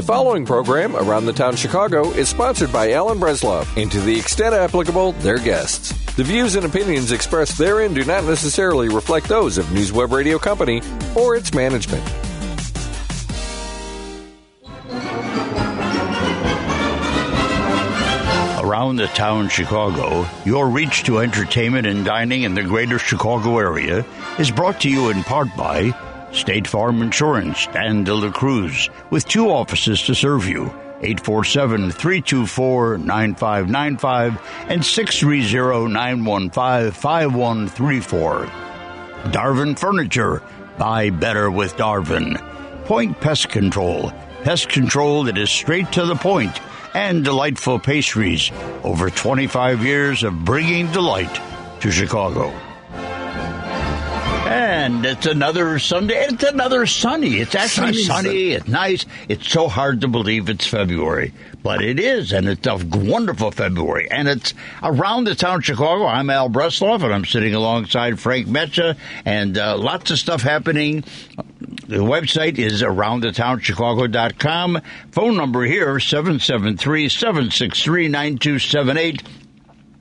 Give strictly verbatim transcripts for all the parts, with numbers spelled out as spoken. The following program, Around the Town Chicago, is sponsored by Alan Breslov, and to the extent applicable, their guests. The views and opinions expressed therein do not necessarily reflect those of NewsWeb Radio Company or its management. Around the Town Chicago, your reach to entertainment and dining in the greater Chicago area is brought to you in part by State Farm Insurance, Dan De La Cruz, with two offices to serve you, eight four seven, three two four, nine five nine five and six three zero, nine one five, five one three four. Darvin Furniture, buy better with Darvin. Point Pest Control, pest control that is straight to the point. And delightful pastries, over twenty-five years of bringing delight to Chicago. And it's another Sunday. It's another sunny. It's actually sunny. sunny. It's nice. It's so hard to believe it's February, but it is, and it's a wonderful February. And it's Around the Town Chicago. I'm Al Breslov, and I'm sitting alongside Frank Metcha, and uh, lots of stuff happening. The website is around the town chicago dot com. Phone number here, seven seven three, seven six three, nine two seven eight.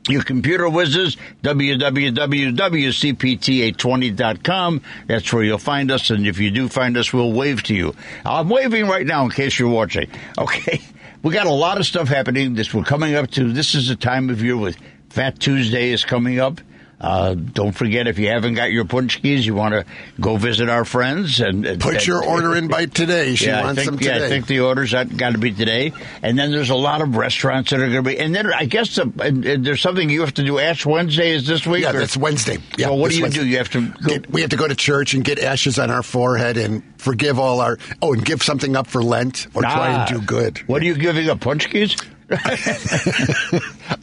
Your computer whizzes, w w w dot c p t eight twenty dot com. That's where you'll find us, and if you do find us, we'll wave to you. I'm waving right now in case you're watching. Okay, we got a lot of stuff happening. This we're coming up to. This is the time of year with Fat Tuesday is coming up. Uh, don't forget, if you haven't got your punchkis, you want to go visit our friends. and, and Put and, your order in by today. She yeah, wants think, them yeah, today. Yeah, I think the order's got to be today. And then there's a lot of restaurants that are going to be. And then I guess the, and, and there's something you have to do. Ash Wednesday is this week? Yeah, or? That's Wednesday. Yeah, well, what do you Wednesday. do? You have to go? Get, we have to go to church and get ashes on our forehead and forgive all our... Oh, and give something up for Lent or ah, try and do good. What are you giving up, punchkis?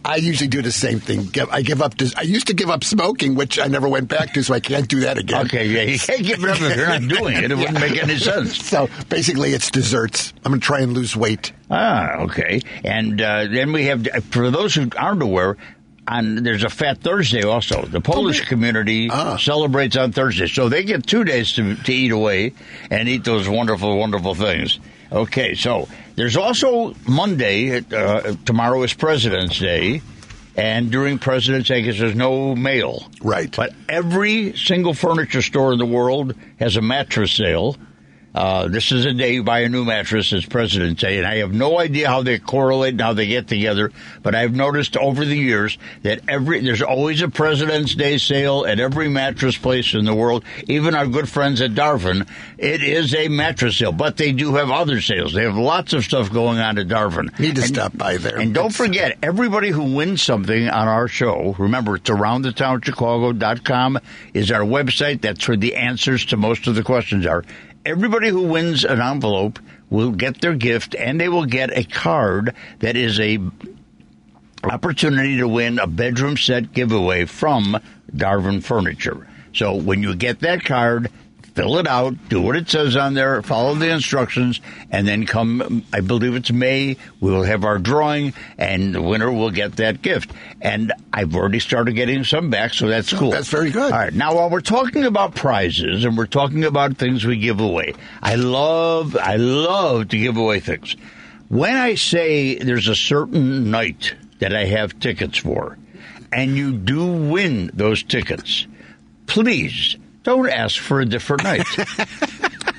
I usually do the same thing. I give up. I used to give up smoking, which I never went back to, so I can't do that again. Okay, yeah, you can't give it up if you're not doing it. It yeah. wouldn't make any sense. So basically, it's desserts. I'm going to try and lose weight. Ah, okay. And uh, then we have, for those who aren't aware, on, there's a Fat Thursday also. The Polish okay. community ah. celebrates on Thursday, so they get two days to, to eat away and eat those wonderful, wonderful things. Okay, so there's also Monday. Uh, tomorrow is President's Day, and during President's Day, because there's no mail. Right. But every single furniture store in the world has a mattress sale. Uh, this is a day you buy a new mattress. It's President's Day, and I have no idea how they correlate and how they get together, but I've noticed over the years that every there's always a President's Day sale at every mattress place in the world, even our good friends at Darvin. It is a mattress sale, but they do have other sales. They have lots of stuff going on at Darvin. Need to and, stop by there. And don't it's... forget, everybody who wins something on our show, remember, it's around the town chicago dot com is our website. That's where the answers to most of the questions are. Everybody who wins an envelope will get their gift, and they will get a card that is a opportunity to win a bedroom set giveaway from Darvin Furniture. So when you get that card, fill it out, do what it says on there, follow the instructions, and then come, I believe it's May, we will have our drawing, and the winner will get that gift. And I've already started getting some back, so that's cool. That's very good. All right. Now, while we're talking about prizes and we're talking about things we give away, I love, I love to give away things. When I say there's a certain night that I have tickets for, and you do win those tickets, please don't ask for a different night.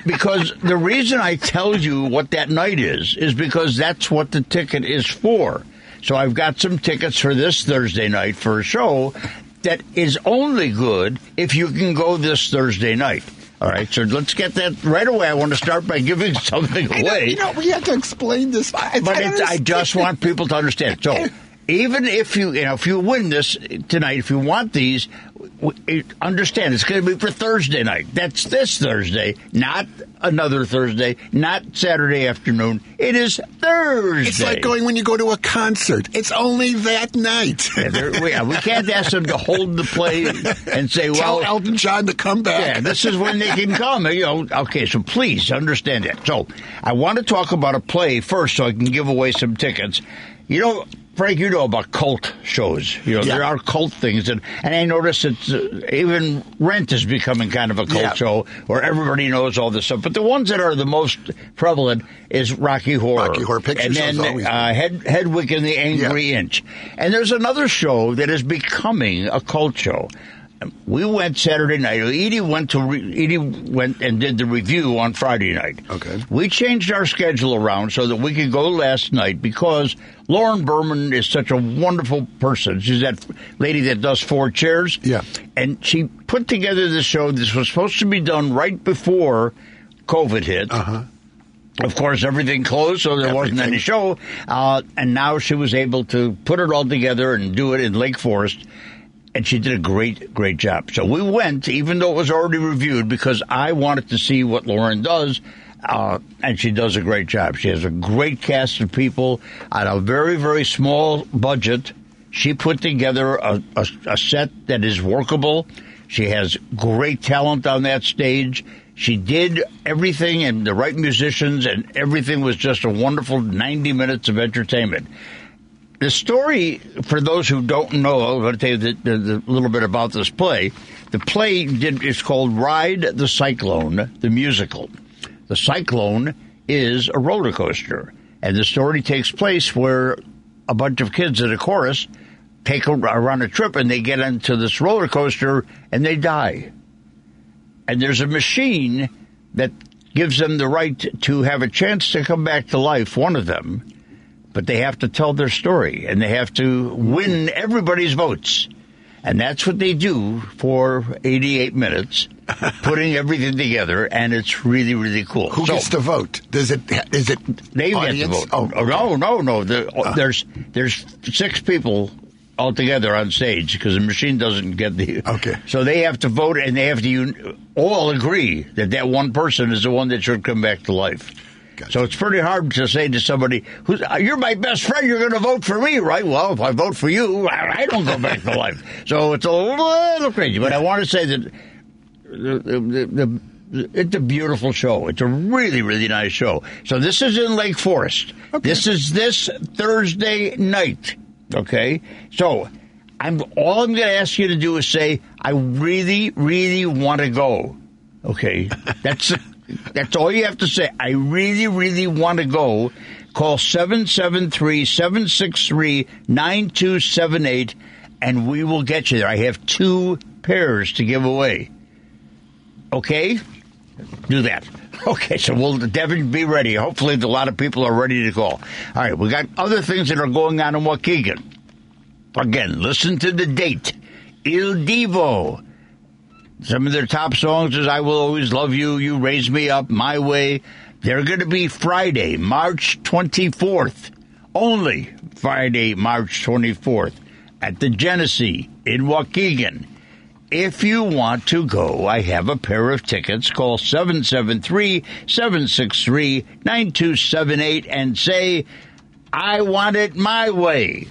Because the reason I tell you what that night is, is because that's what the ticket is for. So I've got some tickets for this Thursday night for a show that is only good if you can go this Thursday night. All right, so let's get that right away. I want to start by giving something away. You know, we have to explain this. I but it's, I just want people to understand. So even if you, you know, if you win this tonight, if you want these, understand, it's going to be for Thursday night. That's this Thursday, not another Thursday, not Saturday afternoon. It is Thursday. It's like going when you go to a concert. It's only that night. Yeah, there, we, we can't ask them to hold the play and say, well, tell Elton John to come back. Yeah, this is when they can come. You know, okay, so please understand that. So I want to talk about a play first so I can give away some tickets. You know, Frank, you know about cult shows. You know, yeah. There are cult things. And, and I noticed that uh, even Rent is becoming kind of a cult yeah. show where everybody knows all this stuff. But the ones that are the most prevalent is Rocky Horror. Rocky Horror Picture Show. And then uh, Hed- Hedwig and the Angry yeah. Inch. And there's another show that is becoming a cult show. We went Saturday night. Edie went to re- Edie went and did the review on Friday night. Okay. We changed our schedule around so that we could go last night because Lauren Berman is such a wonderful person. She's that lady that does Four Chairs. Yeah. And she put together the show. This was supposed to be done right before COVID hit. Uh-huh. Of course, everything closed, so there everything. wasn't any show. Uh, and now she was able to put it all together and do it in Lake Forest. And she did a great, great job. So we went, even though it was already reviewed, because I wanted to see what Lauren does, uh, and she does a great job. She has a great cast of people on a very, very small budget. She put together a, a, a set that is workable. She has great talent on that stage. She did everything and the right musicians, and everything was just a wonderful ninety minutes of entertainment. The story, for those who don't know, I'm going to tell you the, the, the little bit about this play. The play did, is called Ride the Cyclone, the musical. The Cyclone is a roller coaster, and the story takes place where a bunch of kids at a chorus take a, are on a trip, and they get into this roller coaster, and they die. And there's a machine that gives them the right to have a chance to come back to life, one of them. But they have to tell their story, and they have to win everybody's votes. And that's what they do for eighty-eight minutes, putting everything together, and it's really, really cool. Who so, gets to vote? Does it, is it they audience? Get to vote. Oh, okay. No, no, no. The, uh. There's there's six people altogether on stage because the machine doesn't get the... Okay. So they have to vote, and they have to un- all agree that that one person is the one that should come back to life. Gotcha. So it's pretty hard to say to somebody, who's, you're my best friend, you're going to vote for me, right? Well, if I vote for you, I don't go back to life. So it's a little crazy. But I want to say that the, the, the, it's a beautiful show. It's a really, really nice show. So this is in Lake Forest. Okay. This is this Thursday night, okay? So I'm all I'm going to ask you to do is say, I really, really want to go, okay? That's That's all you have to say. I really, really want to go. Call seven seven three, seven six three, nine two seven eight, and we will get you there. I have two pairs to give away. Okay? Do that. Okay, so we'll, Devin, be ready. Hopefully a lot of people are ready to call. All right, we got other things that are going on in Waukegan. Again, listen to the date. Il Divo. Some of their top songs is I Will Always Love You, You Raise Me Up, My Way. They're going to be Friday, March twenty-fourth. Only Friday, March twenty-fourth at the Genesee in Waukegan. If you want to go, I have a pair of tickets. Call seven seven three, seven six three, nine two seven eight and say, I want it my way.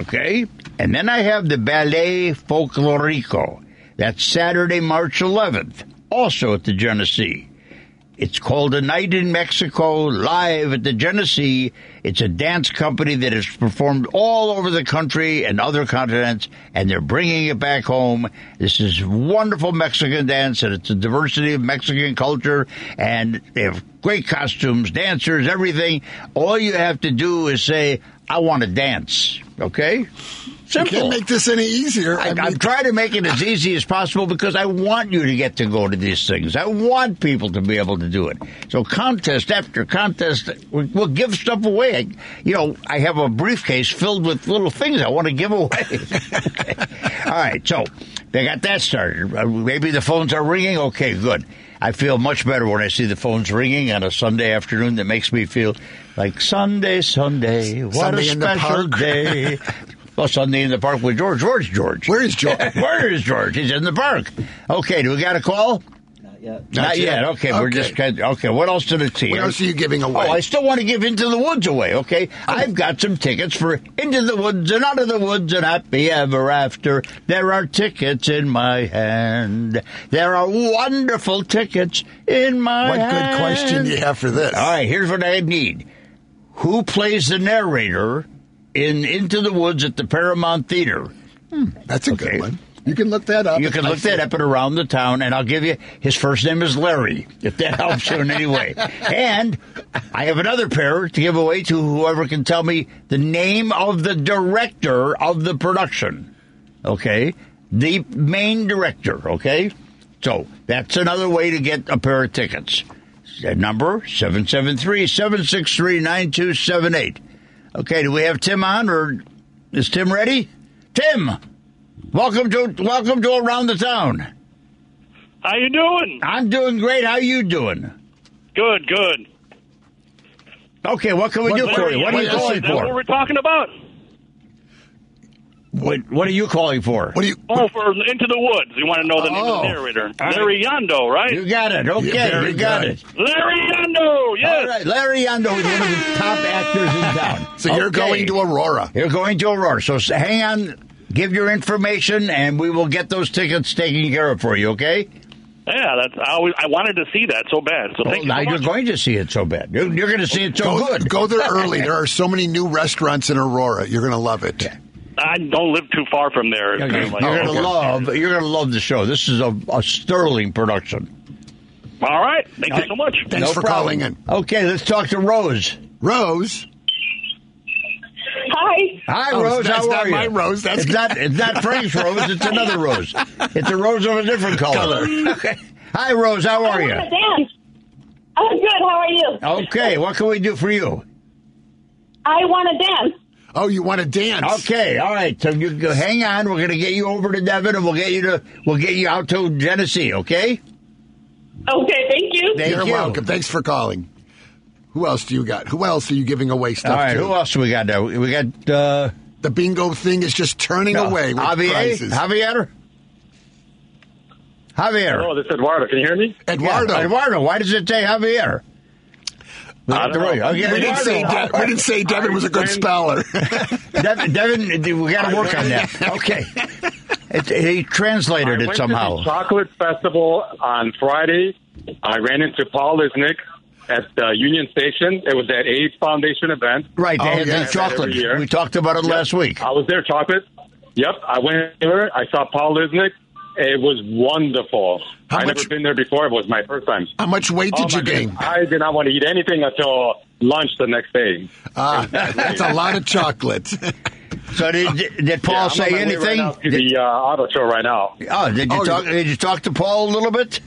Okay? And then I have the Ballet Folklorico. That's Saturday, March eleventh, also at the Genesee. It's called A Night in Mexico, live at the Genesee. It's a dance company that has performed all over the country and other continents, and they're bringing it back home. This is wonderful Mexican dance, and it's a diversity of Mexican culture, and they have great costumes, dancers, everything. All you have to do is say, I want to dance, okay? Simple. You can't make this any easier. I, I mean, I'm trying to make it as easy as possible because I want you to get to go to these things. I want people to be able to do it. So contest after contest, we'll give stuff away. I, you know, I have a briefcase filled with little things I want to give away. Okay. All right, so they got that started. Maybe the phones are ringing. Okay, good. I feel much better when I see the phones ringing on a Sunday afternoon. That makes me feel like Sunday, Sunday, what Sunday a special day. Well, Sunday in the park with George. George, George. Where is George? Where is George? He's in the park. Okay, do we got a call? Not yet. Not, Not yet. yet. Okay, okay, we're just kind of, okay, what else did it see? What else are you giving away? Oh, I still want to give Into the Woods away, okay? okay? I've got some tickets for Into the Woods and Out of the Woods and Happy Ever After. There are tickets in my hand. There are wonderful tickets in my what hand. What good question do you have for this? All right, here's what I need. Who plays the narrator in Into the Woods at the Paramount Theater. Hmm, that's a okay. good one. You can look that up. You can look that up at Around the Town, and I'll give you, his first name is Larry, if that helps you in any way. And I have another pair to give away to whoever can tell me the name of the director of the production, okay? The main director, okay? So that's another way to get a pair of tickets. Number, seven seven three, seven six three, nine two seven eight. Okay, do we have Tim on, or is Tim ready? Tim! Welcome to welcome to Around the Town. How you doing? I'm doing great. How you doing? Good, good. Okay, what can we what, do for you? What are you calling for? What we're talking about? What What are you calling for? What are you? Oh, for Into the Woods. You want to know the oh, name of the narrator? Right. Larry Yando, right? You got it. Okay, yeah, you got good. it. Larry Yando. Yes. All right, Larry Yando is one of the top actors in town. So okay. you're going to Aurora. You're going to Aurora. So hang on. Give your information, and we will get those tickets taken care of for you, okay? Yeah, that's. I, always, I wanted to see that so bad. So well, thank you now so much. You're going to see it so bad. You're, you're going to see it so go, good. Go there early. There are so many new restaurants in Aurora. You're going to love it. Yeah. I don't live too far from there. It's okay. kind of like, you're going to love. You're going to love the show. This is a, a sterling production. All right. Thank All right. you so much. Thanks no for problem. calling in. Okay, let's talk to Rose. Rose. Hi. Hi, oh, Rose. How are you? That's not my Rose. That's it's not, it's not Frank's Rose. It's another Rose. It's a Rose of a different color. Okay. Hi, Rose. How are you? I'm good. How are you? Okay. What can we do for you? I want to dance. Oh, you want to dance? Okay. All right. So you go, hang on. We're going to get you over to Devin, and we'll get you to we'll get you out to Genesee. Okay. Okay. Thank you. Thank You're you. welcome. Thanks for calling. Who else do you got? Who else are you giving away stuff to? All right, to? who else do we got there? We got... Uh, the bingo thing is just turning no. away with Javier? prizes. Javier? Javier. Oh, this is Eduardo. Can you hear me? Eduardo. Yeah. Eduardo. Why does it say Javier? I don't know. Okay. We, Eduardo, didn't say De- we didn't say Devin was a good speller. Devin, Devin, we got to work on that. Okay. It, he translated it somehow. I went to the Chocolate Festival on Friday. I ran into Paul Lisnick at uh, Union Station. It was that AIDS Foundation event. Right, they oh, had yeah. the chocolate. We talked about it yep. last week. I was there, chocolate. Yep, I went there. I saw Paul Lisnick. It was wonderful. How I've much, never been there before. It was my first time. How much weight did oh, you gain? Goodness. I did not want to eat anything until lunch the next day. Ah, that's a lot of chocolate. So did, did, did Paul yeah, say anything? I'm on my way right now to did, the uh, auto show right now. Oh, did you, oh, talk, did you talk to Paul a little bit?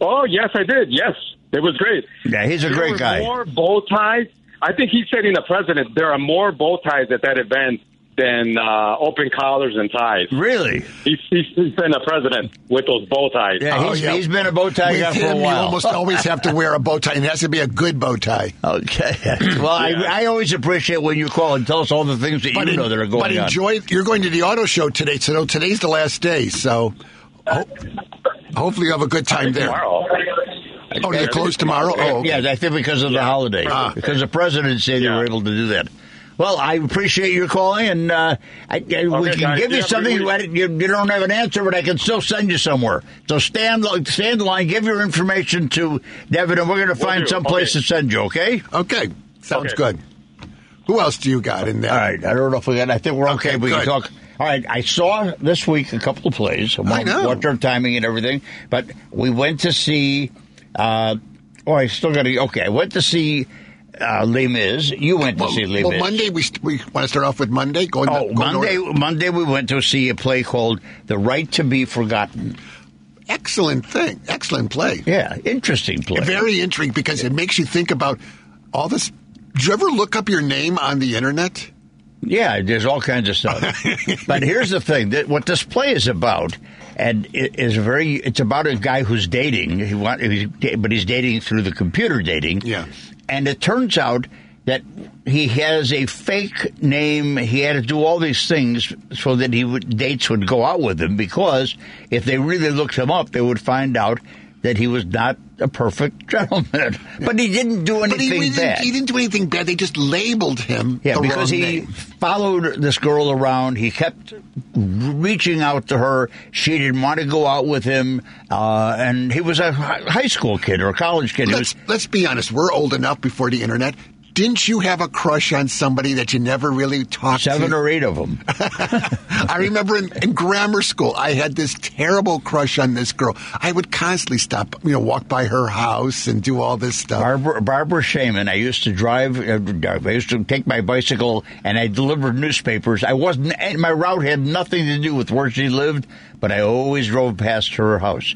Oh, yes, I did, yes. It was great. Yeah, he's a there great guy. There were more bow ties. I think he's saying the president, there are more bow ties at that event than uh, open collars and ties. Really? He's, he's, he's been a president with those bow ties. Yeah, he's, oh, yeah. he's been a bow tie with guy him, for a while. You almost always have to wear a bow tie, and it has to be a good bow tie. Okay. Well, yeah. I, I always appreciate when you call and tell us all the things that but you in, know that are going on. But enjoy, on. You're going to the auto show today, so today's the last day, so ho- hopefully you have a good time there. Tomorrow. Oh, they close tomorrow? Oh, okay. Yeah, I think because of the holiday. Ah. Because the president said yeah. they were able to do that. Well, I appreciate your calling, and uh, I, I, okay, we can guys, give you yeah, something. You, you don't have an answer, but I can still send you somewhere. So stand, stand in line, give your information to David, and we're going to find we'll some place okay. to send you, okay? Okay. Sounds okay. good. Who else do you got in there? All right. I don't know if we got I think we're okay. okay we good. can talk. All right, I saw this week a couple of plays. About I know. What their timing and everything, but we went to see... Uh, oh, I still got to. Okay, I went to see uh, Les Mis. You went well, to see Les Mis. Well, Monday we st- we want to start off with Monday. Going oh, to, going Monday. North. Monday we went to see a play called "The Right to Be Forgotten." Excellent thing. Excellent play. Yeah, interesting play. Very intriguing because it makes you think about all this. Did you ever look up your name on the internet? Yeah, there's all kinds of stuff. But here's the thing: that what this play is about. And it is very. It's about a guy who's dating. He want, but he's dating through the computer dating. Yeah. And it turns out that he has a fake name. He had to do all these things so that he would, dates would go out with him because if they really looked him up, they would find out that he was not a perfect gentleman. But he didn't do anything but he didn't, bad. He didn't do anything bad. They just labeled him yeah, the because wrong he name. Followed this girl around. He kept reaching out to her. She didn't want to go out with him. Uh, and he was a high school kid or a college kid. Let's, was, let's be honest. We're old enough before the internet. Didn't you have a crush on somebody that you never really talked Seven to? Seven or eight of them. I remember in, in grammar school, I had this terrible crush on this girl. I would constantly stop, you know, walk by her house and do all this stuff. Barbara, Barbara Shaman. I used to drive, I used to take my bicycle and I delivered newspapers. I wasn't, my route had nothing to do with where she lived, but I always drove past her house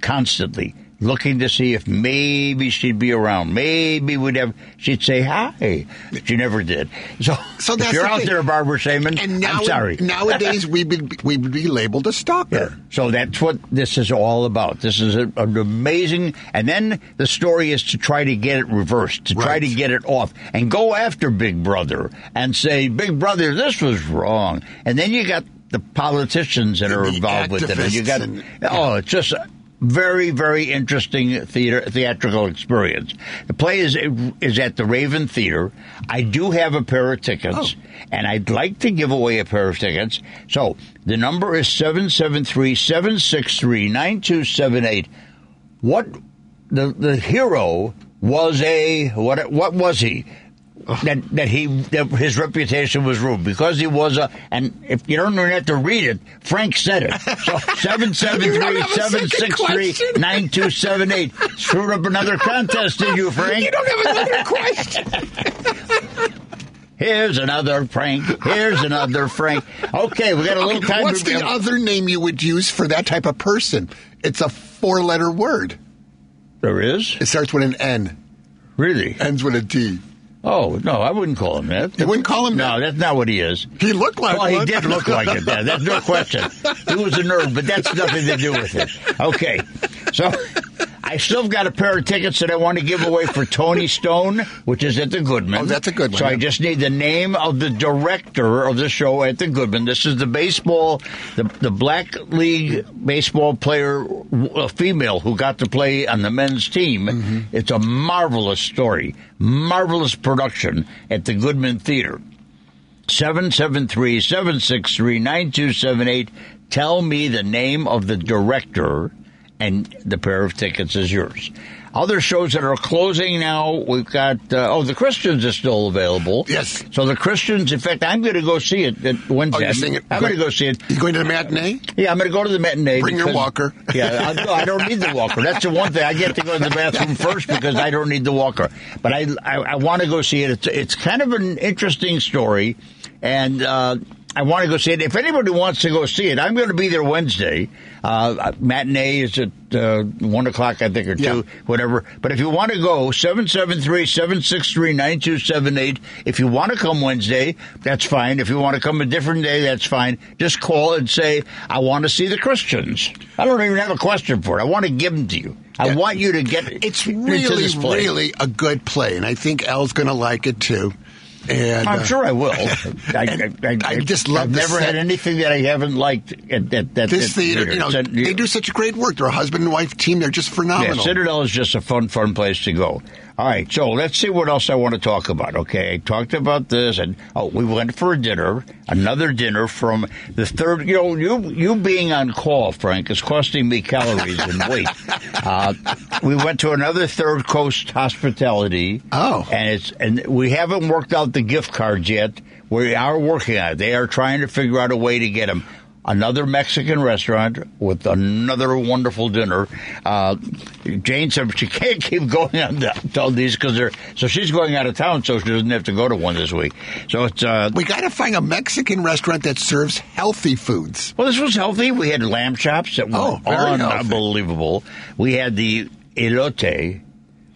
constantly, looking to see if maybe she'd be around. Maybe we'd have, she'd say hi. She never did. So, so that's if you're the out thing. There, Barbara Shaman, and now, I'm sorry. Nowadays, we'd be, we'd be labeled a stalker. Yeah. So that's what this is all about. This is a, an amazing, and then the story is to try to get it reversed, to right. try to get it off, and go after Big Brother and say, Big Brother, this was wrong. And then you got the politicians that and are involved with it. And you got, and, yeah. oh, it's just... Very, very interesting theater, theatrical experience. The play is is at the Raven Theater. I do have a pair of tickets, oh. and I'd like to give away a pair of tickets. So the number is seven seven three, seven six three, nine two seven eight. What the the hero was a what? What was he? That that he that his reputation was ruined because he was a and if you don't have to read it, Frank said it. So seven seven three seven six three nine two seven eight. Screwed up another contest, did you, Frank? You don't have another question. Here's another Frank. Here's another Frank. Okay, we got a little time. What's to... the other name you would use for that type of person? It's a four-letter word. There is. It starts with an N. Really? Ends with a D. Oh, no, I wouldn't call him that. You wouldn't call him that? No, that's not what he is. He looked like well, one. He did look like it. Yeah, that's no question. He was a nerd, but that's nothing to do with it. Okay. So I still got a pair of tickets that I want to give away for Tony Stone, which is at the Goodman. Oh, that's a good one. So yeah. I just need the name of the director of the show at the Goodman. This is the baseball, the, the Black League baseball player, a female who got to play on the men's team. Mm-hmm. It's a marvelous story. Marvelous production at the Goodman Theater. seven seven three, seven six three, nine two seven eight. Tell me the name of the director, and the pair of tickets is yours. Other shows that are closing now, we've got, uh, oh, The Christians is still available. Yes. So The Christians, in fact, I'm going to go see it at Wednesday. Oh, you're it, I'm going to go see it. You going to the matinee? Yeah, I'm going to go to the matinee. Bring because, your walker. Yeah, I, I don't need the walker. That's the one thing. I get to go to the bathroom first because I don't need the walker. But I, I, I want to go see it. It's, it's kind of an interesting story, and uh, I want to go see it. If anybody wants to go see it, I'm going to be there Wednesday. Uh, matinee is at uh, one o'clock, I think, or two, yeah. whatever. But if you want to go, seven seven three, seven six three, nine two seven eight. If you want to come Wednesday, that's fine. If you want to come a different day, that's fine. Just call and say, I want to see The Christians. I don't even have a question for it. I want to give them to you. I yeah. want you to get it's really, into this play. It's really a good play, and I think Elle's going to like it, too. And, I'm uh, sure I will. I, I, I, I just love. I've never set. Had anything that I haven't liked at that. This at theater, theater, you know, a, they you do know. Such a great work. They're a husband and wife team. They're just phenomenal. Yeah, Citadel is just a fun, fun place to go. All right, so let's see what else I want to talk about. Okay, I talked about this, and oh, we went for a dinner, another dinner from the third. You know, you you being on call, Frank, is costing me calories and weight. Uh, we went to another Third Coast Hospitality. Oh, and it's and we haven't worked out the gift cards yet. We are working on it. They are trying to figure out a way to get them. Another Mexican restaurant with another wonderful dinner. Uh, Jane said she can't keep going on to all these because they're so she's going out of town, so she doesn't have to go to one this week. So it's uh, we got to find a Mexican restaurant that serves healthy foods. Well, this was healthy. We had lamb chops that were oh, very unbelievable. Healthy. We had the elote,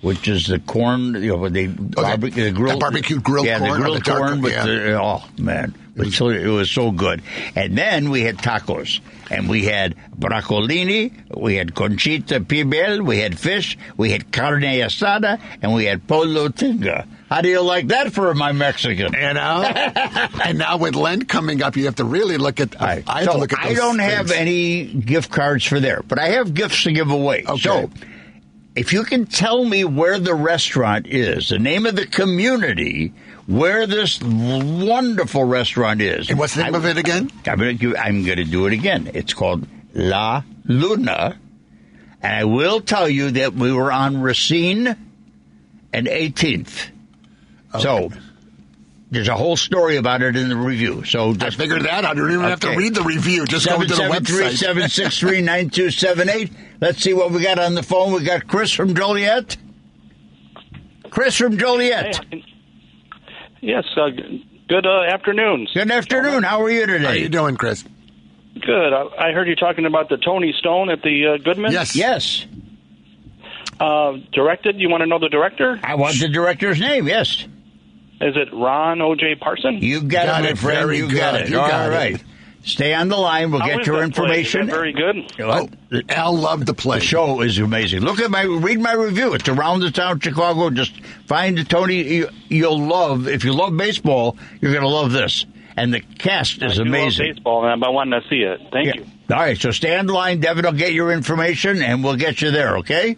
which is the corn, you know, they oh, barbe- the, the grilled, barbecue grilled yeah, corn. Yeah, the grilled the corn. With yeah. the, oh, man. It was, so, it was so good. And then we had tacos. And we had broccolini, we had conchita pibil, we had fish, we had carne asada, and we had pollo tinga. How do you like that for my Mexican? You know? And now with Lent coming up, you have to really look at... Right. I, have so to look at those I don't things. Have any gift cards for there, but I have gifts to give away. Okay. So, if you can tell me where the restaurant is, the name of the community, where this wonderful restaurant is. And what's the name I, of it again? I, I'm going to do it again. It's called La Luna. And I will tell you that we were on Racine and eighteenth. Okay. So there's a whole story about it in the review. So just, I figured that out. You don't even okay. have to read the review. Just seven, go to the seven, website. seven six three, nine two seven eight Let's see what we got on the phone. We got Chris from Joliet. Chris from Joliet. Hey, yes, uh, good uh, afternoon. Good afternoon. How are you today? How are you doing, Chris? Good. I, I heard you talking about the Tony Stone at the uh, Goodman. Yes. Yes. Uh, directed. You want to know the director? I want the director's name, yes. Is it Ron O J. Parson? You got, got it, my friend. You got it. You all got right. It. Stay on the line. We'll How get your information. Very good. Oh, Al loved the play. The show is amazing. Look at my, read my review. It's Around the Town Chicago. Just find the Tony. You'll love, if you love baseball, you're going to love this. And the cast is I do amazing. Love baseball, and I want to see it. Thank yeah. you. All right, so stay on the line. David will get your information, and we'll get you there, okay?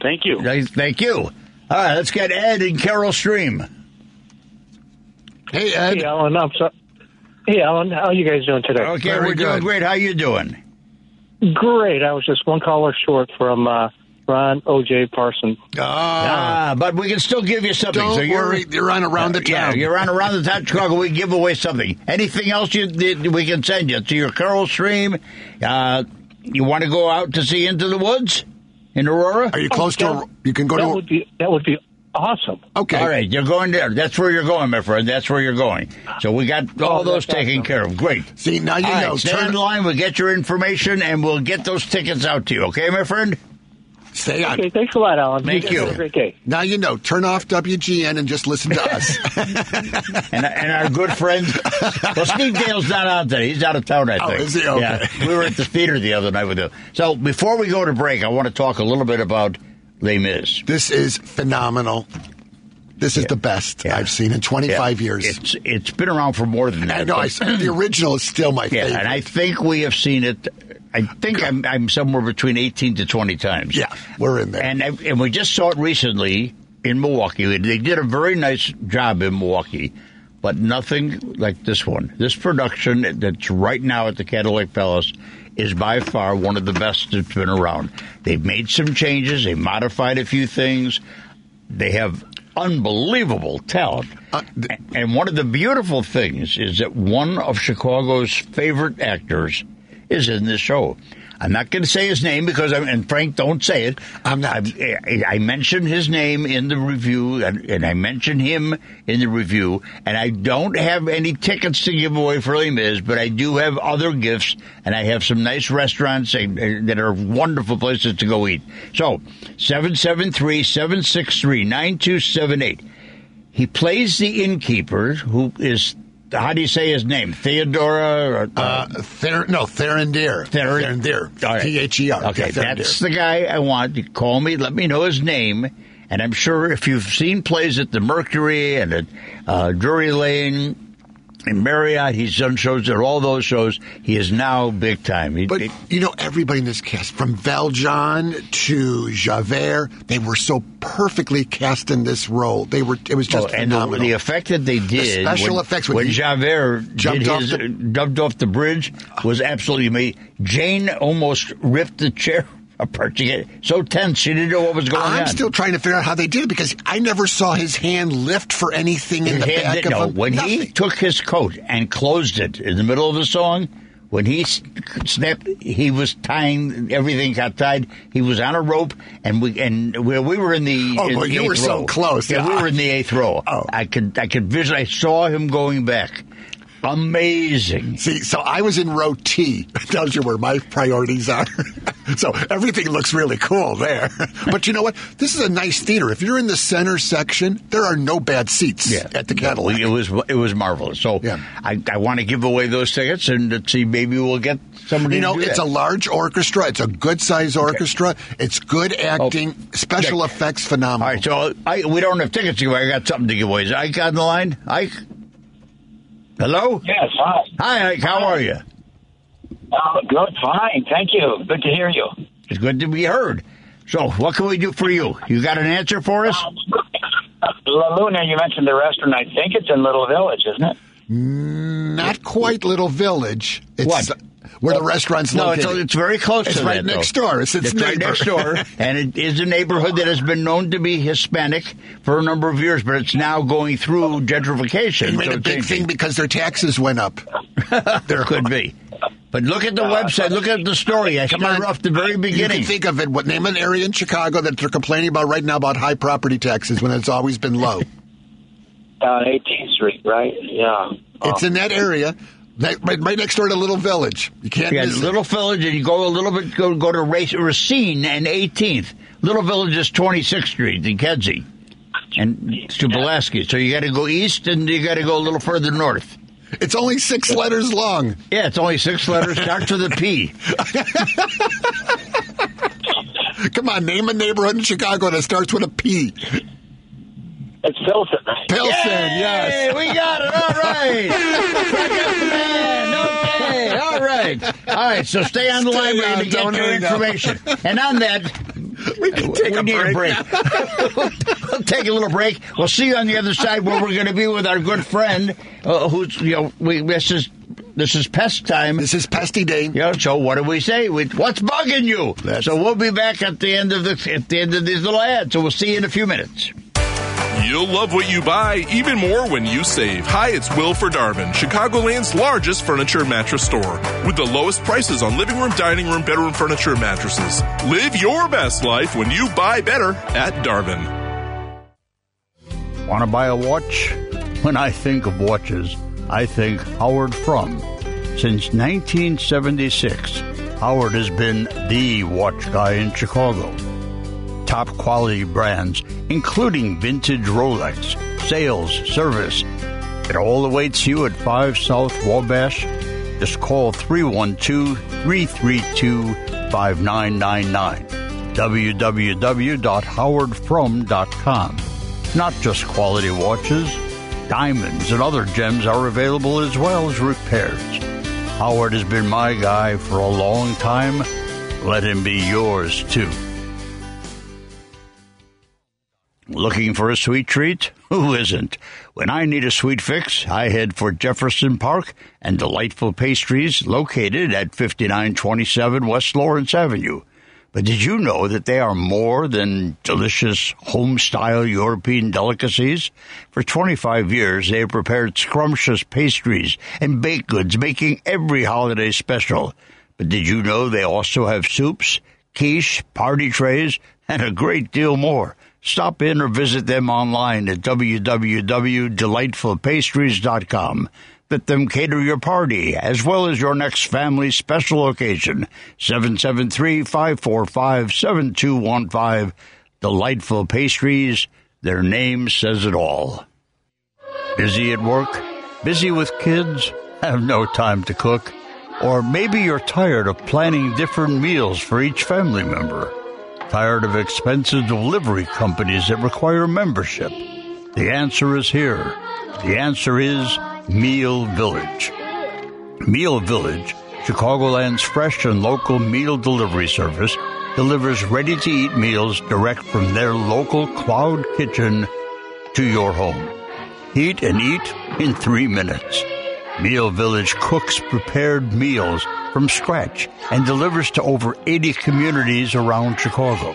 Thank you. Thank you. All right, let's get Ed and Carol Stream. Hey, Ed. Hey, Alan. I'm sorry. Hey, Alan. How are you guys doing today? Okay, Very we're good. doing great. How you doing? Great. I was just one caller short from uh, Ron O J. Parson. Ah, ah, but we can still give you something. Don't so you're, worry. You're on Around the Town. Yeah, you're on Around the Town Chicago. We give away something. Anything else you, we can send you to your Carol Stream. Uh, you want to go out to see Into the Woods? In Aurora? Are you close oh, that, to... You can go that to... Would be, that would be awesome. Okay. All right. You're going there. That's where you're going, my friend. That's where you're going. So we got all oh, those taken awesome. care of. Great. See, now you all know. Right, stay on the line. We'll get your information, and we'll get those tickets out to you. Okay, my friend? Stay on. Okay, thanks a lot, Alan. Thank you. Have a great day. Now you know. Turn off W G N and just listen to us. and, and our good friend... Well, Steve Dale's not on today. He's out of town, I think. Oh, is he? Okay. Yeah, we were at the theater the other night with him. So before we go to break, I want to talk a little bit about Les Mis. This is phenomenal. This is yeah. the best yeah. I've seen in twenty-five yeah. years. It's It's been around for more than that. I know. I, the original is still my yeah, favorite. And I think we have seen it... I think I'm, I'm somewhere between eighteen to twenty times. Yeah, we're in there. And and we just saw it recently in Milwaukee. They did a very nice job in Milwaukee, but nothing like this one. This production that's right now at the Cadillac Palace is by far one of the best that's been around. They've made some changes. They modified a few things. They have unbelievable talent. Uh, th- and one of the beautiful things is that one of Chicago's favorite actors is in this show. I'm not going to say his name because, I'm, and Frank, don't say it. I'm not. I, I mentioned his name in the review, and, and I mentioned him in the review, and I don't have any tickets to give away for Les Mis, but I do have other gifts, and I have some nice restaurants that are wonderful places to go eat. So, seven seven three, seven six three, nine two seven eight He plays the innkeeper, who is... How do you say his name? Theodora? Or, uh, uh, Ther- no, Therandir. Therandir. Therandir. T H E R. Okay, yeah, that's the guy I want. You call me. Let me know his name. And I'm sure if you've seen plays at the Mercury and at uh, Drury Lane and Marriott, he's done shows at all those shows. He is now big time. He, but, it, you know, everybody in this cast, from Valjean to Javert, they were so perfectly cast in this role. They were it was just oh, and phenomenal. The, the effect that they did, the special when, effects when, when Javert jumped off, his, the, dumped off the bridge was absolutely amazing. Jane almost ripped the chair apart. She got so tense, she didn't know what was going I'm on. I'm still trying to figure out how they did it because I never saw his hand lift for anything his in the back did, of no, him. When Nothing. he took his coat and closed it in the middle of the song, when he snapped, he was tying, everything got tied. He was on a rope, and we and we, we were in the oh, in well, the you were row. so close. Yeah, yeah, we were in the eighth row. Oh. I could I could visually, I saw him going back. Amazing. See, so I was in row T. That tells you where my priorities are. So everything looks really cool there. But you know what? This is a nice theater. If you're in the center section, there are no bad seats yeah. at the Cadillac. It was it was marvelous. So yeah. I, I want to give away those tickets and see maybe we'll get somebody You know, to do it's that. a large orchestra. It's a good-sized orchestra. Okay. It's good acting. Oh, special check. effects, phenomenal. All right, so I, we don't have tickets to give away. I got something to give away. Is Ike on the line? Ike? Hello? Yes, hi. Hi, Ike. How hi. are you? Uh, good, fine. Thank you. Good to hear you. It's good to be heard. So, what can we do for you? You got an answer for us? Um, La Luna, you mentioned the restaurant. I think it's in Little Village, isn't it? Not quite Little Village. It's, what? where well, the restaurant's no, located. No, it's, it's very close it's to right that. Next door. It's, it's, it's right next door. It's right next door. And it is a neighborhood that has been known to be Hispanic for a number of years, but it's now going through gentrification. They made so a big thing because their taxes went up. There could be. But look at the uh, website. Look at the story. I started off the very beginning. You can think of it. What, name an area in Chicago that they're complaining about right now about high property taxes when it's always been low. Down eighteenth Street, right? Yeah. It's um, in that area, that, right, right next door to Little Village. You can't yeah, miss it. Little Village, and you go a little bit, go, go to Racine and eighteenth. Little Village is twenty-sixth Street in Kedzie and to Pulaski. So you got to go east, and you got to go a little further north. It's only six letters long. Yeah, it's only six letters. Starts with a P. Come on, name a neighborhood in Chicago that starts with a P. It's Pilsen. Pilsen, Yay! Yes. We got it. All right. I got the man. Okay. All right. All right, so stay on the stay line on, to get your information. Up. And on that... We can take we a, need break. a break. We'll take a little break. We'll see you on the other side where we're going to be with our good friend, uh, who's you know we this is this is pest time. This is pesty day. Yeah. You know, so what do we say? We, what's bugging you? That's so we'll be back at the end of the at the end of these little ads. So we'll see you in a few minutes. You'll love what you buy, even more when you save. Hi, it's Will for Darvin, Chicagoland's largest furniture and mattress store, with the lowest prices on living room, dining room, bedroom furniture and mattresses. Live your best life when you buy better at Darvin. Want to buy a watch? When I think of watches, I think Howard Frum. Since nineteen seventy-six, Howard has been the watch guy in Chicago. Top quality brands, including vintage Rolex, sales, service. It all awaits you at five South Wabash. Just call three one two, three three two, five nine nine nine. w w w dot howard from dot com. Not just quality watches, diamonds and other gems are available as well as repairs. Howard has been my guy for a long time. Let him be yours too. Looking for a sweet treat? Who isn't? When I need a sweet fix, I head for Jefferson Park and delightful pastries located at fifty-nine twenty-seven West Lawrence Avenue. But did you know that they are more than delicious home-style European delicacies? For twenty-five years, they have prepared scrumptious pastries and baked goods, making every holiday special. But did you know they also have soups, quiche, party trays, and a great deal more? Stop in or visit them online at w w w dot delightful pastries dot com. Let them cater your party as well as your next family special occasion. seven seven three, five four five, seven two one five. Delightful Pastries, their name says it all. Busy at work? Busy with kids? Have no time to cook? Or maybe you're tired of planning different meals for each family member. Tired of expensive delivery companies that require membership? The answer is here. The answer is Meal Village. Meal Village, Chicagoland's fresh and local meal delivery service, delivers ready-to-eat meals direct from their local cloud kitchen to your home. Heat and eat in three minutes. Meal Village cooks prepared meals from scratch and delivers to over eighty communities around Chicago.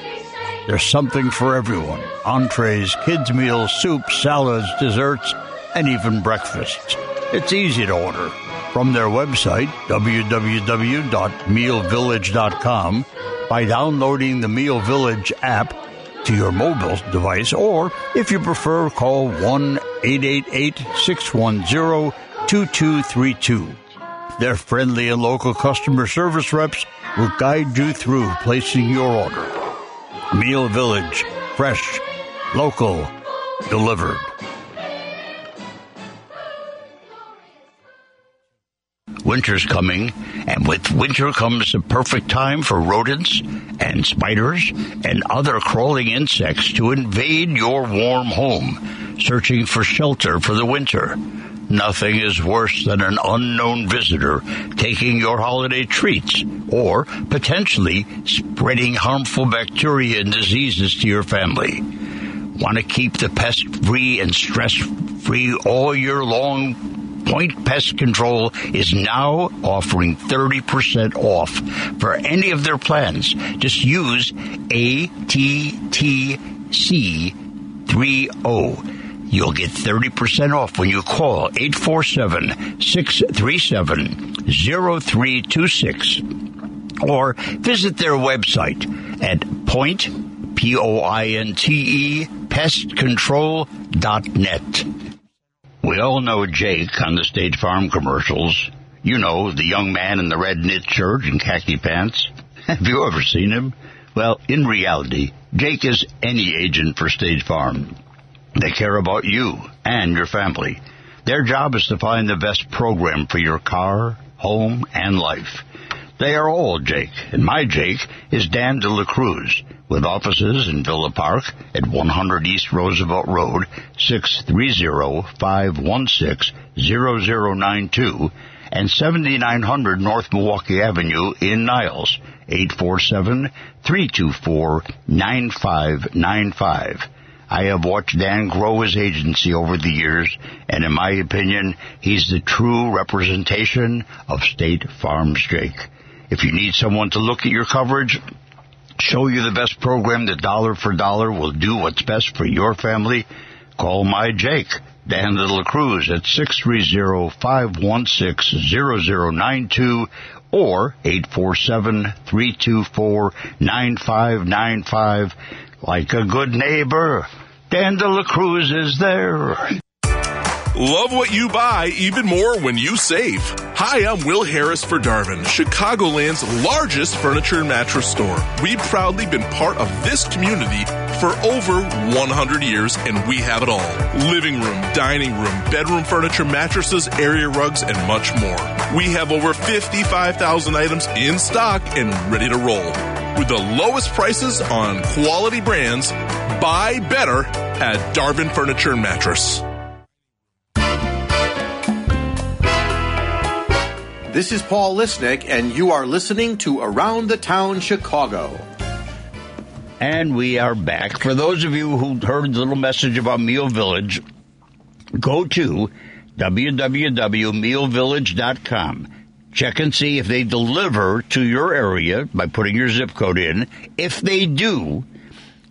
There's something for everyone. Entrees, kids' meals, soups, salads, desserts, and even breakfasts. It's easy to order. From their website, w w w dot meal village dot com, by downloading the Meal Village app to your mobile device, or if you prefer, call one eight eight eight, six one zero, two two three two. Their friendly and local customer service reps will guide you through placing your order. Meal Village, fresh, local, delivered. Winter's coming, and with winter comes the perfect time for rodents and spiders and other crawling insects to invade your warm home, searching for shelter for the winter. Nothing is worse than an unknown visitor taking your holiday treats or potentially spreading harmful bacteria and diseases to your family. Want to keep the pest free and stress free all year long? Point Pest Control is now offering thirty percent off for any of their plans. Just use A T T C thirty. You'll get thirty percent off when you call eight four seven, six three seven, zero three two six or visit their website at point, P O I N T E, pest control dot net. We all know Jake on the State Farm commercials. You know, the young man in the red knit shirt and khaki pants. Have you ever seen him? Well, in reality, Jake is any agent for State Farm. They care about you and your family. Their job is to find the best program for your car, home, and life. They are all Jake, and my Jake is Dan De La Cruz, with offices in Villa Park at one hundred East Roosevelt Road, six three zero, five one six, zero zero nine two, and seventy-nine hundred North Milwaukee Avenue in Niles, eight four seven, three two four, nine five nine five. I have watched Dan grow his agency over the years, and in my opinion, he's the true representation of State Farm's Jake. If you need someone to look at your coverage, show you the best program that dollar for dollar will do what's best for your family, call my Jake, Dan De La Cruz, at six three zero, five one six, zero zero nine two or eight four seven, three two four, nine five nine five. Like a good neighbor, Dan De La Cruz is there. Love what you buy even more when you save. Hi, I'm Will Harris for Darvin, Chicagoland's largest furniture and mattress store. We've proudly been part of this community for over one hundred years, and we have it all. Living room, dining room, bedroom furniture, mattresses, area rugs, and much more. We have over fifty-five thousand items in stock and ready to roll. With the lowest prices on quality brands, buy better at Darvin Furniture and Mattress. This is Paul Lisnick, and you are listening to Around the Town Chicago. And we are back. For those of you who heard the little message about Meal Village, go to w w w dot meal village dot com. Check and see if they deliver to your area by putting your zip code in. If they do,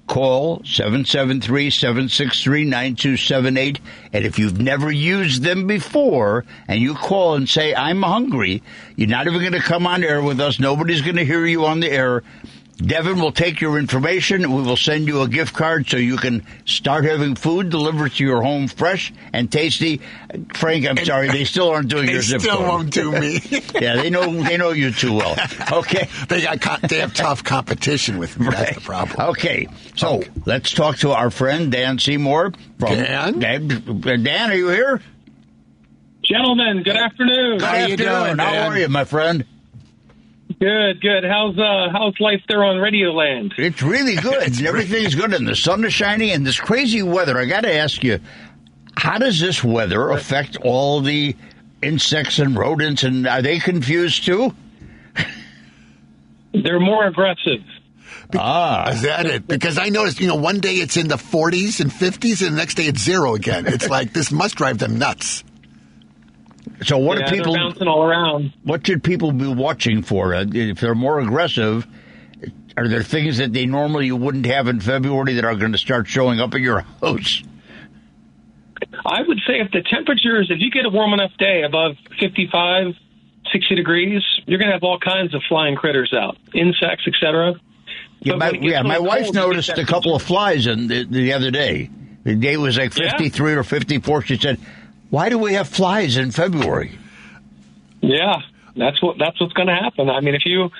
call seven seven three, seven six three, nine two seven eight. And if you've never used them before and you call and say, I'm hungry, you're not even going to come on air with us. Nobody's going to hear you on the air. Devin will take your information, and we will send you a gift card so you can start having food delivered to your home fresh and tasty. Frank, I'm and, sorry, they still aren't doing your zip code. They still won't do me. Yeah, they know they know you too well. Okay. They got co- they have tough competition with me. Right. That's the problem. Okay. So okay. Let's talk to our friend, Dan Seymour. From Dan? Dan? Dan, are you here? Gentlemen, good afternoon. How, How are you doing, doing How are you, my friend? Good, good. How's uh, how's life there on Radio Land? It's really good. it's Everything's good, and the sun is shining, and this crazy weather. I got to ask you, how does this weather affect all the insects and rodents, and are they confused too? They're more aggressive. Be- ah. Is that it? Because I noticed, you know, one day it's in the forties and fifties, and the next day it's zero again. It's like this must drive them nuts. So what yeah, do people bouncing all around? What should people be watching for? If they're more aggressive, are there things that they normally you wouldn't have in February that are going to start showing up at your house? I would say if the temperatures, if you get a warm enough day above fifty-five, sixty degrees, you're going to have all kinds of flying critters out, insects, et cetera. Yeah, my, yeah, my wife noticed a couple of flies in the, the other day. The day was like fifty-three yeah. or fifty-four. She said, why do we have flies in February? Yeah, that's what that's what's going to happen. I mean, if you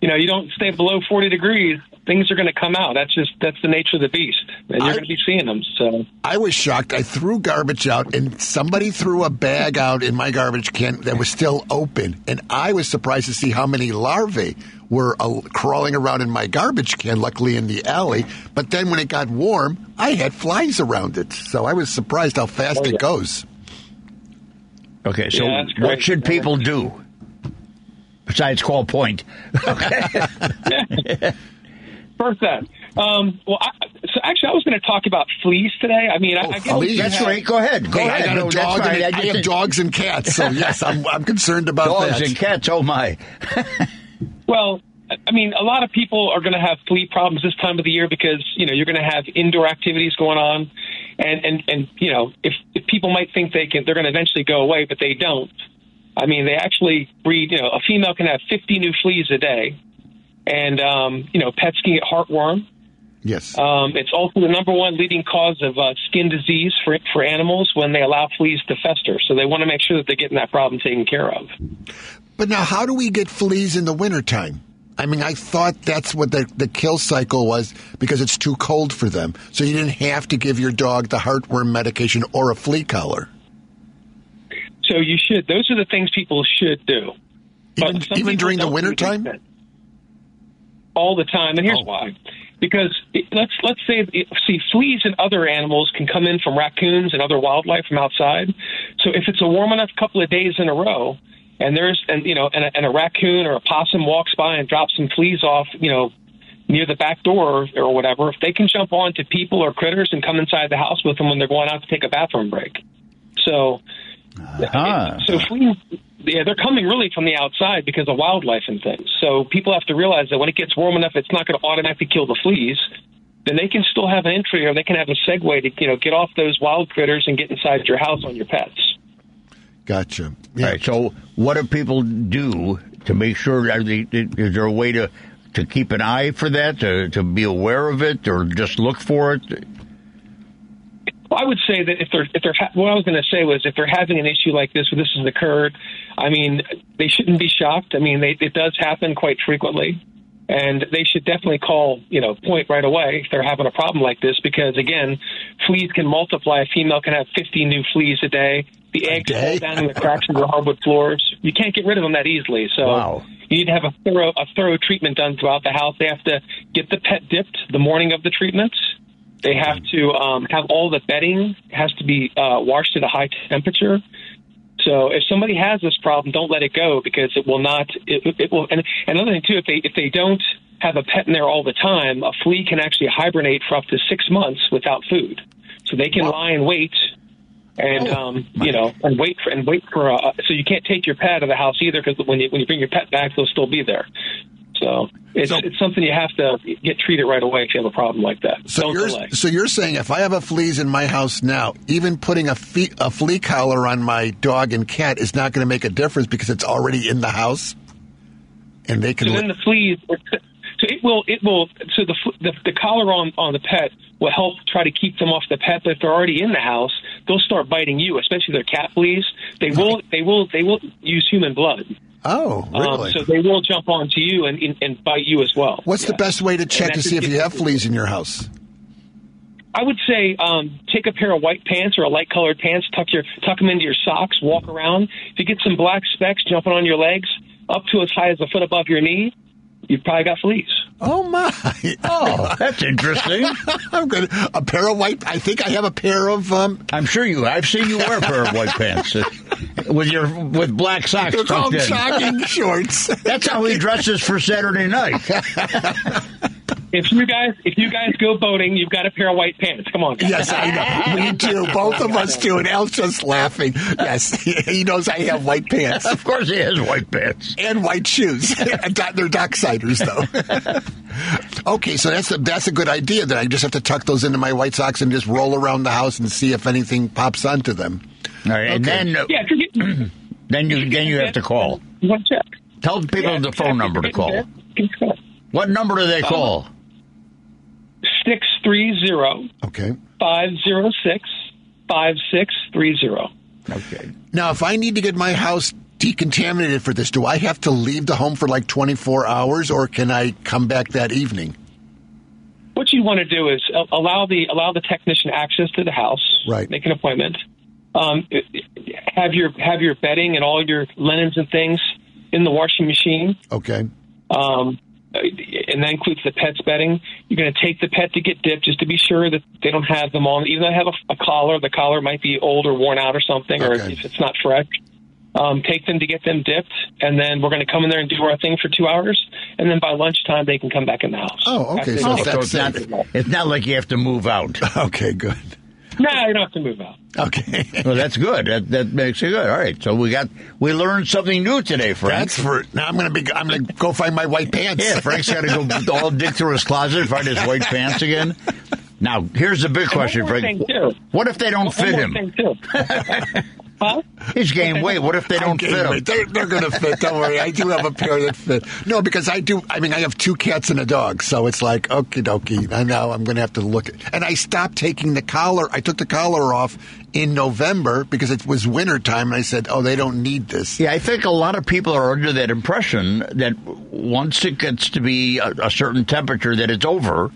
you know you don't stay below forty degrees, things are going to come out. That's just that's the nature of the beast, and you're I, going to be seeing them. So I was shocked. I threw garbage out, and somebody threw a bag out in my garbage can that was still open, and I was surprised to see how many larvae were uh, crawling around in my garbage can. Luckily, in the alley, but then when it got warm, I had flies around it. So I was surprised how fast oh, yeah. it goes. Okay, so yeah, what should people do besides call Point? Okay. Bertha. Um, well, I, so actually, I was going to talk about fleas today. I mean, oh, I, I guess that's have, right. Go ahead. Go hey, ahead. I got a dog. Right. And I, I have dogs and cats, so yes, I'm I'm concerned about dogs that. and cats. Oh my. Well, I mean, a lot of people are going to have flea problems this time of the year because you know you're going to have indoor activities going on, and and and you know if, if people might think they can, they're going to eventually go away, but they don't. I mean, they actually breed. You know, a female can have fifty new fleas a day, and um, you know, pets can get heartworm. Yes. Um, it's also the number one leading cause of uh, skin disease for for animals when they allow fleas to fester. So they want to make sure that they're getting that problem taken care of. But now, how do we get fleas in the wintertime? I mean, I thought that's what the, the kill cycle was because it's too cold for them. So you didn't have to give your dog the heartworm medication or a flea collar. So you should. Those are the things people should do. Even, even during the wintertime? All the time. And here's oh. why. Because let's let's say, see, fleas and other animals can come in from raccoons and other wildlife from outside. So if it's a warm enough couple of days in a row, and there's and you know and a, and a raccoon or a possum walks by and drops some fleas off, you know, near the back door or, or whatever, if they can jump on to people or critters and come inside the house with them when they're going out to take a bathroom break. So, uh-huh. I mean, so fleas, yeah, they're coming really from the outside because of wildlife and things. So people have to realize that when it gets warm enough, it's not going to automatically kill the fleas. Then they can still have an entry, or they can have a segue to you know get off those wild critters and get inside your house on your pets. Gotcha. Yeah. All right, so what do people do to make sure? Are they, is there a way to, to keep an eye for that, to, to be aware of it, or just look for it? Well, I would say that if they're if they're ha- what I was going to say was if they're having an issue like this, where this has occurred, I mean, they shouldn't be shocked. I mean, they, it does happen quite frequently, and they should definitely call you know Point right away if they're having a problem like this, because again, fleas can multiply. A female can have fifty new fleas a day. The eggs fall down in the cracks of the hardwood floors. You can't get rid of them that easily. So wow. you need to have a thorough, a thorough treatment done throughout the house. They have to get the pet dipped the morning of the treatments. They have to um, have all the bedding has to be uh, washed at a high temperature. So if somebody has this problem, don't let it go because it will not. It, it will. And another thing too, if they if they don't have a pet in there all the time, a flea can actually hibernate for up to six months without food. So they can wow. lie in wait. And oh, um, you know, and wait for and wait for. Uh, so you can't take your pet out of the house either, because when you when you bring your pet back, they'll still be there. So it's so, it's something you have to get treated right away if you have a problem like that. So Don't you're delay. so you're saying if I have a fleas in my house now, even putting a flea, a flea collar on my dog and cat is not going to make a difference because it's already in the house, and they can. So then the fleas. So it will. It will. So the the, the collar on, on the pet will help try to keep them off the pet. But if they're already in the house, they'll start biting you, especially their cat fleas. They will, they will, they will use human blood. Oh, really? Um, so they will jump onto you and, and, and bite you as well. What's yeah. the best way to check to see if you have fleas in your house? I would say um, take a pair of white pants or a light colored pants, tuck your tuck them into your socks, walk around. If you get some black specks jumping on your legs up to as high as a foot above your knee, you've probably got fleas. Oh, my. Oh, that's interesting. I'm good. A pair of white. I think I have a pair of. Um... I'm sure you. I've seen you wear a pair of white pants with your with black socks. They're called jogging shorts. That's how he dresses for Saturday night. If you guys, if you guys go boating, you've got a pair of white pants. Come on, guys. Yes, I know. We do. Both of us do. And Al's just laughing. Yes, he knows I have white pants. Of course, he has white pants and white shoes. They're Docksiders, though. Okay, so that's a, that's a good idea. That I just have to tuck those into my white socks and just roll around the house and see if anything pops onto them. All right, okay. and then uh, yeah, you, then you then you have to call. One check. Tell people yeah, the phone number to call. What number do they call? six three zero Okay. five zero six, five six three zero Okay. Now, if I need to get my house decontaminated for this, do I have to leave the home for like twenty-four hours, or can I come back that evening? What you want to do is allow the allow the technician access to the house. Right. Make an appointment. Um, have your have your bedding and all your linens and things in the washing machine. Okay. Um. And that includes the pet's bedding. You're going to take the pet to get dipped just to be sure that they don't have them on. Even though they have a, a collar, the collar might be old or worn out or something, okay. or if it's not fresh. um, take them to get them dipped, and then we're going to come in there and do our thing for two hours, and then by lunchtime they can come back in the house. Oh, okay. So, so it's, not, it's not like you have to move out. Okay, good. No, you don't have to move out. Okay. Well, that's good. That, that makes it good. All right. So we got we learned something new today, Frank. That's for now. I'm gonna be. I'm gonna go find my white pants. Yeah, Frank's got to go all dig through his closet and find his white pants again. Now, here's the big question, Frank. What if they don't well, fit him? Huh? He's gaining weight. What if they don't fit them? They're, they're going to fit. Don't worry. I do have a pair that fit. No, because I do. I mean, I have two cats and a dog, so it's like, okie dokie. I know I'm going to have to look at. And I stopped taking the collar. I took the collar off in November because it was winter time. And I said, oh, they don't need this. Yeah, I think a lot of people are under that impression that once it gets to be a, a certain temperature that it's over.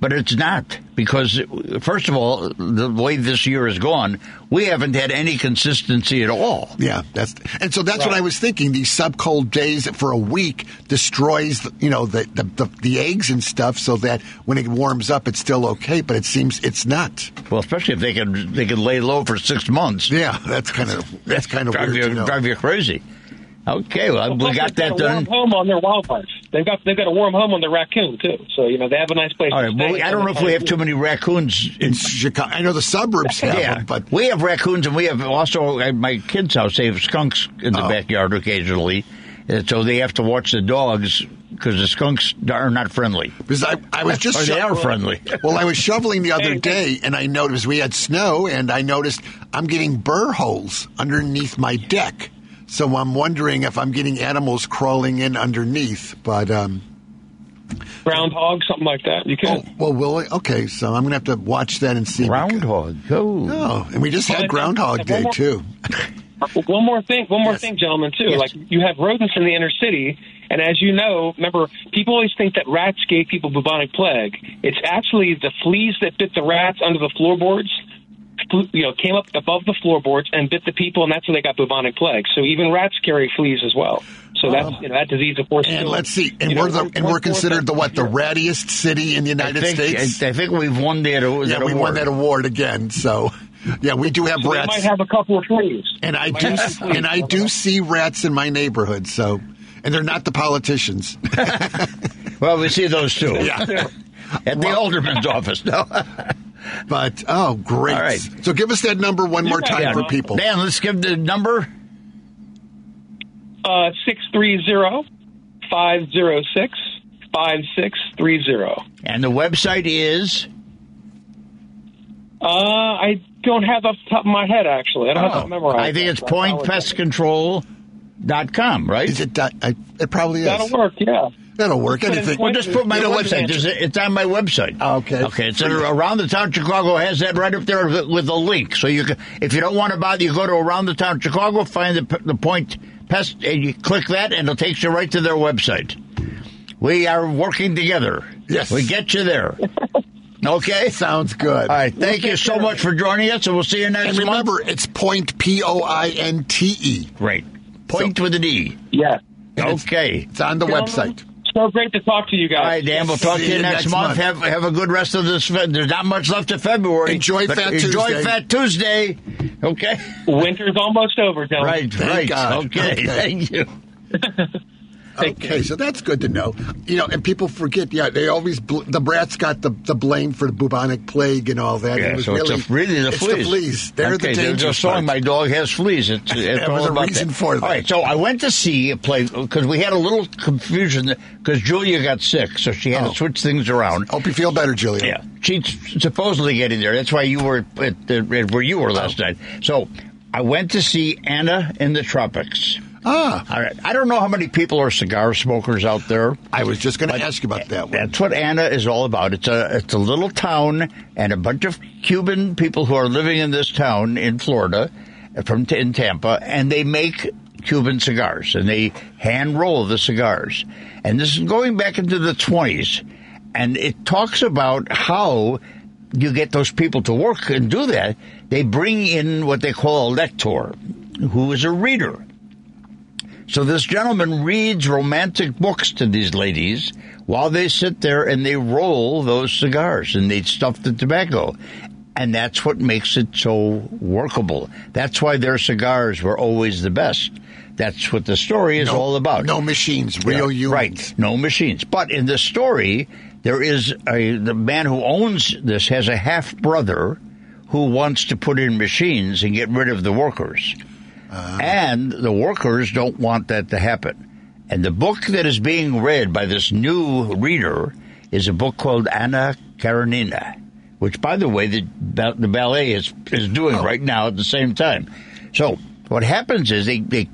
But it's not, because, first of all, the way this year has gone, we haven't had any consistency at all. Yeah, that's and so that's right. What I was thinking. These sub-cold days for a week destroys, you know, the, the, the, the eggs and stuff, so that when it warms up, it's still okay, but it seems it's not. Well, especially if they can they can lay low for six months. Yeah, that's kind of that's kind of drive weird. You, to drive you crazy. Okay, well, well we got that got a done. Warm home on their wildlife. They've got they've got a warm home on their raccoon too. So you know they have a nice place. All right, to well, stay. I don't know if we have too many raccoons in Chicago. I know the suburbs have yeah, them, but we have raccoons, and we have also at my kids' house they have skunks in the oh. backyard occasionally, and so they have to watch the dogs. Because the skunks are not friendly. Because I, I was just sho- they are friendly. Well, I was shoveling the other day, and I noticed we had snow, and I noticed I'm getting burr holes underneath my deck. So I'm wondering if I'm getting animals crawling in underneath, but um, groundhog, something like that. You can. Oh, well, will I? Okay, so I'm gonna have to watch that and see. Groundhog. Oh, oh and we just had Groundhog Day too. One more thing, one more yes. thing, gentlemen, too. Yes. Like you have rodents in the inner city, and as you know, remember, people always think that rats gave people bubonic plague. It's actually the fleas that bit the rats under the floorboards. You know, came up above the floorboards and bit the people, and that's where they got bubonic plague. So even rats carry fleas as well. So that's um, you know, that disease, of course. And let's see, and we're know, the, and we're considered the what the rattiest city in the United I think, States. I, I think we've won that. that yeah, we won that award again. So yeah, we do have so rats. We might have a couple of fleas. And I do, and I do see rats in my neighborhood. So, and they're not the politicians. Well, we see those too. Yeah. At the well, alderman's office. No. But, oh, great. All right. So give us that number one more time yeah. for people. Dan, let's give the number. Uh, six three zero, five zero six, five six three zero. And the website is? Uh, I don't have off the top of my head, actually. I don't oh. have to memorize. I think that, it's point pest control dot com, right? Is it? Dot, I, it probably is. That'll work, yeah. That'll work. Anything. Well, just put my website. It's on my website. Oh, okay. Okay. It's Around the Town Chicago has that right up there with a link. So you can, if you don't want to bother, you go to Around the Town Chicago, find the, the Point Pest, and you click that, and it'll take you right to their website. We are working together. Yes. We get you there. Okay. Sounds good. All right. Thank we'll you so care. much for joining us, and we'll see you next and remember, month. Remember, it's Point, P O I N T E. Right. Point so, with an E. Yeah. Okay. It's, it's on the Gentlemen. website. So great to talk to you guys. All right, Dan, we'll talk See to you, you next, next month. month. Have have a good rest of this. There's not much left of February. Enjoy Fat Tuesday. Enjoy Fat Tuesday. Okay. Winter's almost over, Dylan. Right, Thank right. God. Okay. okay, thank you. Thank okay, you. So that's good to know. You know, and people forget, yeah, they always, bl- the brats got the, the blame for the bubonic plague and all that. Yeah, it was so really, it's a, really the it's fleas. The fleas. They're okay, the there's a song, My Dog Has Fleas. It's, it's there was a reason that. for that. All right, so I went to see a play, because we had a little confusion, because Julia got sick, so she had oh. to switch things around. Hope you feel better, Julia. Yeah, she's supposedly getting there. That's why you were at the, where you were last oh. night. So I went to see Anna in the Tropics. Ah. All right. I don't know how many people are cigar smokers out there. I was just going to ask you about that one. That's what Anna is all about. It's a it's a little town, and a bunch of Cuban people who are living in this town in Florida, from in Tampa, and they make Cuban cigars, and they hand roll the cigars. And this is going back into the twenties, and it talks about how you get those people to work and do that. They bring in what they call a lector, who is a reader. So this gentleman reads romantic books to these ladies while they sit there and they roll those cigars and they stuff the tobacco. And that's what makes it so workable. That's why their cigars were always the best. That's what the story is no, all about. No machines, real yeah, humans. Right, no machines. But in the story, there is a the man who owns this has a half-brother who wants to put in machines and get rid of the workers. Uh, and the workers don't want that to happen. And the book that is being read by this new reader is a book called Anna Karenina, which, by the way, the, the ballet is is doing oh. right now at the same time. So what happens is they, they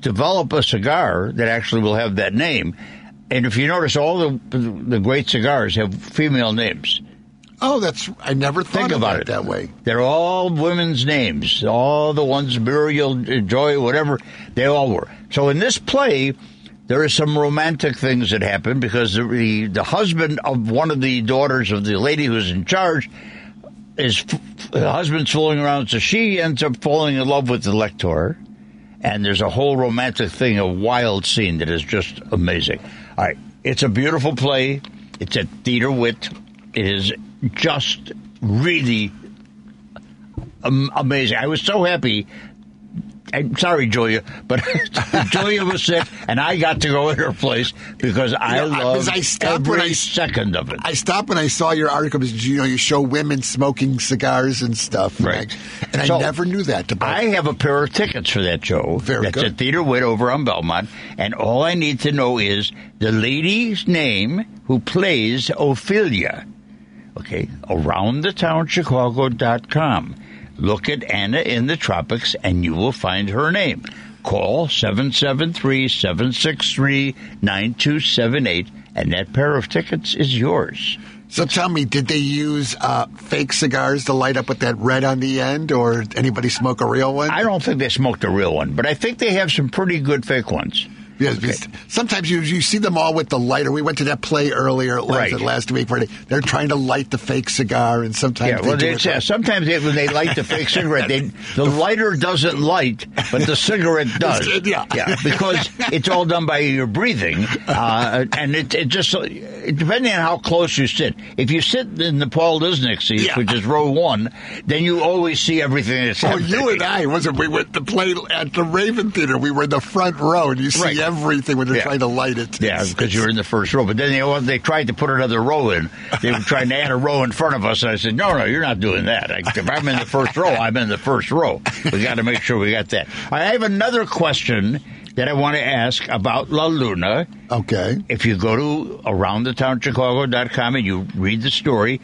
develop a cigar that actually will have that name. And if you notice, all the the great cigars have female names. Oh, that's I never thought Think about, about it that way. They're all women's names. All the ones, Muriel, Joy, whatever, they all were. So in this play, there are some romantic things that happen because the, the the husband of one of the daughters of the lady who's in charge, is the husband's fooling around, so she ends up falling in love with the lector, and there's a whole romantic thing, a wild scene that is just amazing. All right, it's a beautiful play. It's at Theater Wit. It is just really amazing. I was so happy. I'm sorry, Julia, but Julia was sick, and I got to go in her place because I you know, loved I every when I, second of it. I stopped when I saw your article because, you know, you show women smoking cigars and stuff. Right. And I, and so, I never knew that. To I have a pair of tickets for that show. Very That's good. That's at Theater Wit over on Belmont, and all I need to know is the lady's name who plays Ophelia. Okay, around the town chicago dot com. Look at Anna in the Tropics, and you will find her name. Call seven seven three, seven six three, nine two seven eight, and that pair of tickets is yours. So tell me, did they use uh, fake cigars to light up with that red on the end, or anybody smoke a real one? I don't think they smoked a real one, but I think they have some pretty good fake ones. Yes, okay. Sometimes you you see them all with the lighter. We went to that play earlier last, right. last week where they, they're trying to light the fake cigar, and sometimes yeah, they well, do it yeah, sometimes they, when they light the fake cigarette, they, the lighter doesn't light, but the cigarette does. yeah. yeah, because it's all done by your breathing, uh, and it, it just depending on how close you sit. If you sit in the Paul Lisnick seat, yeah. which is row one, then you always see everything that's happening. Oh, you and I wasn't we went to play at the Raven Theater? We were in the front row, and you see. Right. Everything when they're yeah. trying to light it. Yeah, because you were in the first row. But then they well, they tried to put another row in. They were trying to add a row in front of us. And I said, no, no, you're not doing that. I, if I'm in the first row, I'm in the first row. We got to make sure we got that. I have another question that I want to ask about La Luna. Okay. If you go to around the town chicago dot com and you read the story,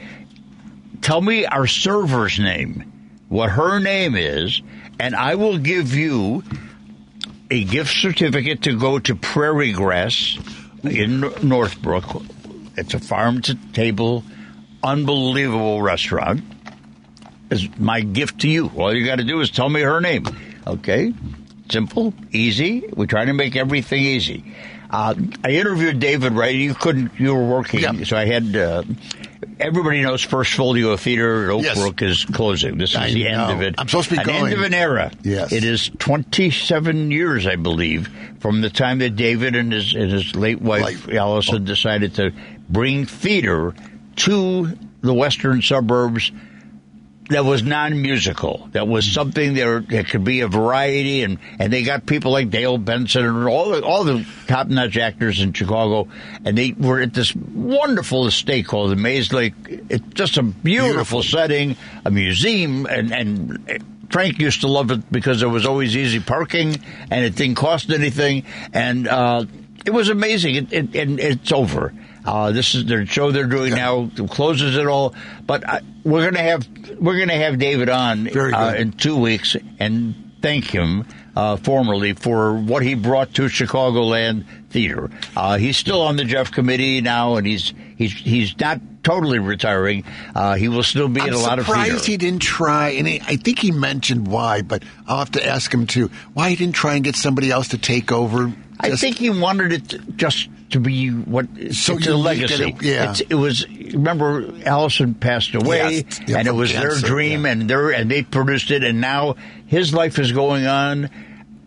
tell me our server's name, what her name is, and I will give you a gift certificate to go to Prairie Grass in Northbrook. It's a farm-to-table, unbelievable restaurant. It's my gift to you. All you got to do is tell me her name. Okay? Simple, easy. We try to make everything easy. Uh, I interviewed David, right? You couldn't, you were working, yeah. so I had, uh, everybody knows First Folio Theater at Oakbrook yes. is closing. This is I the know. end of it. I'm supposed to be an going. End of an era. Yes. It is twenty-seven years, I believe, from the time that David and his, and his late wife, Life. Allison, oh. decided to bring theater to the western suburbs. That was non-musical. That was something there that could be a variety, and, and they got people like Dale Benson and all the, all the top-notch actors in Chicago, and they were at this wonderful estate called the Maze Lake. It's just a beautiful, beautiful setting, a museum, and, and Frank used to love it because there was always easy parking, and it didn't cost anything, and uh, it was amazing, it, it, and it's over. Uh, this is their show they're doing now, closes it all. But I, we're gonna have we're gonna have David on uh, in two weeks and thank him uh, formally for what he brought to Chicagoland theater. Uh, he's still on the Jeff committee now, and he's he's he's not totally retiring. Uh, he will still be I'm at a lot of theater. I'm surprised he didn't try, and he, I think he mentioned why, but I'll have to ask him too. Why he didn't try and get somebody else to take over? Just, I think he wanted it to just. To be what so it's a legacy. It, yeah. it's, it was. Remember, Allison passed away, yes, yeah, and it was cancer, their dream, yeah. and their and they produced it, and now his life is going on,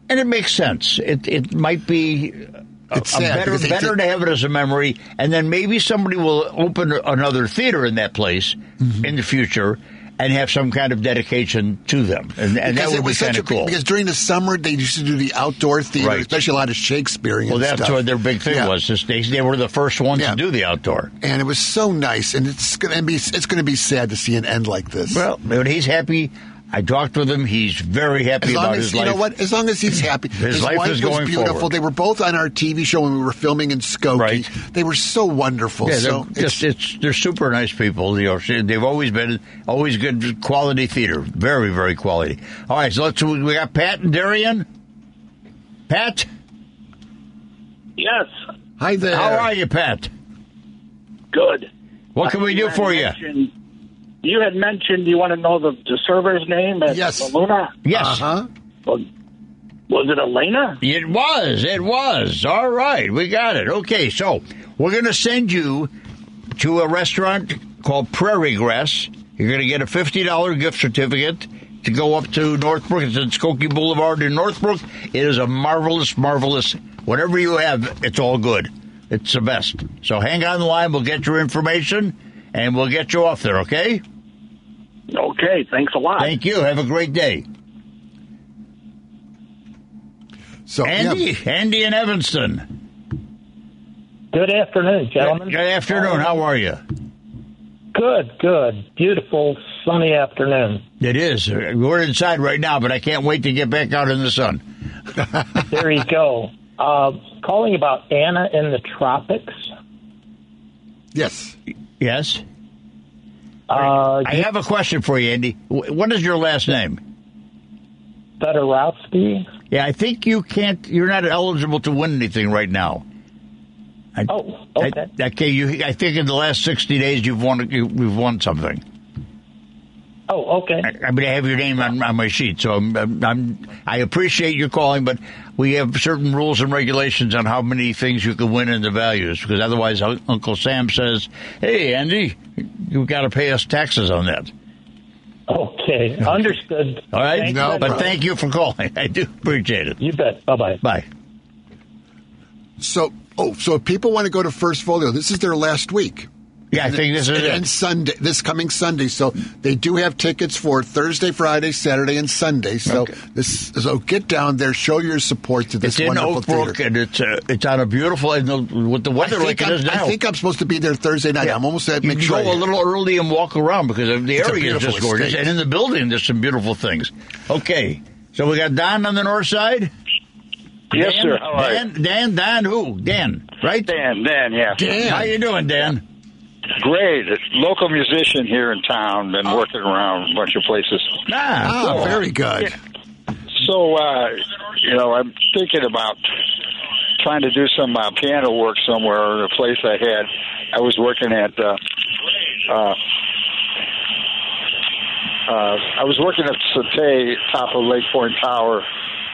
and it makes sense. It it might be a, a better better to have it as a memory, and then maybe somebody will open another theater in that place mm-hmm. in the future. and have some kind of dedication to them. And, and that would be kind of cool. Because during the summer, they used to do the outdoor theater, right. especially a lot of Shakespearean well, stuff. Well, that's what their big thing yeah. was. They, they were the first ones yeah. to do the outdoor. And it was so nice. And it's going to be it's going to be sad to see an end like this. Well, but he's happy. I talked with him. He's very happy about as, his life. You know what? As long as he's happy. His, his life wife is going was beautiful. Forward. They were both on our T V show when we were filming in Skokie. Right. They were so wonderful. Yeah, so they're, it's, just, it's, they're super nice people. You know, they've always been always good quality theater. Very, very quality. All right, so let's. We got Pat and Darian. Pat? Yes. Hi there. How are you, Pat? Good. What can I we do for you? You had mentioned you want to know the, the server's name at yes. La Luna? Yes. Uh-huh. Well, was it Elena? It was. It was. All right. We got it. Okay. So we're going to send you to a restaurant called Prairie Grass. You're going to get a fifty dollars gift certificate to go up to Northbrook. It's in Skokie Boulevard in Northbrook. It is a marvelous, marvelous. Whatever you have, it's all good. It's the best. So hang on the line. We'll get your information, and we'll get you off there, okay? Okay, thanks a lot. Thank you. Have a great day. So, Andy, yeah. Andy in Evanston. Good afternoon, gentlemen. Good afternoon. How are you? Good, good. Beautiful, sunny afternoon. It is. We're inside right now, but I can't wait to get back out in the sun. There you go. Uh, calling about Anna in the Tropics. Yes. Yes. Uh, I have a question for you, Andy. What is your last name? Fedorowski. Yeah, I think you can't. You're not eligible to win anything right now. I, oh, okay. I, okay, you. I think in the last sixty days you've won. You, you've won something. Oh, okay. I, I mean, I have your name on, on my sheet, so I'm, I'm, I'm. I appreciate your calling, but we have certain rules and regulations on how many things you can win and the values, because otherwise, Uncle Sam says, "Hey, Andy, you've got to pay us taxes on that." Okay. Understood. All right. Thanks, no, but thank you for calling. I do appreciate it. You bet. Bye-bye. Bye. So, oh, so if people want to go to First Folio, this is their last week. Yeah, and I think this is it. And Sunday, this coming Sunday. So they do have tickets for Thursday, Friday, Saturday, and Sunday. So okay. this, so get down there, show your support to this it's wonderful theater. It's in Oakbrook, and it's uh, it's on a beautiful, and with the weather like it is now. I think I'm supposed to be there Thursday night. Yeah. I'm almost at. You make can sure go a little early and walk around because the it's area is just estate. gorgeous, and in the building there's some beautiful things. Okay, so we got Don on the north side. Yes, Dan, sir. All Dan, right. Dan, Dan, who? Dan, right? Dan, Dan, yeah. Dan, how you doing, Dan? Great. Local musician here in town. Been oh. working around a bunch of places. Ah, oh, so, very good. Yeah. So, uh, you know, I'm thinking about trying to do some uh, piano work somewhere or a place I had. I was working at... Uh, uh, uh, I was working at Satay, top of Lake Forest Tower,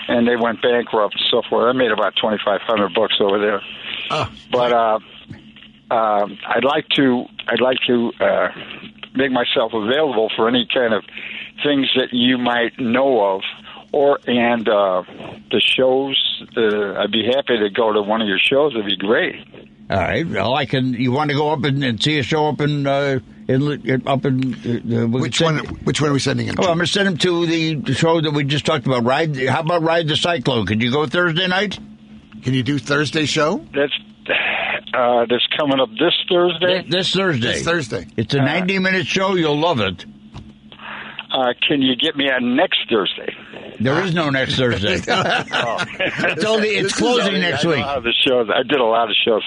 and they went bankrupt and so forth. I made about twenty-five hundred bucks over there. Oh. But... Uh, Um, I'd like to. I'd like to uh, make myself available for any kind of things that you might know of, or and uh, the shows. Uh, I'd be happy to go to one of your shows. It'd be great. All right. Well, I can. You want to go up and, and see a show up in uh, in up in uh, which send, one? Which one are we sending him? Well, to? I'm going to send him to the show that we just talked about. Ride. How about Ride the Cyclone? Can you go Thursday night? Can you do Thursday show? That's. Uh, that's coming up this Thursday? This Thursday. This Thursday. It's a ninety-minute uh, show. You'll love it. Uh, can you get me on next Thursday? There is no next Thursday. oh. It's only, it's closing only, next I week. The shows. I did a lot of shows.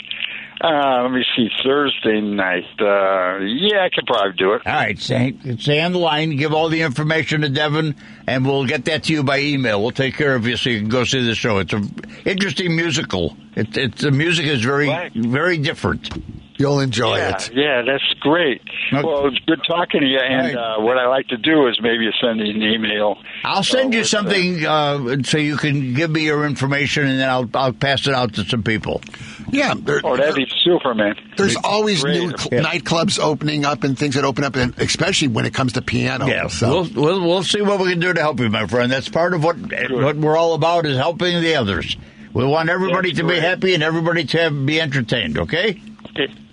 Uh, let me see. Thursday night. Uh, yeah, I could probably do it. All right. Stay, stay on the line. Give all the information to Devin, and we'll get that to you by email. We'll take care of you so you can go see the show. It's an interesting musical. It, it, the music is very, right. very different. You'll enjoy yeah, it. Yeah, that's great. Okay. Well, it's good talking to you, and right. uh, what I like to do is maybe send you an email. I'll send uh, you something uh, so you can give me your information, and then I'll, I'll pass it out to some people. Yeah. There, oh, that'd there, be super, man. There's it's always great. new cl- yeah. nightclubs opening up and things that open up, and especially when it comes to piano. Yeah, so. we'll, we'll, we'll see what we can do to help you, my friend. That's part of what sure. what we're all about is helping the others. We want everybody that's to great. be happy and everybody to have, be entertained, okay?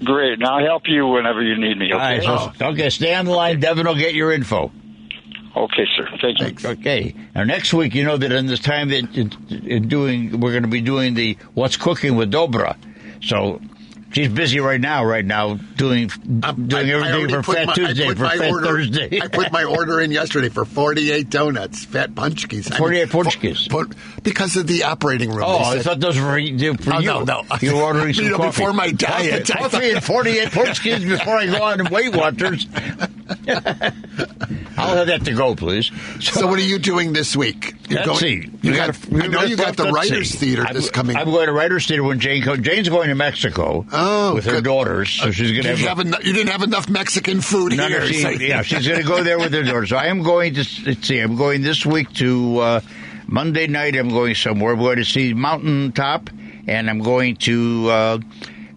Great, and I'll help you whenever you need me. Okay. All right, so, oh. okay, stay on the line. Devin will get your info. Okay, sir. Thank you. Okay. Now, next week, you know that in this time that in, in doing, we're going to be doing the What's Cooking with Dobra. So she's busy right now, right now, doing um, doing I, everything I for Fat my, Tuesday, for Fat order, Thursday. I put my order in yesterday for forty-eight donuts, Fat Punchkis. forty-eight Punchkis. For, for, because of the operating room. Oh, I thought those were for you. Oh, no, no. You're ordering some you know, coffee. Before my diet. Coffee, coffee and forty-eight Punchkis before I go on to Weight Watchers. I'll have that to go, please. So, so what are you doing this week? You're let's going, see. You got, got, I know you got the Writers Theater this coming. I'm going to Writers Theater when Jane goes. Jane's going to Mexico oh, with good. her daughters. So she's going to have, have enough, you didn't have enough Mexican food none here. She, so. Yeah, she's going to go there with her daughters. So I am going to let's see. I'm going this week to uh, Monday night. I'm going somewhere. I'm going to see Mountain Top, and I'm going to uh,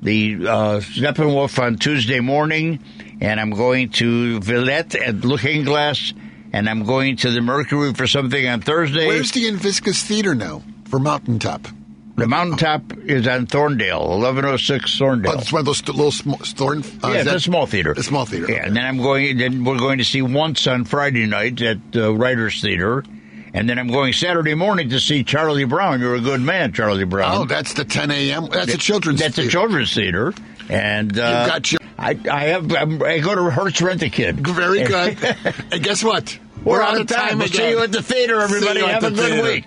the uh, Steppenwolf on Tuesday morning. And I'm going to Villette at Looking Glass, and I'm going to the Mercury for something on Thursday. Where's the Inviscus Theater now for Mountain Top? The Mountain Top oh. is on Thorndale, eleven oh six Thorndale. Oh, it's one of those little small, thorn, uh, yeah, it's that, a small theater. A small theater. Yeah, okay. And then I'm going. Then we're going to see Once on Friday night at uh, Writers Theater. And then I'm going Saturday morning to see Charlie Brown. You're a good man, Charlie Brown. Oh, that's the ten a.m. That's that, a children's that's theater. That's a children's theater. And uh, You've got your... I, I have. I'm, I go to Hertz Rent-A-Kid. Very good. And guess what? We're, We're out of time. time we'll see you at the theater, everybody. Have the a theater. good week.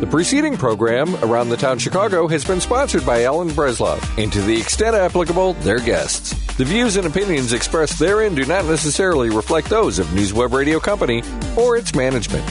The preceding program, Around the Town Chicago, has been sponsored by Alan Breslov, and to the extent applicable, their guests. The views and opinions expressed therein do not necessarily reflect those of NewsWeb Radio Company or its management.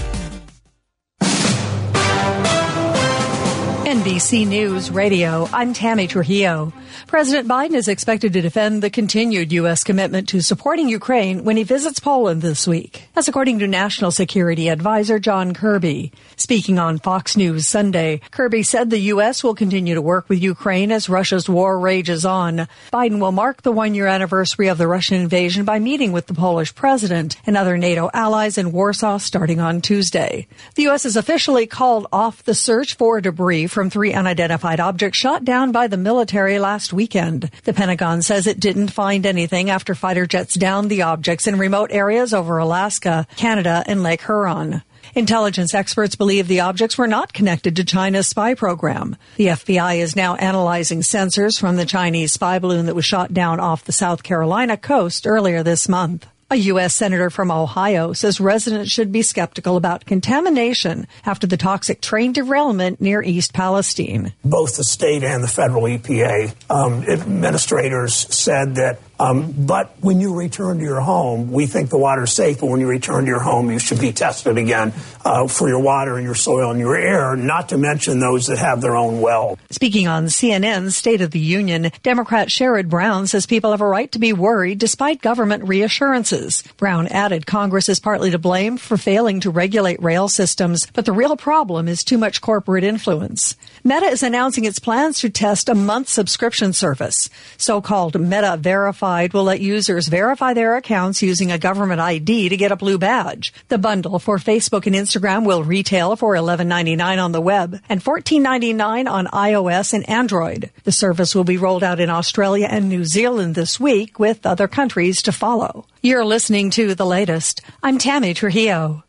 N B C News Radio, I'm Tammy Trujillo. President Biden is expected to defend the continued U S commitment to supporting Ukraine when he visits Poland this week, as according to National Security Advisor John Kirby. Speaking on Fox News Sunday, Kirby said the U S will continue to work with Ukraine as Russia's war rages on. Biden will mark the one-year anniversary of the Russian invasion by meeting with the Polish president and other NATO allies in Warsaw starting on Tuesday. The U S has officially called off the search for debris from three unidentified objects shot down by the military last weekend. The Pentagon says it didn't find anything after fighter jets downed the objects in remote areas over Alaska, Canada, and Lake Huron. Intelligence experts believe the objects were not connected to China's spy program. The F B I is now analyzing sensors from the Chinese spy balloon that was shot down off the South Carolina coast earlier this month. A U S senator from Ohio says residents should be skeptical about contamination after the toxic train derailment near East Palestine. Both the state and the federal E P A um, administrators said that, um, but when you return to your home, we think the water's safe, but when you return to your home, you should be tested again uh, for your water and your soil and your air, not to mention those that have their own well. Speaking on C N N's State of the Union, Democrat Sherrod Brown says people have a right to be worried despite government reassurances. Brown added Congress is partly to blame for failing to regulate rail systems, but the real problem is too much corporate influence. Meta is announcing its plans to test a month subscription service. So-called Meta Verified will let users verify their accounts using a government I D to get a blue badge. The bundle for Facebook and Instagram will retail for eleven ninety-nine on the web and fourteen ninety-nine on iOS and Android. The service will be rolled out in Australia and New Zealand this week, with other countries to follow. You're listening to The Latest. I'm Tammy Trujillo.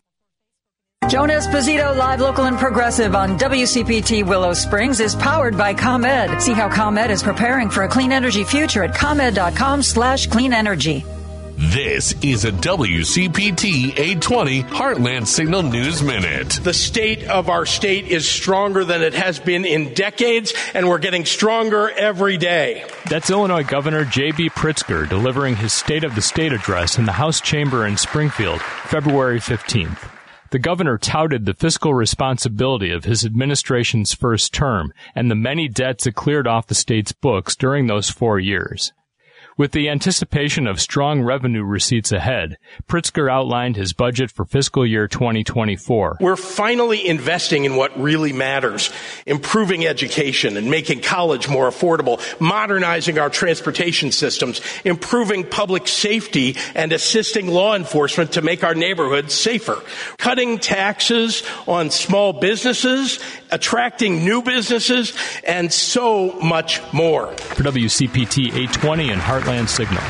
Joan Esposito, live, local, and progressive on W C P T Willow Springs is powered by ComEd. See how ComEd is preparing for a clean energy future at ComEd.com slash clean energy. This is a W C P T eight twenty Heartland Signal News Minute. The state of our state is stronger than it has been in decades, and we're getting stronger every day. That's Illinois Governor J B. Pritzker delivering his State of the State address in the House chamber in Springfield, February fifteenth. The governor touted the fiscal responsibility of his administration's first term and the many debts it cleared off the state's books during those four years. With the anticipation of strong revenue receipts ahead, Pritzker outlined his budget for fiscal year twenty twenty-four. We're finally investing in what really matters, improving education and making college more affordable, modernizing our transportation systems, improving public safety, and assisting law enforcement to make our neighborhoods safer, cutting taxes on small businesses, attracting new businesses, and so much more. For W C P T eight twenty and Heartland Signal,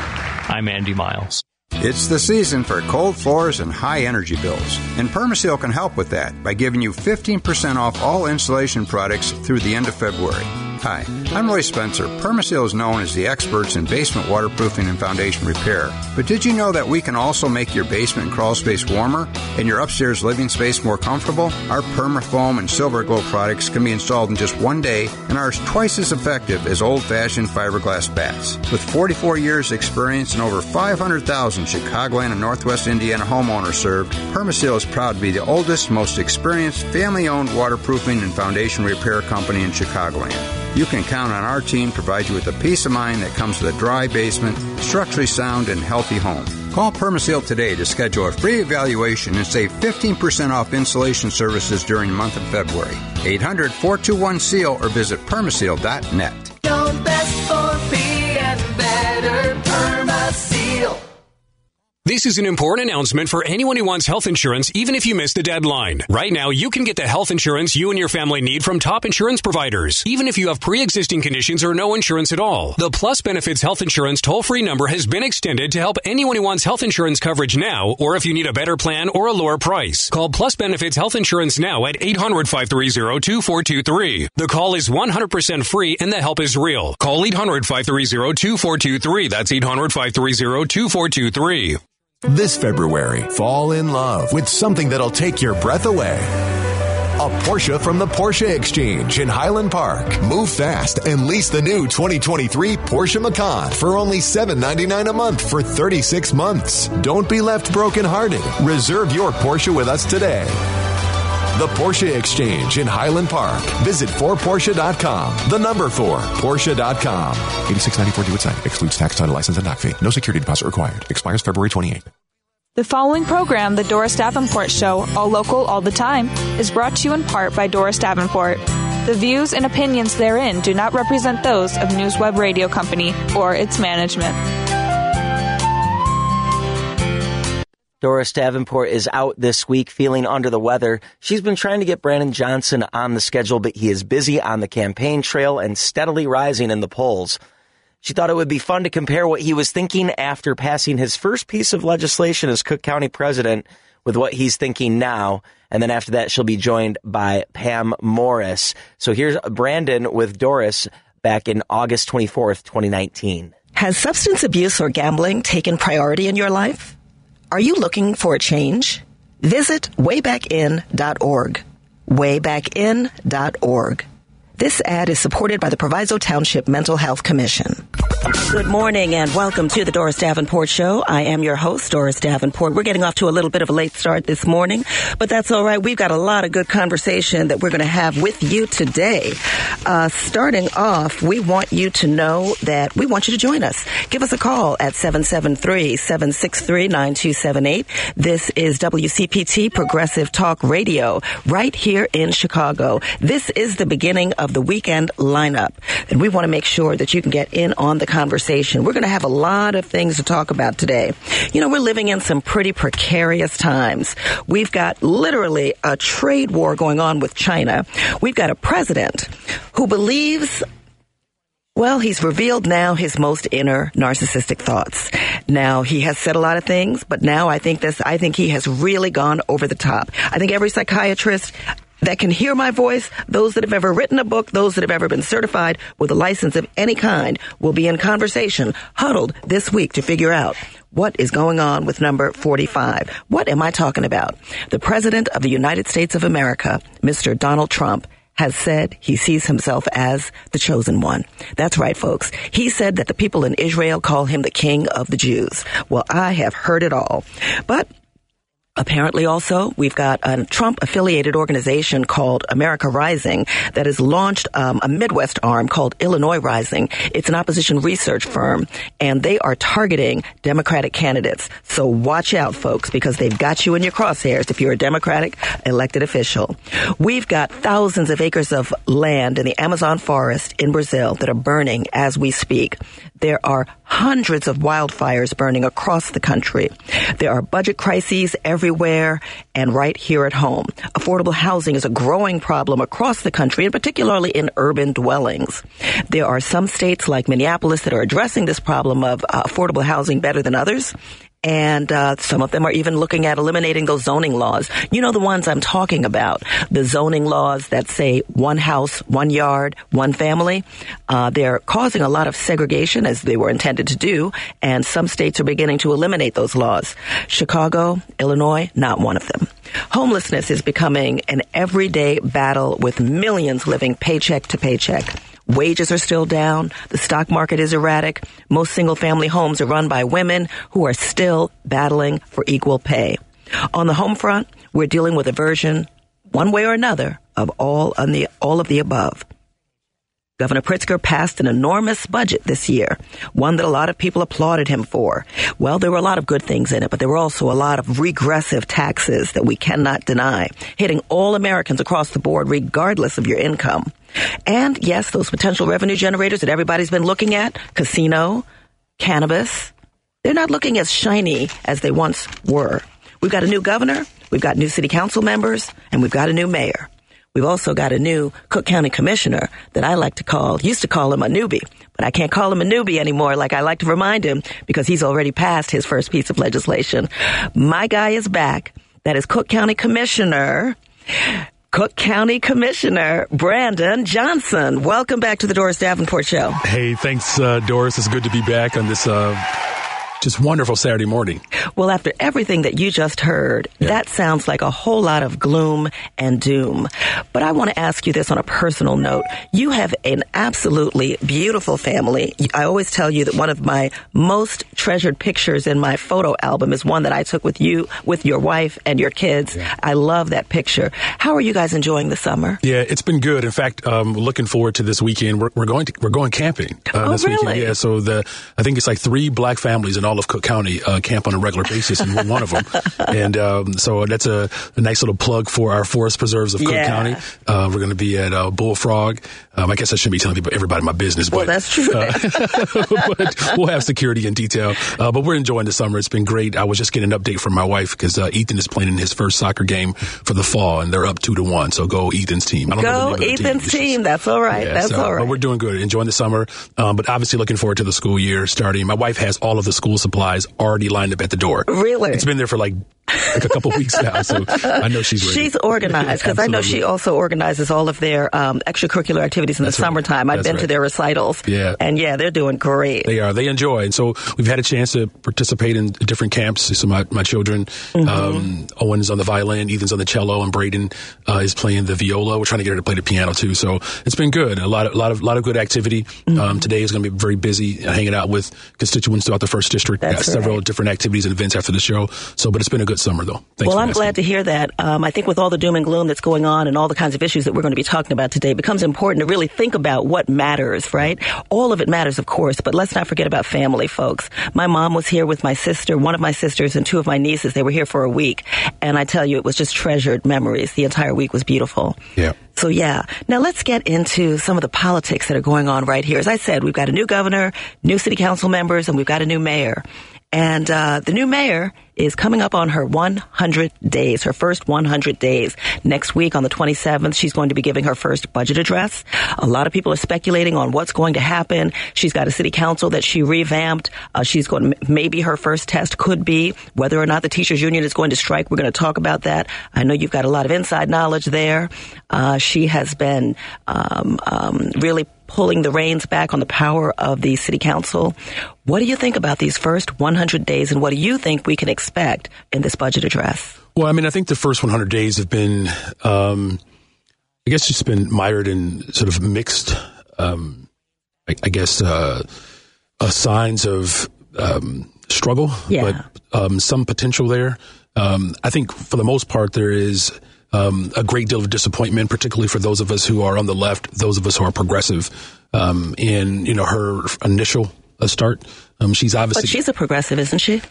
I'm Andy Miles. It's the season for cold floors and high energy bills, and PermaSeal can help with that by giving you fifteen percent off all insulation products through the end of February. Hi, I'm Roy Spencer. PermaSeal is known as the experts in basement waterproofing and foundation repair. But did you know that we can also make your basement and crawl space warmer and your upstairs living space more comfortable? Our PermaFoam and Silver Glow products can be installed in just one day and are twice as effective as old-fashioned fiberglass bats. With forty-four years experience and over five hundred thousand Chicagoland and Northwest Indiana homeowners served, PermaSeal is proud to be the oldest, most experienced, family-owned waterproofing and foundation repair company in Chicagoland. You can count on our team to provide you with the peace of mind that comes with a dry basement, structurally sound, and healthy home. Call PermaSeal today to schedule a free evaluation and save fifteen percent off insulation services during the month of February. eight hundred, four two one, SEAL or visit permaseal dot net. Go best for being better, PermaSeal. This is an important announcement for anyone who wants health insurance, even if you missed the deadline. Right now, you can get the health insurance you and your family need from top insurance providers, even if you have pre-existing conditions or no insurance at all. The Plus Benefits Health Insurance toll-free number has been extended to help anyone who wants health insurance coverage now, or if you need a better plan or a lower price. Call Plus Benefits Health Insurance now at eight hundred, five three zero, two four two three. The call is one hundred percent free and the help is real. Call eight hundred, five three zero, two four two three. That's eight hundred, five three zero, two four two three. This February, fall in love with something that'll take your breath away. A Porsche from the Porsche Exchange in Highland Park. Move fast and lease the new twenty twenty-three Porsche Macan for only seven hundred ninety-nine dollars a month for thirty-six months. Don't be left brokenhearted. Reserve your Porsche with us today. The Porsche Exchange in Highland Park. Visit four Porsche dot com. The number four, Porsche dot com. eighty-six ninety-four due at signing. Excludes tax, title, license, and dock fee. No security deposit required. Expires February twenty-eighth. The following program, The Doris Davenport Show, all local, all the time, is brought to you in part by Doris Davenport. The views and opinions therein do not represent those of NewsWeb Radio Company or its management. Doris Davenport is out this week feeling under the weather. She's been trying to get Brandon Johnson on the schedule, but he is busy on the campaign trail and steadily rising in the polls. She thought it would be fun to compare what he was thinking after passing his first piece of legislation as Cook County president with what he's thinking now. And then after that, she'll be joined by Pam Morris. So here's Brandon with Doris back in August twenty-fourth, twenty nineteen. Has substance abuse or gambling taken priority in your life? Are you looking for a change? Visit way back in dot org. way back in dot org. This ad is supported by the Proviso Township Mental Health Commission. Good morning and welcome to the Doris Davenport Show. I am your host, Doris Davenport. We're getting off to a little bit of a late start this morning, but that's all right. We've got a lot of good conversation that we're going to have with you today. Uh, starting off, we want you to know that we want you to join us. Give us a call at seven seven three, seven six three, nine two seven eight. This is W C P T Progressive Talk Radio right here in Chicago. This is the beginning of the weekend lineup, and we want to make sure that you can get in on the conversation. We're going to have a lot of things to talk about today. You know, we're living in some pretty precarious times. We've got literally a trade war going on with China. We've got a president who believes, well, he's revealed now his most inner narcissistic thoughts. Now, he has said a lot of things, but now I think this, I think he has really gone over the top. I think every psychiatrist that can hear my voice, those that have ever written a book, those that have ever been certified with a license of any kind, will be in conversation, huddled this week to figure out what is going on with number forty-five. What am I talking about? The President of the United States of America, Mister Donald Trump, has said he sees himself as the chosen one. That's right, folks. He said that the people in Israel call him the King of the Jews. Well, I have heard it all. But Apparently also, we've got a Trump-affiliated organization called America Rising that has launched um, a Midwest arm called Illinois Rising. It's an opposition research firm, and they are targeting Democratic candidates. So watch out, folks, because they've got you in your crosshairs if you're a Democratic elected official. We've got thousands of acres of land in the Amazon forest in Brazil that are burning as we speak. There are hundreds of wildfires burning across the country. There are budget crises everywhere and right here at home. Affordable housing is a growing problem across the country, and particularly in urban dwellings. There are some states like Minneapolis that are addressing this problem of uh, affordable housing better than others. And uh, some of them are even looking at eliminating those zoning laws. You know the ones I'm talking about, the zoning laws that say one house, one yard, one family. Uh, they're causing a lot of segregation, as they were intended to do, and some states are beginning to eliminate those laws. Chicago, Illinois, not one of them. Homelessness is becoming an everyday battle with millions living paycheck to paycheck. Wages are still down. The stock market is erratic. Most single-family homes are run by women who are still battling for equal pay. On the home front, we're dealing with a version, one way or another, of all on the all of the above. Governor Pritzker passed an enormous budget this year, one that a lot of people applauded him for. Well, there were a lot of good things in it, but there were also a lot of regressive taxes that we cannot deny, hitting all Americans across the board regardless of your income. And yes, those potential revenue generators that everybody's been looking at, casino, cannabis, they're not looking as shiny as they once were. We've got a new governor, we've got new city council members, and we've got a new mayor. We've also got a new Cook County commissioner that I like to call, used to call him a newbie, but I can't call him a newbie anymore like I like to remind him because he's already passed his first piece of legislation. My guy is back. That is Cook County Commissioner, Cook County Commissioner Brandon Johnson. Welcome back to the Doris Davenport Show. Hey, thanks, uh, Doris. It's good to be back on this uh just wonderful Saturday morning. Well, after everything that you just heard, yeah. that sounds like a whole lot of gloom and doom. But I want to ask you this on a personal note. You have an absolutely beautiful family. I always tell you that one of my most treasured pictures in my photo album is one that I took with you, with your wife and your kids. Yeah. I love that picture. How are you guys enjoying the summer? Yeah, it's been good. In fact, um, looking forward to this weekend. We're, we're going to, we're going camping uh, oh, this really? weekend. Yeah, so the I think it's like three black families in all of Cook County uh, camp on a regular basis, and we're one of them. And um, so that's a, a nice little plug for our forest preserves of Cook yeah. County. Uh, we're going to be at uh, Bullfrog. Um, I guess I shouldn't be telling people, everybody my business, but, well, that's true. Uh, but we'll have security in detail. Uh, but we're enjoying the summer. It's been great. I was just getting an update from my wife because uh, Ethan is playing in his first soccer game for the fall, and they're up two to one. So go Ethan's team. I don't go know the Ethan's team. team. That's all right. Yeah, that's so, all right. But we're doing good. Enjoying the summer, um, but obviously looking forward to the school year starting. My wife has all of the school supplies already lined up at the door. Really? It's been there for like like a couple weeks now, so I know she's ready. She's organized, because I know she also organizes all of their um, extracurricular activities in That's the right. summertime. I've That's been right. to their recitals. Yeah. And yeah, they're doing great. They are. They enjoy. And so we've had a chance to participate in different camps. So my, my children, mm-hmm. um, Owen's on the violin, Ethan's on the cello, and Braden uh, is playing the viola. We're trying to get her to play the piano too. So it's been good. A lot of, lot of, lot of good activity. Mm-hmm. Um, today is going to be very busy uh, hanging out with constituents throughout the first district. That's Got right. several different activities and events after the show. So, but it's been a good summer, though. Thanks well, I'm asking. glad to hear that. Um, I think with all the doom and gloom that's going on and all the kinds of issues that we're going to be talking about today, it becomes important to really think about what matters, right? All of it matters, of course, but let's not forget about family, folks. My mom was here with my sister, one of my sisters, and two of my nieces. They were here for a week, and I tell you, it was just treasured memories. The entire week was beautiful. Yeah. So, yeah. Now, let's get into some of the politics that are going on right here. As I said, we've got a new governor, new city council members, and we've got a new mayor. And uh, the new mayor is coming up on her one hundred days, her first one hundred days. Next week on the twenty-seventh, she's going to be giving her first budget address. A lot of people are speculating on what's going to happen. She's got a city council that she revamped. Uh, she's going to, maybe her first test could be whether or not the teachers union is going to strike. We're going to talk about that. I know you've got a lot of inside knowledge there. Uh, she has been um, um, really pulling the reins back on the power of the city council. What do you think about these first one hundred days, and what do you think we can expect in this budget address? Well, I mean, I think the first one hundred days have been, um, I guess, just been mired in sort of mixed, um, I, I guess, uh, uh, signs of um, struggle, yeah. but um, some potential there. Um, I think for the most part, there is um, a great deal of disappointment, particularly for those of us who are on the left, those of us who are progressive, um, in, you know, her initial uh, start. Um, she's obviously... But she's a progressive, isn't she?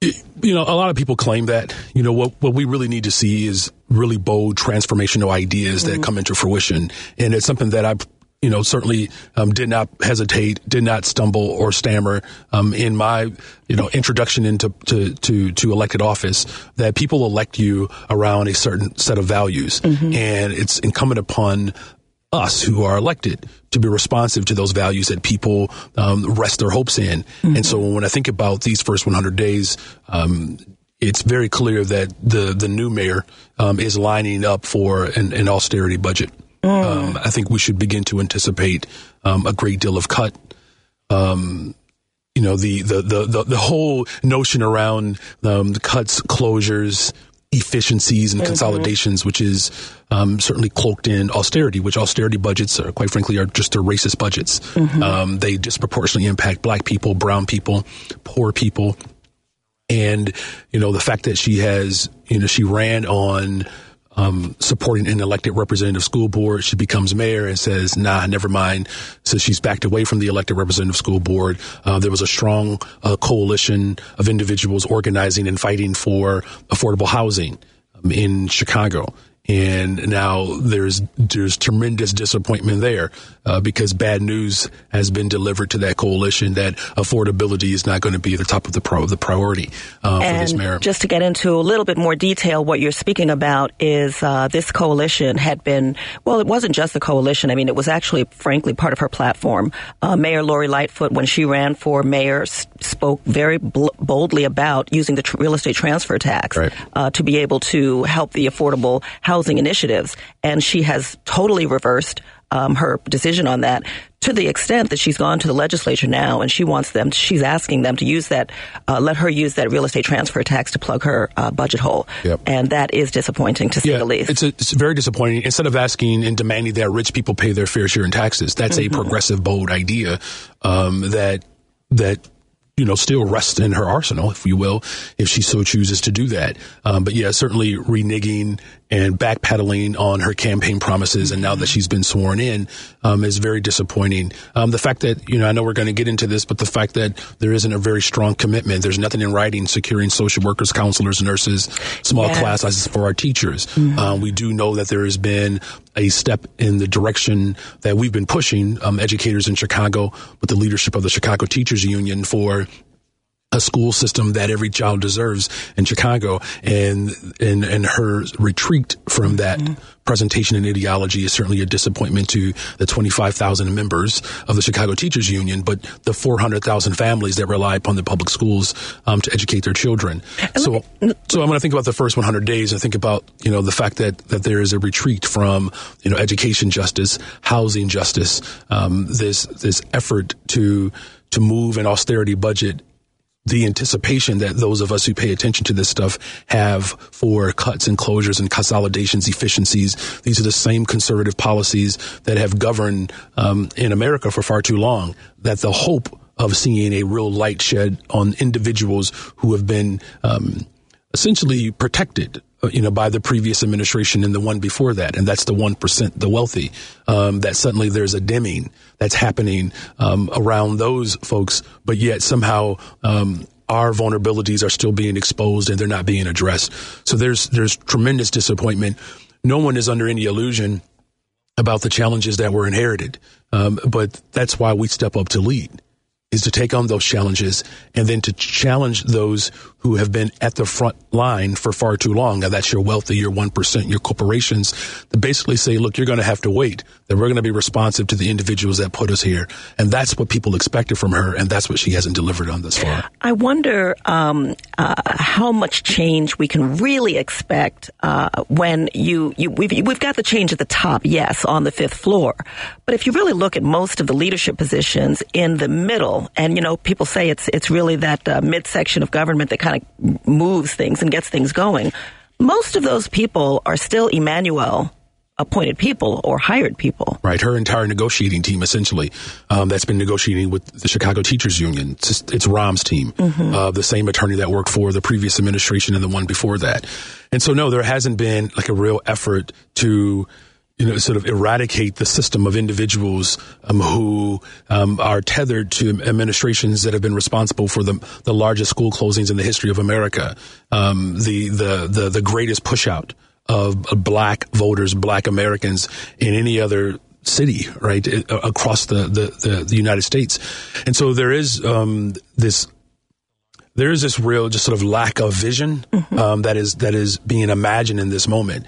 You know, a lot of people claim that. You know, what what we really need to see is really bold, transformational ideas mm-hmm. that come into fruition. And it's something that I, you know, certainly um, did not hesitate, did not stumble or stammer um, in my, you know, introduction into to, to, to elected office, that people elect you around a certain set of values. Mm-hmm. And it's incumbent upon us who are elected to be responsive to those values that people um, rest their hopes in. Mm-hmm. And so when I think about these first one hundred days, um, it's very clear that the, the new mayor um, is lining up for an, an austerity budget. Mm. Um, I think we should begin to anticipate um, a great deal of cut. Um, you know, the, the, the, the, the whole notion around um, the cuts, closures, efficiencies and mm-hmm. consolidations, which is um, certainly cloaked in austerity, which austerity budgets are, quite frankly, are just the racist budgets. Mm-hmm. Um, they disproportionately impact black people, brown people, poor people. And, you know, the fact that she has, you know, she ran on um, supporting an elected representative school board. She becomes mayor and says, nah, never mind. So she's backed away from the elected representative school board. Uh, there was a strong uh, coalition of individuals organizing and fighting for affordable housing um, in Chicago. And now there's there's tremendous disappointment there uh, because bad news has been delivered to that coalition that affordability is not going to be the top of the pro the priority uh, for this mayor. Just to get into a little bit more detail, what you're speaking about is uh, this coalition had been, well, it wasn't just the coalition. I mean, it was actually, frankly, part of her platform. Uh, Mayor Lori Lightfoot, when she ran for mayor, s- spoke very bl- boldly about using the tr- real estate transfer tax right. uh, to be able to help the affordable housing. housing initiatives, and she has totally reversed um, her decision on that, to the extent that she's gone to the legislature now and she wants them, she's asking them to use that, uh, let her use that real estate transfer tax to plug her uh, budget hole. Yep. And that is disappointing, to say yeah, the least. It's, a, it's very disappointing. Instead of asking and demanding that rich people pay their fair share in taxes, that's mm-hmm. a progressive, bold idea um, that that. you know, still rests in her arsenal, if you will, if she so chooses to do that. Um, but yeah, certainly reneging and backpedaling on her campaign promises. And now that she's been sworn in, um, is very disappointing. Um, the fact that, you know, I know we're going to get into this, but the fact that there isn't a very strong commitment, there's nothing in writing securing social workers, counselors, nurses, small yes. class sizes for our teachers. Mm-hmm. Um, we do know that there has been a step in the direction that we've been pushing um, educators in Chicago with the leadership of the Chicago Teachers Union for a school system that every child deserves in Chicago. And and, and her retreat from that mm-hmm. presentation and ideology is certainly a disappointment to the twenty-five thousand members of the Chicago Teachers Union, but the four hundred thousand families that rely upon the public schools um, to educate their children. So, so I'm going to think about the first one hundred days and think about, you know, the fact that, that there is a retreat from, you know, education justice, housing justice, um, this, this effort to, to move an austerity budget, the anticipation that those of us who pay attention to this stuff have for cuts and closures and consolidations, efficiencies. These are the same conservative policies that have governed um, in America for far too long, that the hope of seeing a real light shed on individuals who have been um, essentially protected, you know, by the previous administration and the one before that. And that's the one percent, the wealthy, um, that suddenly there's a dimming that's happening um, around those folks. But yet somehow um, our vulnerabilities are still being exposed and they're not being addressed. So there's there's tremendous disappointment. No one is under any illusion about the challenges that were inherited. Um, but that's why we step up to lead, is to take on those challenges and then to challenge those who have been at the front line for far too long. Now, that's your wealthy, your one percent, your corporations, that basically say, look, you're going to have to wait, that we're going to be responsive to the individuals that put us here. And that's what people expected from her. And that's what she hasn't delivered on this far. I wonder um, uh, how much change we can really expect uh, when you, you we've, we've got the change at the top, yes, on the fifth floor. But if you really look at most of the leadership positions in the middle, and, you know, people say it's it's really that uh, midsection of government that kind of moves things and gets things going. Most of those people are still Emmanuel appointed people or hired people. Right. Her entire negotiating team, essentially, um, that's been negotiating with the Chicago Teachers Union. It's, it's Rahm's team, mm-hmm. uh, the same attorney that worked for the previous administration and the one before that. And so, no, there hasn't been like a real effort to, you know, sort of eradicate the system of individuals um, who um, are tethered to administrations that have been responsible for the the largest school closings in the history of America, um, the, the, the, the greatest pushout of black voters, black Americans in any other city, right, across the, the, the, the United States. And so there is um, this... There is this real just sort of lack of vision mm-hmm. um, that is that is being imagined in this moment.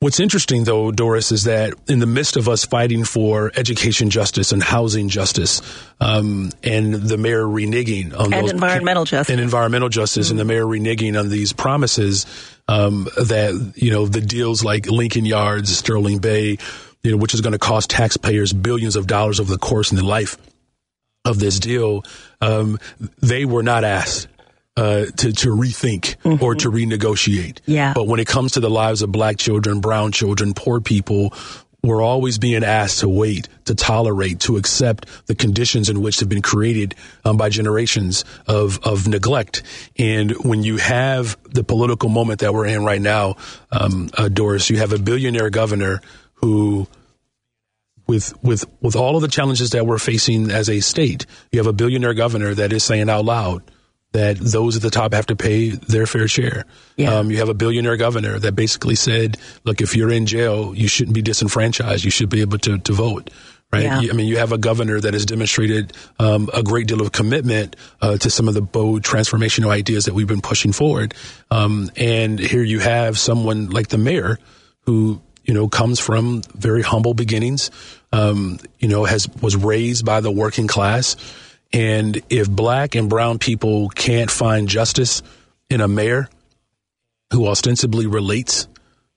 What's interesting, though, Doris, is that in the midst of us fighting for education justice and housing justice um, and the mayor reneging on and those, environmental justice and environmental justice mm-hmm. and the mayor reneging on these promises um, that, you know, the deals like Lincoln Yards, Sterling Bay, you know, which is going to cost taxpayers billions of dollars over the course and the life of this deal, um, they were not asked Uh, to, to rethink mm-hmm. or to renegotiate. Yeah. But when it comes to the lives of black children, brown children, poor people, we're always being asked to wait, to tolerate, to accept the conditions in which have been created um, by generations of, of neglect. And when you have the political moment that we're in right now, um, uh, Doris, you have a billionaire governor who... With with with all of the challenges that we're facing as a state, you have a billionaire governor that is saying out loud that those at the top have to pay their fair share. Yeah. Um, you have a billionaire governor that basically said, look, if you're in jail, you shouldn't be disenfranchised. You should be able to, to vote. Right. Yeah. I mean, you have a governor that has demonstrated um, a great deal of commitment uh, to some of the bold transformational ideas that we've been pushing forward. Um, and here you have someone like the mayor who, you know, comes from very humble beginnings, um, you know, has was raised by the working class. And if black and brown people can't find justice in a mayor who ostensibly relates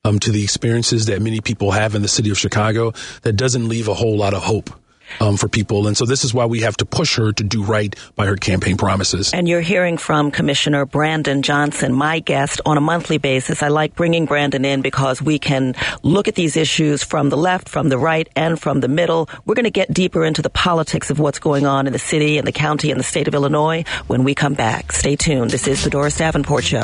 um, to the experiences that many people have in the city of Chicago, that doesn't leave a whole lot of hope um, for people. And so this is why we have to push her to do right by her campaign promises. And you're hearing from Commissioner Brandon Johnson, my guest, on a monthly basis. I like bringing Brandon in because we can look at these issues from the left, from the right, and from the middle. We're going to get deeper into the politics of what's going on in the city and the county and the state of Illinois when we come back. Stay tuned. This is the Doris Davenport Show.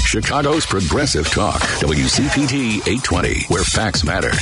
Chicago's Progressive Talk, W C P T eight twenty, where facts matter.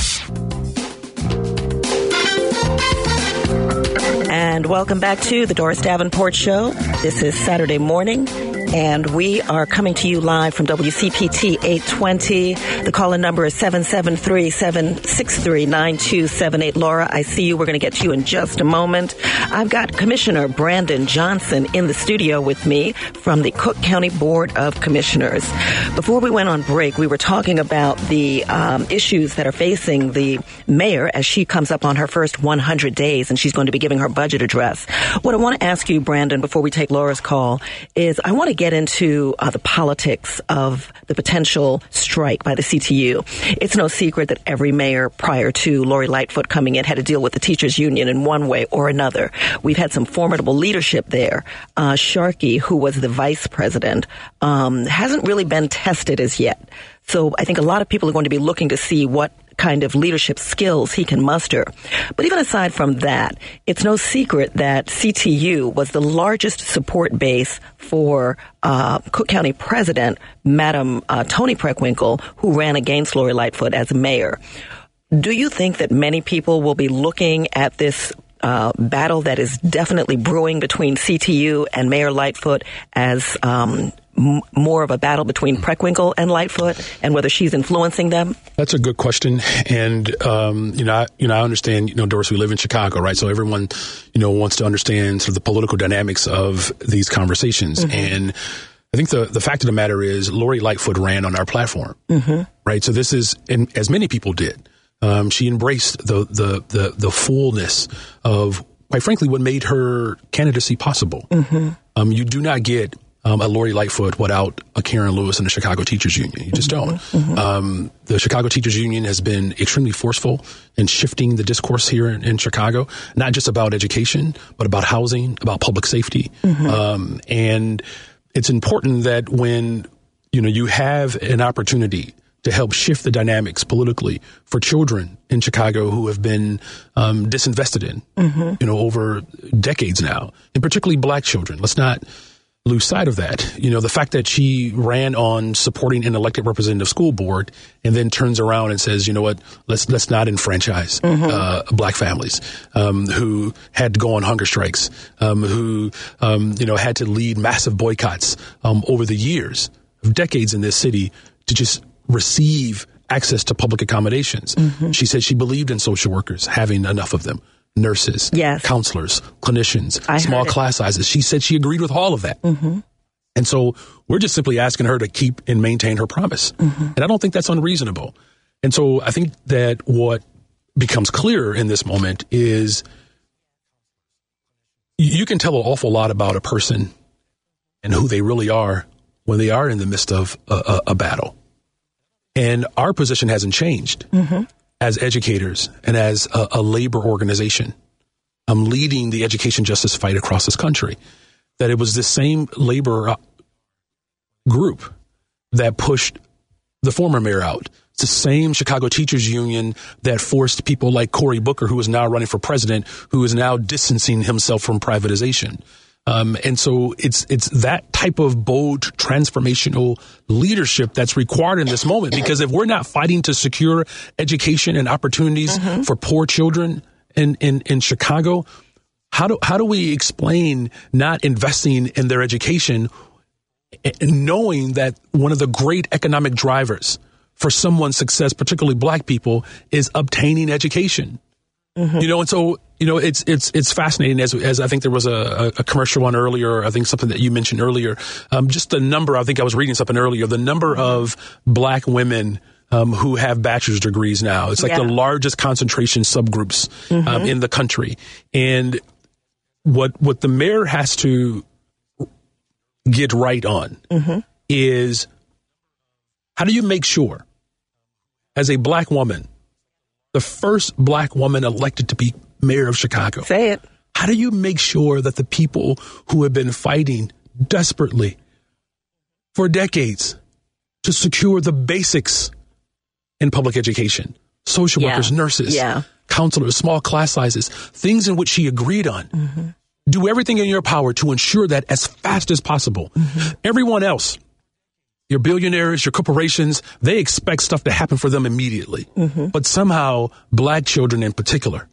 And welcome back to the Doris Davenport Show. This is Saturday morning. And we are coming to you live from W C P T eight twenty. The call-in number is seven seven three, seven six three, nine two seven eight. Laura, I see you. We're going to get to you in just a moment. I've got Commissioner Brandon Johnson in the studio with me from the Cook County Board of Commissioners. Before we went on break, we were talking about the um, issues that are facing the mayor as she comes up on her first one hundred days, and she's going to be giving her budget address. What I want to ask you, Brandon, before we take Laura's call, is I want to get into uh, the politics of the potential strike by the C T U. It's no secret that every mayor prior to Lori Lightfoot coming in had to deal with the teachers union in one way or another. We've had some formidable leadership there. Uh, Sharkey, who was the vice president, um, hasn't really been tested as yet. So I think a lot of people are going to be looking to see what kind of leadership skills he can muster. But even aside from that, it's no secret that C T U was the largest support base for uh, Cook County President, Madam uh, Toni Preckwinkle, who ran against Lori Lightfoot as mayor. Do you think that many people will be looking at this uh, battle that is definitely brewing between C T U and Mayor Lightfoot as um more of a battle between Preckwinkle and Lightfoot, and whether she's influencing them? That's a good question. And, um, you know, I, you know, I understand, you know, Doris, we live in Chicago, right? So everyone, you know, wants to understand sort of the political dynamics of these conversations. Mm-hmm. And I think the, the fact of the matter is Lori Lightfoot ran on our platform, mm-hmm. right? So this is, and as many people did, um, she embraced the, the, the, the fullness of, quite frankly, what made her candidacy possible. Mm-hmm. Um, you do not get um, a Lori Lightfoot without a Karen Lewis and the Chicago Teachers Union. You just don't. Mm-hmm. Um, the Chicago Teachers Union has been extremely forceful in shifting the discourse here in, in Chicago, not just about education, but about housing, about public safety. Mm-hmm. Um, and it's important that when, you know, you have an opportunity to help shift the dynamics politically for children in Chicago who have been um, disinvested in, mm-hmm. you know, over decades now, and particularly black children. Let's not lose sight of that. You know, the fact that she ran on supporting an elected representative school board and then turns around and says, you know what, let's let's not enfranchise mm-hmm. uh, black families um, who had to go on hunger strikes, um, who, um, you know, had to lead massive boycotts um, over the years of decades in this city to just receive access to public accommodations. Mm-hmm. She said she believed in social workers having enough of them, nurses, yes. counselors, clinicians, I small class sizes. She said she agreed with all of that. Mm-hmm. And so we're just simply asking her to keep and maintain her promise. Mm-hmm. And I don't think that's unreasonable. And so I think that what becomes clearer in this moment is you can tell an awful lot about a person and who they really are when they are in the midst of a, a, a battle. And our position hasn't changed mm-hmm. as educators and as a, a labor organization. I'm leading the education justice fight across this country, that it was the same labor group that pushed the former mayor out. It's the same Chicago Teachers Union that forced people like Cory Booker, who is now running for president, who is now distancing himself from privatization. Um, and so it's it's that type of bold, transformational leadership that's required in this moment, because if we're not fighting to secure education and opportunities mm-hmm. for poor children in, in, in Chicago, how do how do we explain not investing in their education, knowing that one of the great economic drivers for someone's success, particularly black people, is obtaining education? Mm-hmm. You know, and so, you know, it's it's it's fascinating, as as I think there was a, a commercial on earlier, I think something that you mentioned earlier, um, just the number, I think I was reading something earlier, the number of black women um, who have bachelor's degrees now. It's like yeah. the largest concentration subgroups mm-hmm. um, in the country. And what what the mayor has to get right on mm-hmm. is, how do you make sure, as a black woman, the first black woman elected to be mayor of Chicago. Say it. How do you make sure that the people who have been fighting desperately for decades to secure the basics in public education, social yeah. workers, nurses, yeah. counselors, small class sizes, things in which she agreed on, mm-hmm. do everything in your power to ensure that as fast as possible. Mm-hmm. Everyone else, your billionaires, your corporations, they expect stuff to happen for them immediately. Mm-hmm. But somehow black children in particular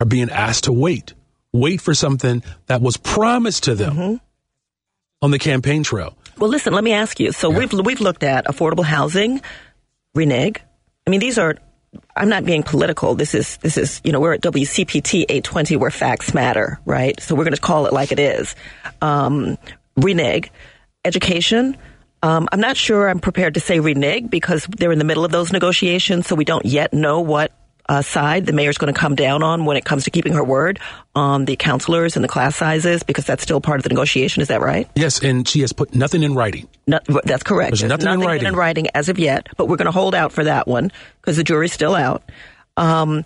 are being asked to wait, wait for something that was promised to them mm-hmm. on the campaign trail. Well, listen, let me ask you. So yeah. we've we've looked at affordable housing, reneg. I mean, these are, I'm not being political. This is, this is, you know, we're at W C P T eight twenty where facts matter, right? So we're going to call it like it is. Um, reneg, education. Um, I'm not sure I'm prepared to say renege because they're in the middle of those negotiations, so we don't yet know what uh, side the mayor's going to come down on when it comes to keeping her word on the counselors and the class sizes, because that's still part of the negotiation. Is that right? Yes, and she has put nothing in writing. No, that's correct. There's nothing, nothing in, writing. in writing as of yet, but we're going to hold out for that one because the jury's still out. Um,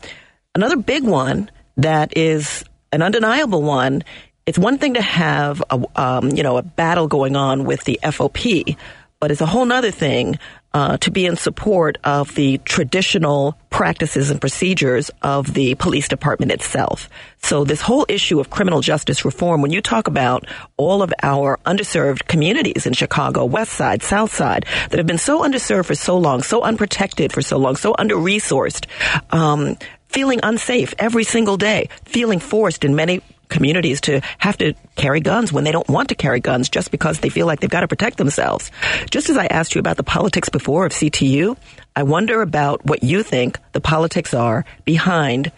another big one that is an undeniable one. It's one thing to have a, um, you know, a battle going on with the F O P, but it's a whole other thing uh, to be in support of the traditional practices and procedures of the police department itself. So this whole issue of criminal justice reform, when you talk about all of our underserved communities in Chicago, West Side, South Side, that have been so underserved for so long, so unprotected for so long, so under-resourced, um, feeling unsafe every single day, feeling forced in many communities to have to carry guns when they don't want to carry guns just because they feel like they've got to protect themselves. Just as I asked you about the politics before of C T U, I wonder about what you think the politics are behind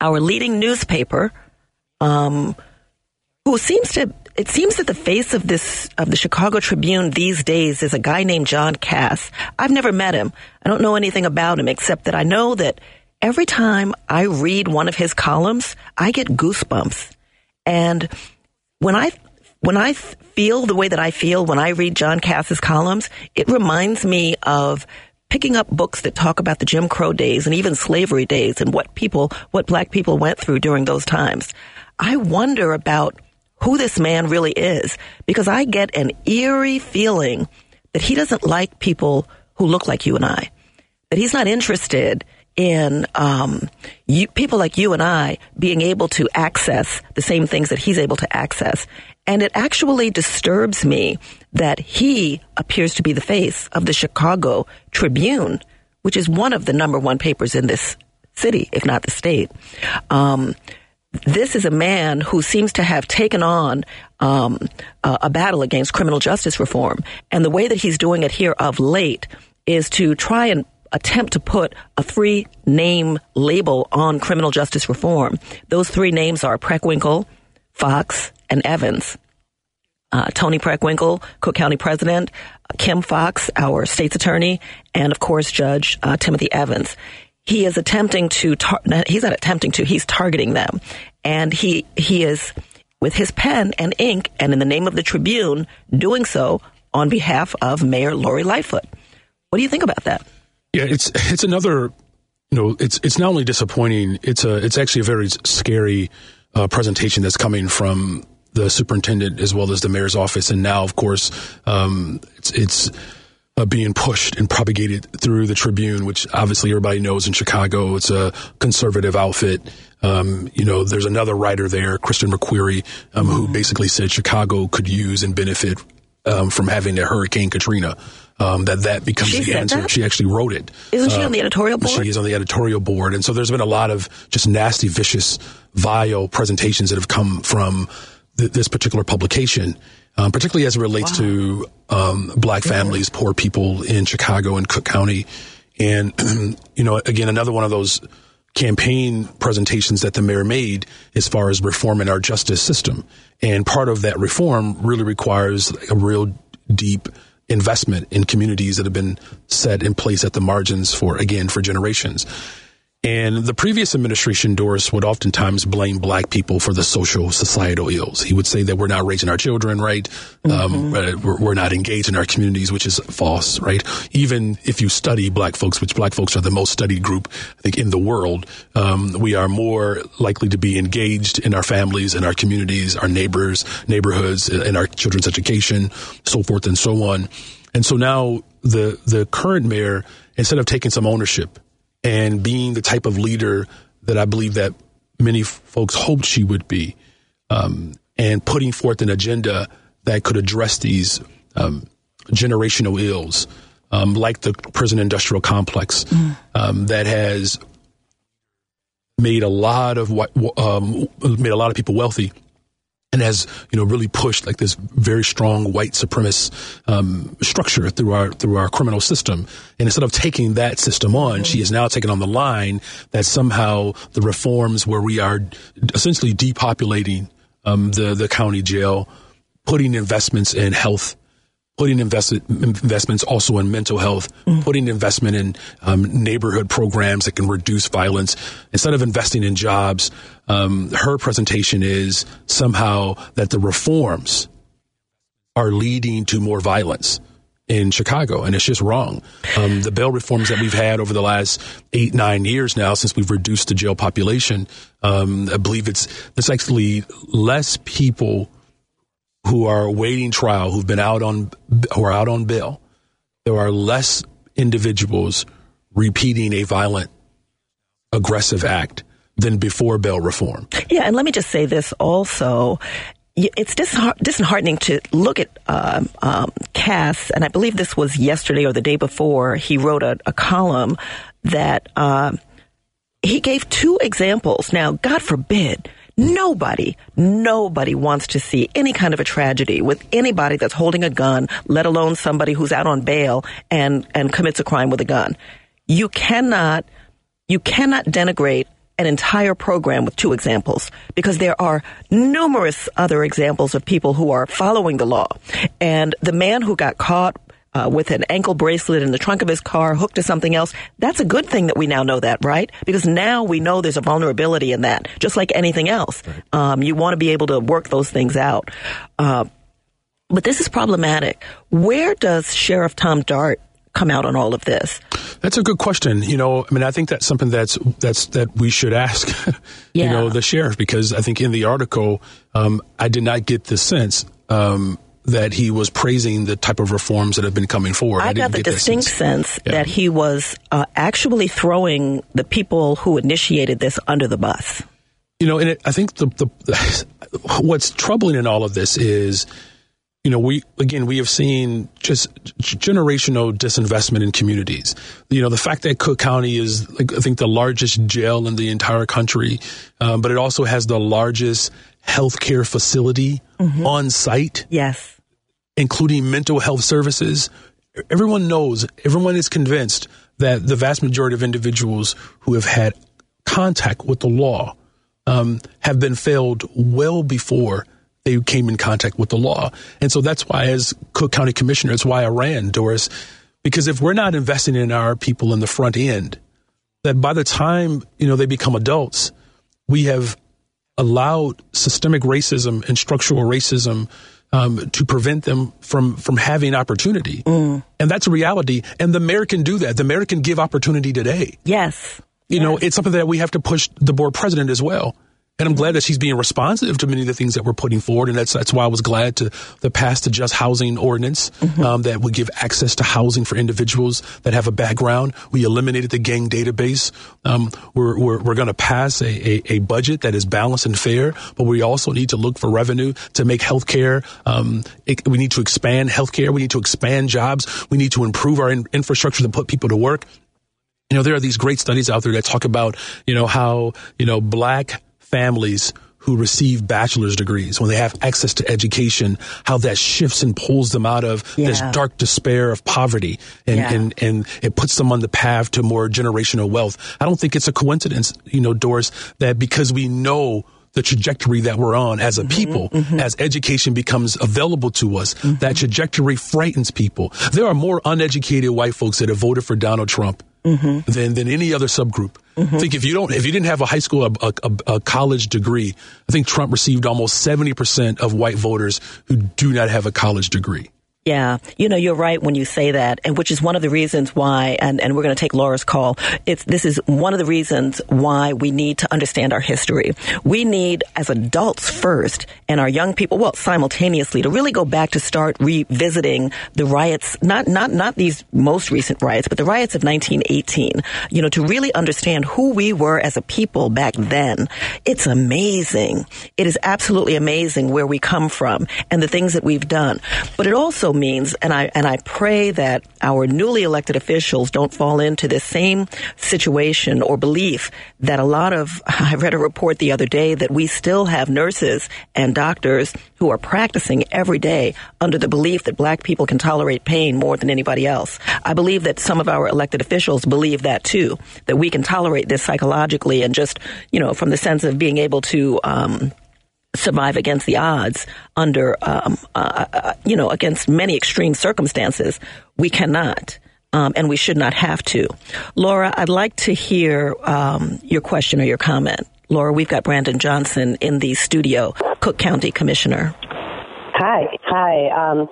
our leading newspaper, um, who seems to, it seems that the face of this, of the Chicago Tribune these days is a guy named John Cass. I've never met him. I don't know anything about him, except that I know that every time I read one of his columns, I get goosebumps. And when I when I feel the way that I feel when I read John Cass's columns, it reminds me of picking up books that talk about the Jim Crow days and even slavery days and what people, what black people went through during those times. I wonder about who this man really is, because I get an eerie feeling that he doesn't like people who look like you and I, that he's not interested in um you, people like you and I being able to access the same things that he's able to access. And it actually disturbs me that he appears to be the face of the Chicago Tribune, which is one of the number one papers in this city, if not the state. Um, this is a man who seems to have taken on um a, a battle against criminal justice reform. And the way that he's doing it here of late is to try and attempt to put a three name label on criminal justice reform. Those three names are Preckwinkle, Fox, and Evans. Uh, Tony Preckwinkle, Cook County president, Kim Fox, our state's attorney, and of course Judge uh, Timothy Evans. He is attempting to, tar- he's not attempting to, he's targeting them. And he, he is, with his pen and ink, and in the name of the Tribune, doing so on behalf of Mayor Lori Lightfoot. What do you think about that? Yeah, it's it's another, you know, it's it's not only disappointing, it's a it's actually a very scary uh, presentation that's coming from the superintendent as well as the mayor's office, and now, of course, um, it's it's uh, being pushed and propagated through the Tribune, which obviously everybody knows in Chicago. It's a conservative outfit. Um, you know, there's another writer there, Kristen McQuarrie, um, who basically said Chicago could use and benefit um, from having a Hurricane Katrina. Um, that that becomes she the answer. That? She actually wrote it. Isn't she uh, on the editorial board? She is on the editorial board. And so there's been a lot of just nasty, vicious, vile presentations that have come from th- this particular publication, um, particularly as it relates wow. to um, black yeah. families, poor people in Chicago and Cook County. And, you know, again, another one of those campaign presentations that the mayor made as far as reforming our justice system. And part of that reform really requires a real deep investment in communities that have been set in place at the margins for, again, for generations. And the previous administration, Doris, would oftentimes blame black people for the social societal ills. He would say that we're not raising our children right, um, mm-hmm. we're, we're not engaged in our communities, which is false, right? Even if you study black folks, which black folks are the most studied group, I think, in the world, um, we are more likely to be engaged in our families, in our communities, our neighbors, neighborhoods, in our children's education, so forth and so on. And so now the the current mayor, instead of taking some ownership and being the type of leader that I believe that many folks hoped she would be, um, and putting forth an agenda that could address these um, generational ills, um, like the prison industrial complex, mm. um, that has made a lot of um, made a lot of people wealthy, and has, you know, really pushed like this very strong white supremacist um, structure through our through our criminal system. And instead of taking that system on, she is now taking on the line that somehow the reforms where we are essentially depopulating um, the the county jail, putting investments in health, putting invest- investments also in mental health, mm. putting investment in um, neighborhood programs that can reduce violence. Instead of investing in jobs, um, her presentation is somehow that the reforms are leading to more violence in Chicago, and it's just wrong. Um, the bail reforms that we've had over the last eight, nine years now, since we've reduced the jail population, um, I believe it's, it's actually less people who are awaiting trial, who've been out on, who are out on bail. There are less individuals repeating a violent, aggressive act than before bail reform. Yeah, and let me just say this also. It's disheartening to look at um, um, Cass, and I believe this was yesterday or the day before, he wrote a, a column that um, he gave two examples. Now, God forbid, Nobody, nobody wants to see any kind of a tragedy with anybody that's holding a gun, let alone somebody who's out on bail and, and commits a crime with a gun. You cannot, you cannot denigrate an entire program with two examples, because there are numerous other examples of people who are following the law. And the man who got caught uh, with an ankle bracelet in the trunk of his car hooked to something else. That's a good thing that we now know that, right? Because now we know there's a vulnerability in that, just like anything else. Right. Um, you want to be able to work those things out. Uh, but this is problematic. Where does Sheriff Tom Dart come out on all of this? That's a good question. You know, I mean, I think that's something that's that's that we should ask, yeah. you know, the sheriff, because I think in the article, um, I did not get the sense um, that he was praising the type of reforms that have been coming forward. I, I got didn't the get distinct that sense, sense yeah. that he was uh, actually throwing the people who initiated this under the bus. You know, and it, I think the, the what's troubling in all of this is, you know, we, again, we have seen just generational disinvestment in communities. You know, the fact that Cook County is, like, I think, the largest jail in the entire country, um, but it also has the largest healthcare facility mm-hmm. on site. Yes. Including mental health services. Everyone knows, everyone is convinced that the vast majority of individuals who have had contact with the law um, have been failed well before they came in contact with the law. And so that's why, as Cook County Commissioner, it's why I ran, Doris, because if we're not investing in our people in the front end, that by the time, you know, they become adults, we have allowed systemic racism and structural racism um, to prevent them from, from having opportunity. Mm. And that's a reality. And the mayor can do that. The mayor can give opportunity today. Yes. You yes. know, it's something that we have to push the board president as well. And I'm glad that she's being responsive to many of the things that we're putting forward. And that's that's why I was glad to, to pass the Just Housing Ordinance mm-hmm. um, that would give access to housing for individuals that have a background. We eliminated the gang database. Um, we're we're, we're going to pass a, a, a budget that is balanced and fair, but we also need to look for revenue to make health care. Um, it, we need to expand health care. We need to expand jobs. We need to improve our in- infrastructure to put people to work. You know, there are these great studies out there that talk about, you know, how, you know, black families who receive bachelor's degrees, when they have access to education, how that shifts and pulls them out of yeah. this dark despair of poverty and, yeah. and, and it puts them on the path to more generational wealth. I don't think it's a coincidence, you know, Doris, that because we know the trajectory that we're on as a people, mm-hmm, mm-hmm. as education becomes available to us, mm-hmm. that trajectory frightens people. There are more uneducated white folks that have voted for Donald Trump Mm-hmm. than than any other subgroup. Mm-hmm. I think if you don't, if you didn't have a high school, a, a, a college degree, I think Trump received almost seventy percent of white voters who do not have a college degree. Yeah, you know, you're right when you say that, and which is one of the reasons why, and, and we're going to take Laura's call, it's this is one of the reasons why we need to understand our history. We need, as adults first, and our young people, well, simultaneously, to really go back to start revisiting the riots, not not not these most recent riots, but the riots of nineteen eighteen, you know, to really understand who we were as a people back then. It's amazing. It is absolutely amazing where we come from and the things that we've done. But it also means, and I and I pray that our newly elected officials don't fall into this same situation or belief that a lot of, I read a report the other day that we still have nurses and doctors who are practicing every day under the belief that black people can tolerate pain more than anybody else. I believe that some of our elected officials believe that too, that we can tolerate this psychologically and just, you know, from the sense of being able to um survive against the odds under, um, uh, you know, against many extreme circumstances. We cannot, um, and we should not have to. Laura, I'd like to hear um, your question or your comment. Laura, we've got Brandon Johnson in the studio, Cook County Commissioner. Hi. Hi. Um,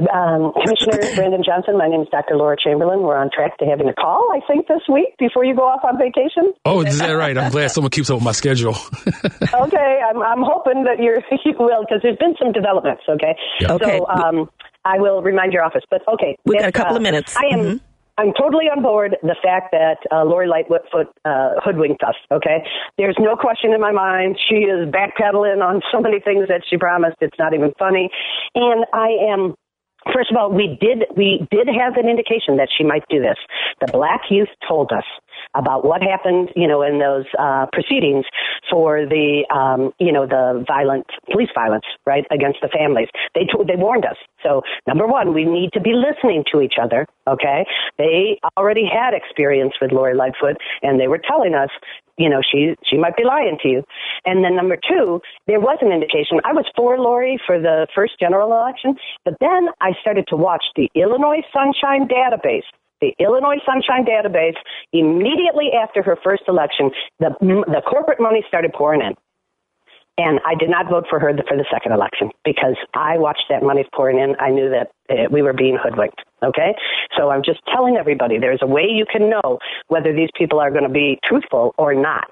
um, Commissioner Brandon Johnson, my name is Doctor Laura Chamberlain. We're on track to having a call, I think, this week before you go off on vacation. Oh, is that right? I'm glad someone keeps up with my schedule. Okay. I'm, I'm hoping that you're, you will, because there's been some developments, okay? Yeah. Okay. So um, I will remind your office. But, okay. We've got a couple uh, of minutes. I am. Mm-hmm. I'm totally on board the fact that uh, Lori Lightfoot uh, hoodwinked us, okay? There's no question in my mind. She is backpedaling on so many things that she promised. It's not even funny. And I am, first of all, we did, we did have an indication that she might do this. The black youth told us about what happened, you know, in those uh, proceedings for the, um, you know, the violent police violence, right, against the families. They t- they warned us. So, number one, we need to be listening to each other, okay? They already had experience with Lori Lightfoot, and they were telling us, you know, she she might be lying to you. And then number two, there was an indication. I was for Lori for the first general election, but then I started to watch the Illinois Sunshine Database. The Illinois Sunshine Database, immediately after her first election, the the corporate money started pouring in. And I did not vote for her for the second election because I watched that money pouring in. I knew that uh, we were being hoodwinked, okay? So I'm just telling everybody there's a way you can know whether these people are going to be truthful or not.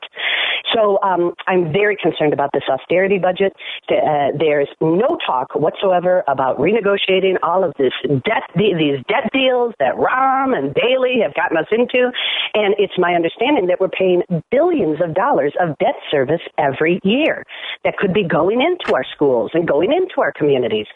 So um, I'm very concerned about this austerity budget. Uh, there's no talk whatsoever about renegotiating all of this debt, these debt deals that Rahm and Daley have gotten us into. And it's my understanding that we're paying billions of dollars of debt service every year that could be going into our schools and going into our communities.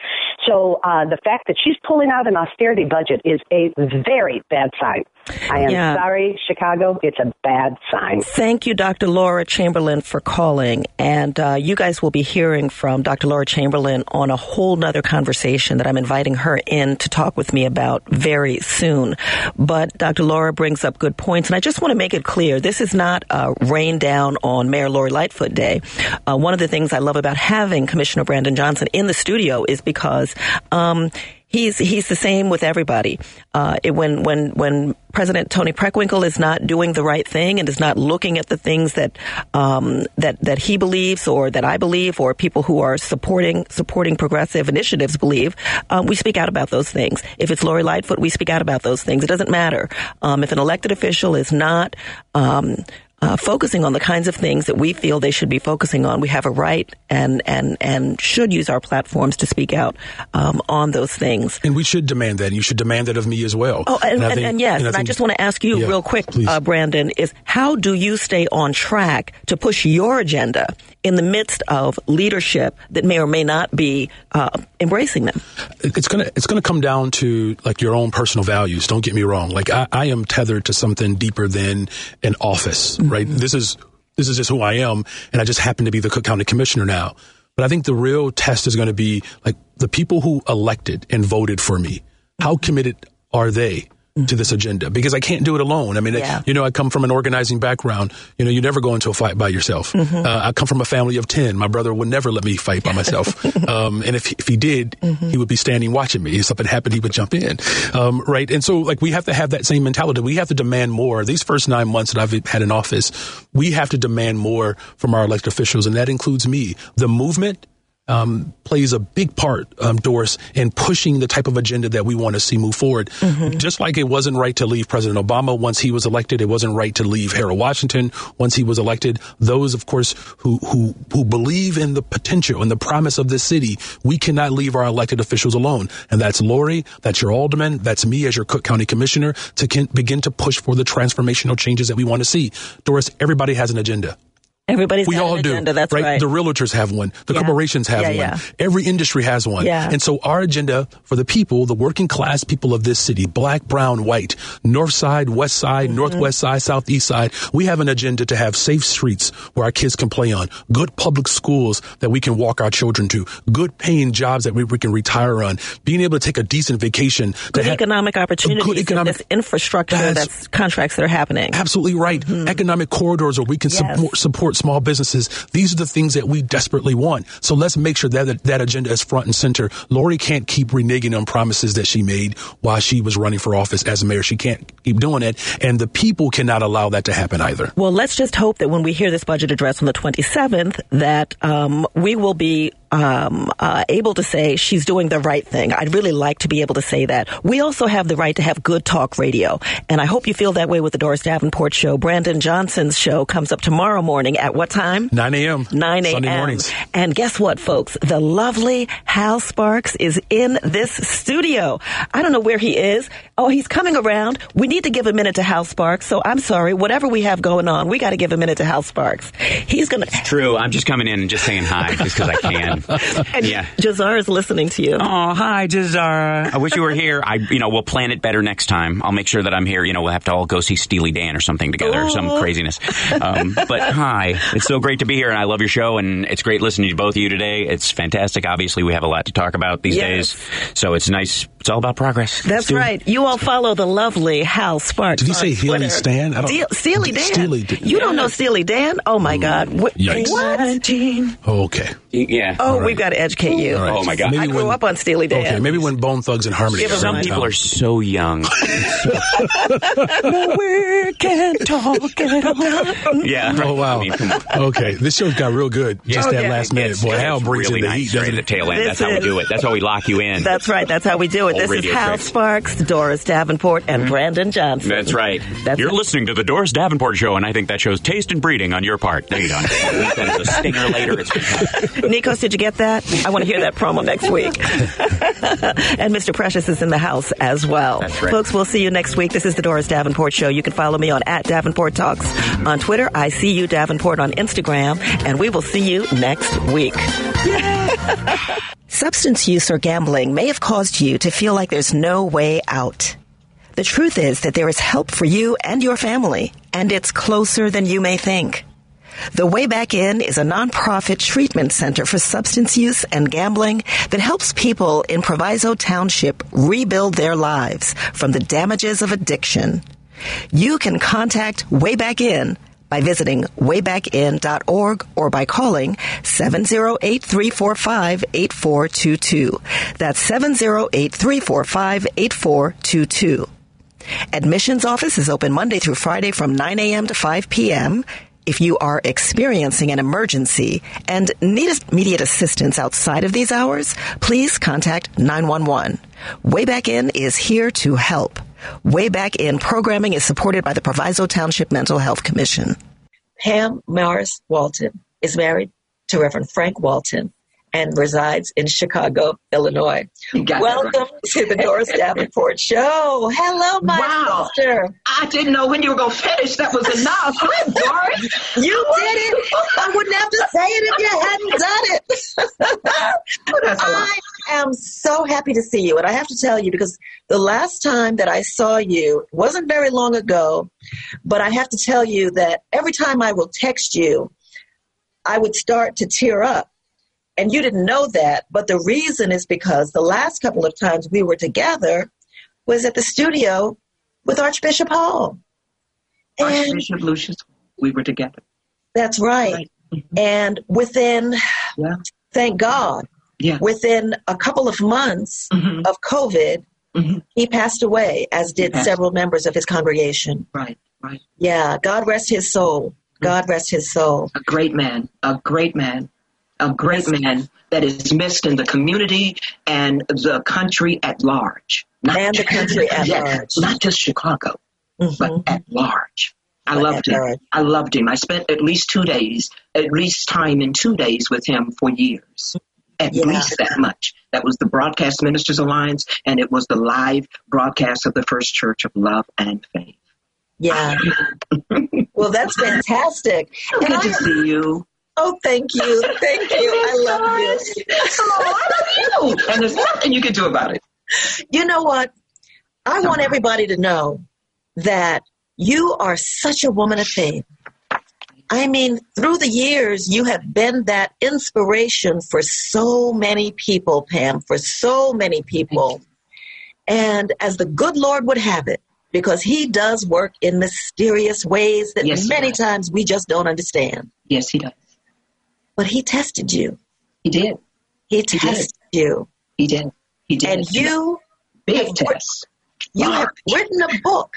So uh, the fact that she's pulling out an austerity budget is a very bad sign. I am yeah. sorry, Chicago. It's a bad sign. Thank you, Doctor Laura Chamberlain, for calling. And uh, you guys will be hearing from Doctor Laura Chamberlain on a whole nother conversation that I'm inviting her in to talk with me about very soon. But Doctor Laura brings up good points. And I just want to make it clear, this is not a rain down on Mayor Lori Lightfoot Day. Uh, one of the things I love about having Commissioner Brandon Johnson in the studio is because um, he's he's the same with everybody. Uh, it, when when when President Tony Preckwinkle is not doing the right thing and is not looking at the things that um, that that he believes or that I believe or people who are supporting supporting progressive initiatives believe, um, we speak out about those things. If it's Lori Lightfoot, we speak out about those things. It doesn't matter um, if an elected official is not. Um, Uh, focusing on the kinds of things that we feel they should be focusing on. We have a right and and, and should use our platforms to speak out um, on those things. And we should demand that. You should demand that of me as well. Oh, and, and, and, think, and yes, and I, and I just want to ask you yeah, real quick, uh, Brandon, is how do you stay on track to push your agenda in the midst of leadership that may or may not be uh, embracing them? It's gonna it's gonna come down to like your own personal values. Don't get me wrong. Like I, I am tethered to something deeper than an office, mm-hmm. right? This is this is just who I am, and I just happen to be the Cook County Commissioner now. But I think the real test is going to be like the people who elected and voted for me. How committed are they to this agenda? Because I can't do it alone. I mean, yeah. you know, I come from an organizing background. You know, you never go into a fight by yourself. Mm-hmm. Uh, I come from a family of ten. My brother would never let me fight by myself. um, and if if he did, mm-hmm. he would be standing watching me. If something happened, he would jump in. Um, right. And so, like, we have to have that same mentality. We have to demand more. These first nine months that I've had in office, we have to demand more from our elected officials. And that includes me. The movement Um, plays a big part, um, Doris, in pushing the type of agenda that we want to see move forward. Mm-hmm. Just like it wasn't right to leave President Obama once he was elected, it wasn't right to leave Harold Washington once he was elected. Those, of course, who who who believe in the potential and the promise of this city, we cannot leave our elected officials alone. And that's Lori, that's your alderman, that's me as your Cook County Commissioner to can, begin to push for the transformational changes that we want to see. Doris, everybody has an agenda. Everybody's we got all an agenda, do, that's right? right? The realtors have one. The yeah. corporations have yeah, one. Yeah. Every industry has one. Yeah. And so our agenda for the people, the working class people of this city, black, brown, white, north side, west side, mm-hmm. northwest side, southeast side, we have an agenda to have safe streets where our kids can play on, good public schools that we can walk our children to, good paying jobs that we, we can retire on, being able to take a decent vacation. Good to economic ha- opportunities. Good economic and infrastructure that's, that's contracts that are happening. Absolutely right. Mm-hmm. Economic corridors where we can yes. support, support small businesses. These are the things that we desperately want. So let's make sure that that agenda is front and center. Lori can't keep reneging on promises that she made while she was running for office as mayor. She can't keep doing it. And the people cannot allow that to happen either. Well, let's just hope that when we hear this budget address on the twenty-seventh, that um, we will be Um, uh, able to say she's doing the right thing. I'd really like to be able to say that. We also have the right to have good talk radio. And I hope you feel that way with the Doris Davenport Show. Brandon Johnson's show comes up tomorrow morning at what time? nine a.m. nine a.m. Sunday mornings. And guess what, folks? The lovely Hal Sparks is in this studio. I don't know where he is. Oh, he's coming around. We need to give a minute to Hal Sparks. So I'm sorry. Whatever we have going on, we got to give a minute to Hal Sparks. He's going to... It's true. I'm just coming in and just saying hi just because I can. And yeah. Jazar is listening to you. Oh, hi, Jazar. I wish you were here. I, you know, we'll plan it better next time. I'll make sure that I'm here. You know, we'll have to all go see Steely Dan or something together, oh. some craziness. Um, but hi, it's so great to be here, and I love your show, and it's great listening to both of you today. It's fantastic. Obviously, we have a lot to talk about these yes. days, so it's nice It's all about progress. That's Steely. Right. You all follow the lovely Hal Sparks. Did you say Healy Stan? I don't, De- Steely Dan. Steely Dan. You don't know Steely Dan? Oh, my God. What? Yikes. What? Oh, okay. Yeah. Oh, right. We've got to educate you. Right. Oh, my God. Maybe I grew when, up on Steely Dan. Okay, maybe when Bone Thugs and Harmony. Some, some people are so young. No, we can't talk at all. Yeah. Oh, wow. I mean, okay. This show's got real good. Yeah. Just oh, that yeah. last minute. Boy, Hal brings really in the heat, doesn't it? The tail end. That's how we do it. That's how we lock you in. That's right. That's how we do it. This is Hal Sparks, Doris Davenport, and Brandon Johnson. That's right. That's You're it. listening to the Doris Davenport Show, and I think that shows taste and breeding on your part. There you go. A stinger later. It's Nikos, did you get that? I want to hear that promo next week. And Mister Precious is in the house as well. That's right. Folks, we'll see you next week. This is the Doris Davenport Show. You can follow me on at Davenport Talks on Twitter. I see you, Davenport, on Instagram. And we will see you next week. Yeah. Substance use or gambling may have caused you to feel like there's no way out. The truth is that there is help for you and your family, and it's closer than you may think. The Way Back In is a nonprofit treatment center for substance use and gambling that helps people in Proviso Township rebuild their lives from the damages of addiction. You can contact Way Back In by visiting way back in dot org or by calling seven zero eight, three four five, eight four two two. That's seven zero eight, three four five, eight four two two. Admissions office is open Monday through Friday from nine a.m. to five p.m. If you are experiencing an emergency and need immediate assistance outside of these hours, please contact nine one one. Way Back In is here to help. Way Back In programming is supported by the Proviso Township Mental Health Commission. Pam Morris Walton is married to Reverend Frank Walton and resides in Chicago, Illinois. Welcome right. to the Doris Davenport Show. Hello, my wow. sister. I didn't know when you were going to finish. That was enough. Hi, Doris. You did it. I wouldn't have to say it if you hadn't done it. I am so happy to see you. And I have to tell you, because the last time that I saw you wasn't very long ago, but I have to tell you that every time I will text you, I would start to tear up. And you didn't know that, but the reason is because the last couple of times we were together was at the studio with Archbishop Hall. And Archbishop Lucius, we were together. That's right. right. Mm-hmm. And within, yeah. thank God, yeah. within a couple of months mm-hmm. of COVID, mm-hmm. he passed away, as did several away. members of his congregation. Right, right. Yeah, God rest his soul. God mm-hmm. rest his soul. A great man, a great man. A great man that is missed in the community and the country at large. Not and the country just, at yeah, large. Not just Chicago, mm-hmm. but at large. I but loved him. Large. I loved him. I spent at least two days, at least time in two days with him for years. At yeah. least that much. That was the Broadcast Ministers Alliance, and it was the live broadcast of the First Church of Love and Faith. Yeah. Well, that's fantastic. Good and to I, see you. Oh, thank you. Thank you. I love you. I love you. And there's nothing you can do about it. You know what? I want everybody to know that you are such a woman of faith. I mean, through the years, you have been that inspiration for so many people, Pam, for so many people. And as the good Lord would have it, because he does work in mysterious ways that yes, many times we just don't understand. Yes, he does. But he tested you. He did. He tested he did. you. He did. He did. And you, big have, test. You have written a book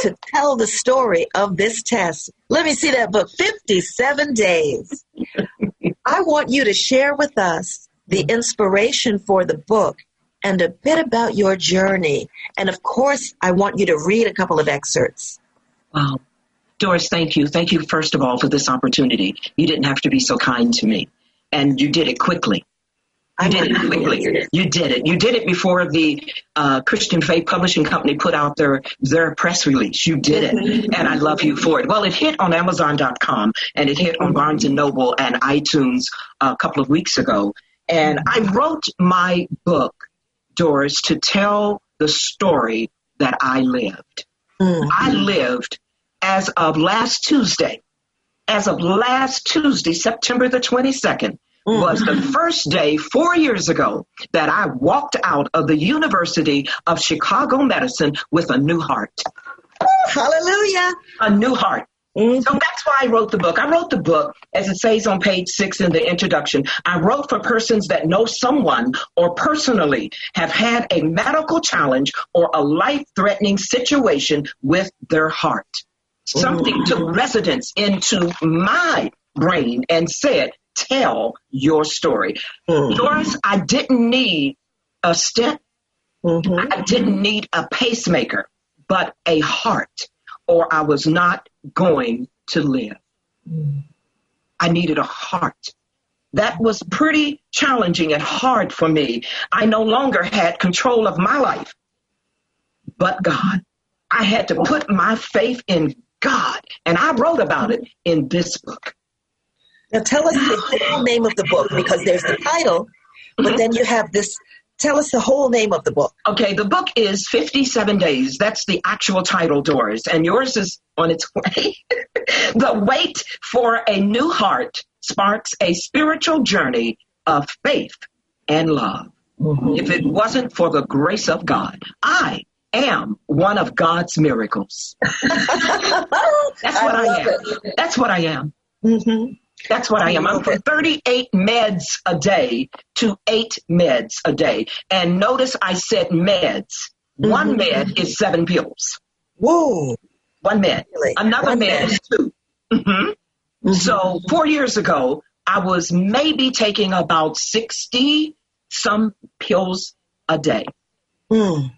to tell the story of this test. Let me see that book, fifty-seven days. I want you to share with us the inspiration for the book and a bit about your journey. And, of course, I want you to read a couple of excerpts. Wow. Doris, thank you. Thank you, first of all, for this opportunity. You didn't have to be so kind to me. And you did it quickly. You I did it quickly. It. You did it. You did it before the uh, Christian Faith Publishing Company put out their, their press release. You did it. And I love you for it. Well, it hit on Amazon dot com, and it hit on Barnes and Noble and iTunes a couple of weeks ago. And I wrote my book, Doris, to tell the story that I lived. Mm-hmm. I lived... As of last Tuesday, as of last Tuesday, September the twenty-second, was the first day four years ago that I walked out of the University of Chicago Medicine with a new heart. Oh, hallelujah. A new heart. Mm-hmm. So that's why I wrote the book. I wrote the book, as it says on page six in the introduction, I wrote for persons that know someone or personally have had a medical challenge or a life-threatening situation with their heart. Something Ooh. took residence into my brain and said, tell your story. Mm-hmm. Doris, I didn't need a stent. Mm-hmm. I didn't need a pacemaker, but a heart, or I was not going to live. Mm. I needed a heart. That was pretty challenging and hard for me. I no longer had control of my life, but God. I had to put my faith in God, and I wrote about it in this book. Now tell us the whole name of the book, because there's the title, but then you have this. Tell us the whole name of the book. Okay, the book is fifty-seven days. That's the actual title, Doris, and yours is on its way. The Wait for a New Heart Sparks a Spiritual Journey of Faith and Love. Mm-hmm. If it wasn't for the grace of God, I am one of God's miracles. That's what I, I am. It. That's what I am. Mm-hmm. That's what I am. I'm from thirty-eight meds a day to eight meds a day. And notice I said meds. Mm-hmm. One med is seven pills. Whoa. One med. Really? Another One med, med is two. Mm-hmm. Mm-hmm. So four years ago, I was maybe taking about sixty some pills a day. Mm.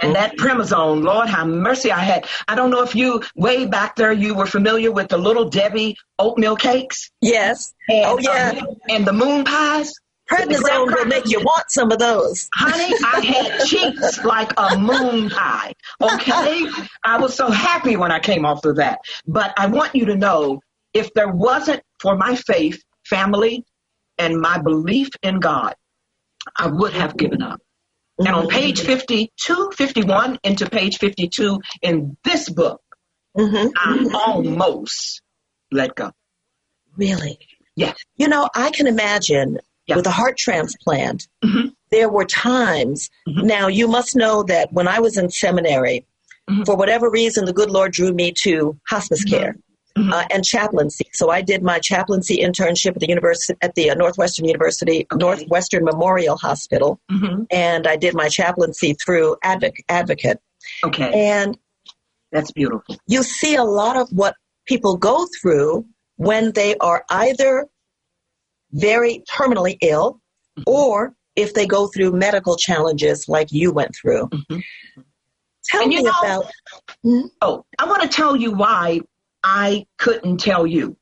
And that Premazone, Lord, have mercy I had. I don't know if you, way back there, you were familiar with the Little Debbie oatmeal cakes? Yes. And, oh, yeah. Um, and the moon pies? Premazone will make you want some of those. Honey, I had cheeks like a moon pie, okay? I was so happy when I came off of that. But I want you to know, if there wasn't for my faith, family, and my belief in God, I would have given up. And on page fifty-two, fifty-one, into page fifty-two in this book, mm-hmm. I almost let go. Really? Yes. You know, I can imagine yes. with a heart transplant, mm-hmm. there were times. Mm-hmm. Now, you must know that when I was in seminary, mm-hmm. for whatever reason, the good Lord drew me to hospice mm-hmm. care mm-hmm. Uh, and chaplaincy. So I did my chaplaincy internship at the university, at the uh, Northwestern University, okay. Northwestern Memorial Hospital. Mm-hmm. And I did my chaplaincy through Advoc- Advocate. Okay. And that's beautiful. You see a lot of what people go through when they are either very terminally ill mm-hmm. or if they go through medical challenges like you went through. Mm-hmm. Tell and me you know, about... Hmm? Oh, I want to tell you why I couldn't tell you.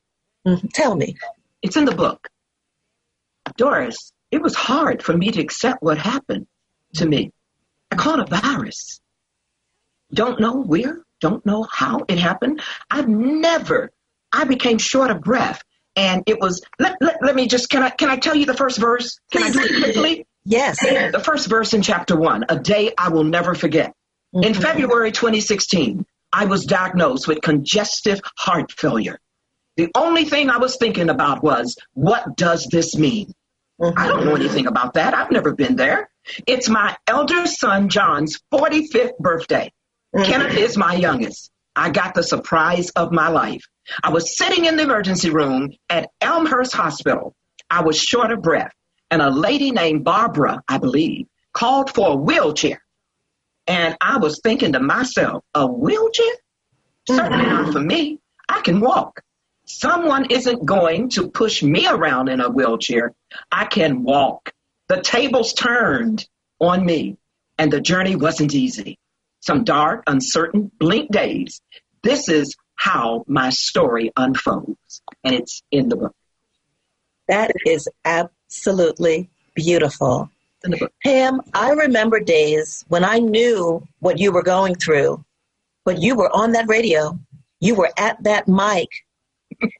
Mm-hmm. Tell me. It's in the book. Doris, it was hard for me to accept what happened to me. I caught a virus. Don't know where, don't know how it happened. I've never, I became short of breath. And it was, let, let, let me just, can I can I tell you the first verse? Can Please. I do it quickly? Yes. The first verse in chapter one, a day I will never forget. Mm-hmm. In February twenty sixteen, I was diagnosed with congestive heart failure. The only thing I was thinking about was, what does this mean? Mm-hmm. I don't know anything about that. I've never been there. It's my elder son, John's forty-fifth birthday. Mm-hmm. Kenneth is my youngest. I got the surprise of my life. I was sitting in the emergency room at Elmhurst Hospital. I was short of breath, and a lady named Barbara, I believe, called for a wheelchair. And I was thinking to myself, a wheelchair? Certainly mm-hmm. not for me. I can walk. Someone isn't going to push me around in a wheelchair. I can walk. The tables turned on me, and the journey wasn't easy. Some dark, uncertain, bleak days. This is how my story unfolds, and it's in the book. That is absolutely beautiful. Pam, I remember days when I knew what you were going through, but you were on that radio. You were at that mic.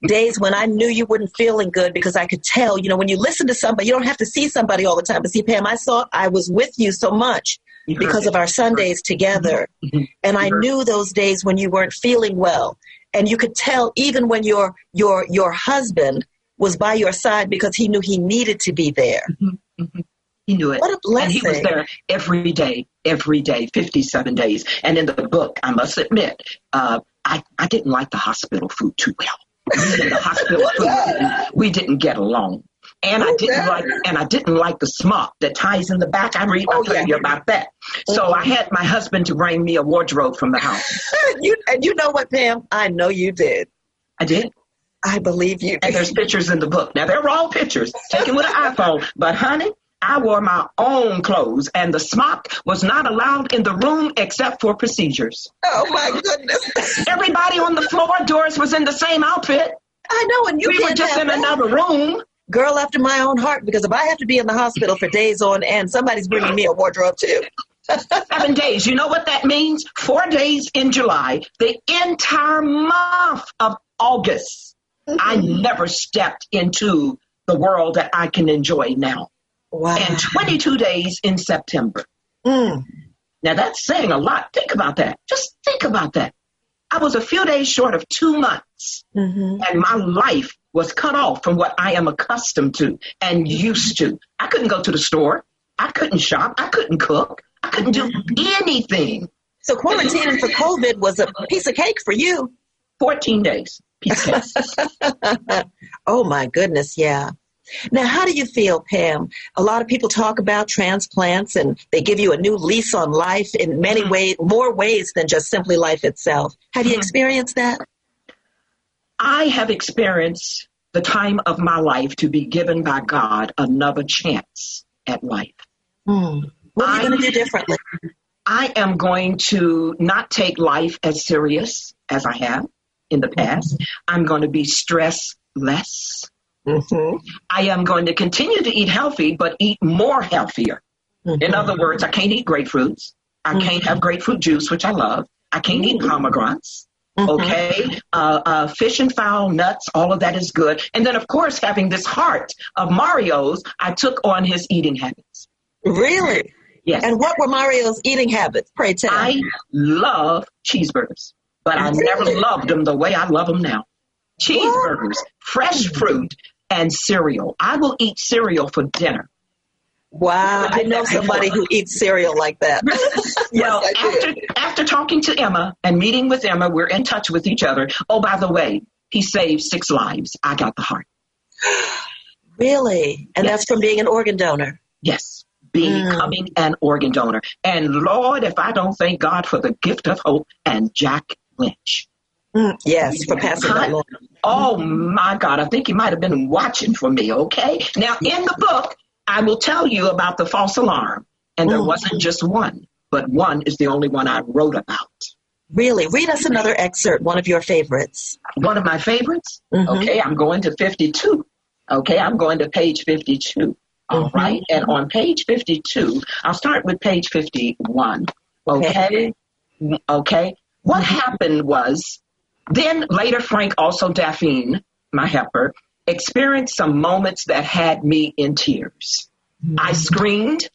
Days when I knew you weren't feeling good because I could tell, you know, when you listen to somebody, you don't have to see somebody all the time. But see, Pam, I saw I was with you so much you because it. of our Sundays together. Mm-hmm. And I knew those days when you weren't feeling well. And you could tell even when your your your husband was by your side because he knew he needed to be there. Mm-hmm. Mm-hmm. He knew it. What a blessing. And he was there every day, every day, fifty-seven days. And in the book, I must admit, uh, I, I didn't like the hospital food too well. The hospital food, we didn't get along. And I didn't like, and I didn't like the smock that ties in the back. I read my paper about that. So I had my husband to bring me a wardrobe from the house. you, and you know what, Pam? I know you did. I did. I believe you. And there's pictures in the book. Now, they're raw pictures taken with an iPhone. But, honey, I wore my own clothes, and the smock was not allowed in the room except for procedures. Oh, my goodness. Everybody on the floor, Doris, was in the same outfit. I know, and you we were just in that. Another room. Girl after my own heart, because if I have to be in the hospital for days on end, somebody's bringing me a wardrobe, too. Seven days. You know what that means? Four days in July, the entire month of August, mm-hmm. I never stepped into the world that I can enjoy now. Wow. And twenty-two days in September. Mm. Now, that's saying a lot. Think about that. Just think about that. I was a few days short of two months, mm-hmm. and my life was cut off from what I am accustomed to and used to. I couldn't go to the store. I couldn't shop. I couldn't cook. I couldn't do anything. So quarantining for COVID was a piece of cake for you. fourteen days. Piece of cake. Oh, my goodness, yeah. Now, how do you feel, Pam? A lot of people talk about transplants, and they give you a new lease on life in many mm-hmm. ways, more ways than just simply life itself. Have you mm-hmm. experienced that? I have experienced the time of my life to be given by God another chance at life. Mm. What are you going to do differently? I am going to not take life as serious as I have in the past. Mm-hmm. I'm going to be stress less. Mm-hmm. I am going to continue to eat healthy, but eat more healthier. Mm-hmm. In other words, I can't eat grapefruits. I mm-hmm. can't have grapefruit juice, which I love. I can't mm-hmm. eat pomegranates. Mm-hmm. Okay. Uh, uh, fish and fowl, nuts, all of that is good. And then, of course, having this heart of Mario's, I took on his eating habits. Really? Yes. And what were Mario's eating habits? Pray tell. I love cheeseburgers, but really? I never loved them the way I love them now. Cheeseburgers, what? Fresh fruit, and cereal. I will eat cereal for dinner. Wow. I know somebody who eats cereal like that. Well, yes, after, after talking to Emma and meeting with Emma, we're in touch with each other. Oh, by the way, he saved six lives. I got the heart. Really? And yes. That's from being an organ donor? Yes. Becoming mm. an organ donor. And Lord, if I don't thank God for the gift of hope and Jack Lynch. Mm, yes, for passing that along. Oh, my God. I think he might have been watching for me, okay? Now, in the book, I will tell you about the false alarm. And there mm. wasn't just one, but one is the only one I wrote about. Really? Read us another excerpt, one of your favorites. One of my favorites? Mm-hmm. Okay, I'm going to fifty-two. Okay, I'm going to page fifty-two. All mm-hmm. right, and on page fifty-two, I'll start with page fifty-one. Okay? Okay. okay. What mm-hmm. happened was... Then later, Frank, also Daphne, my helper, experienced some moments that had me in tears. Mm-hmm. I screamed.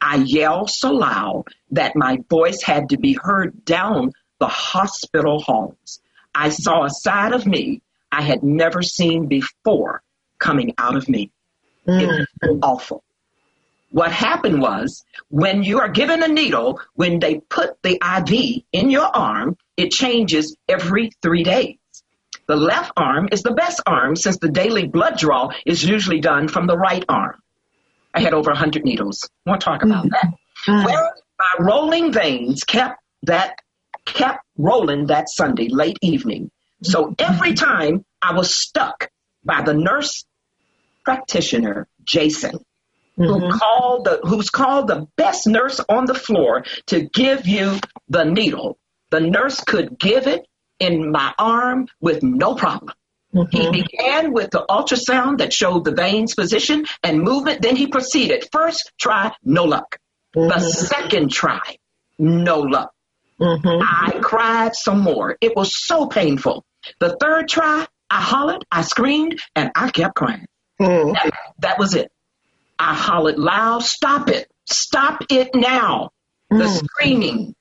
I yelled so loud that my voice had to be heard down the hospital halls. I saw a side of me I had never seen before coming out of me. Mm-hmm. It was awful. What happened was, when you are given a needle, when they put the I V in your arm, it changes every three days. The left arm is the best arm since the daily blood draw is usually done from the right arm. I had over one hundred needles. Won't talk about that. Mm-hmm. Well, my rolling veins kept that kept rolling that Sunday late evening. So every time I was stuck by the nurse practitioner, Jason. Mm-hmm. Who called the, who's called the best nurse on the floor to give you the needle. The nurse could give it in my arm with no problem. Mm-hmm. He began with the ultrasound that showed the vein's position and movement. Then he proceeded. First try, no luck. Mm-hmm. The second try, no luck. Mm-hmm. I cried some more. It was so painful. The third try, I hollered, I screamed, and I kept crying. Mm-hmm. That, that was it. I hollered loud, stop it, stop it now. Mm. The screaming,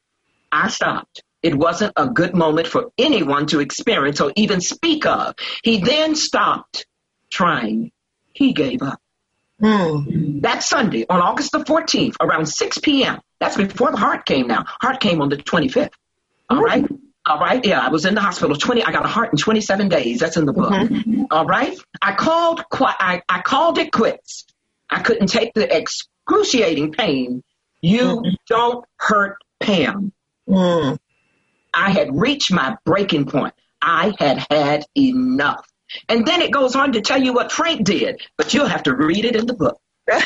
I stopped. It wasn't a good moment for anyone to experience or even speak of. He then stopped, trying, he gave up. Mm. That Sunday, on August the fourteenth, around six p.m., that's before the heart came now. Heart came on the twenty-fifth. All mm. right? All right? Yeah, I was in the hospital. twenty I got a heart in twenty-seven days. That's in the book. Mm-hmm. All right? I called, I, I called it quits. I couldn't take the excruciating pain. You mm. don't hurt Pam. Mm. I had reached my breaking point. I had had enough. And then it goes on to tell you what Frank did, but you'll have to read it in the book. and,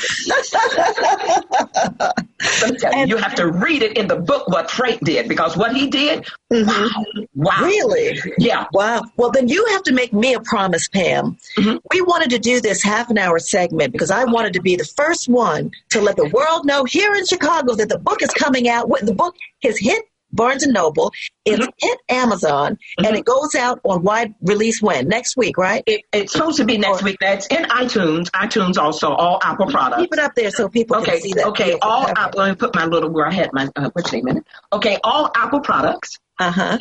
you have to read it in the book what Frank did, because what he did, mm-hmm. wow, wow. Really? Yeah. Wow. Well, then you have to make me a promise, Pam. Mm-hmm. We wanted to do this half an hour segment because I wanted to be the first one to let the world know here in Chicago that the book is coming out. The book has hit Barnes and Noble, it's mm-hmm. hit Amazon, mm-hmm. and it goes out on wide release when? Next week, right? It, it's supposed to be next week. That's in iTunes. iTunes also, all Apple products. Keep it up there so people okay. can see that. Okay, all okay. Apple, let me put my little, where I had my, uh, wait a minute. Okay, all Apple products. Uh-huh.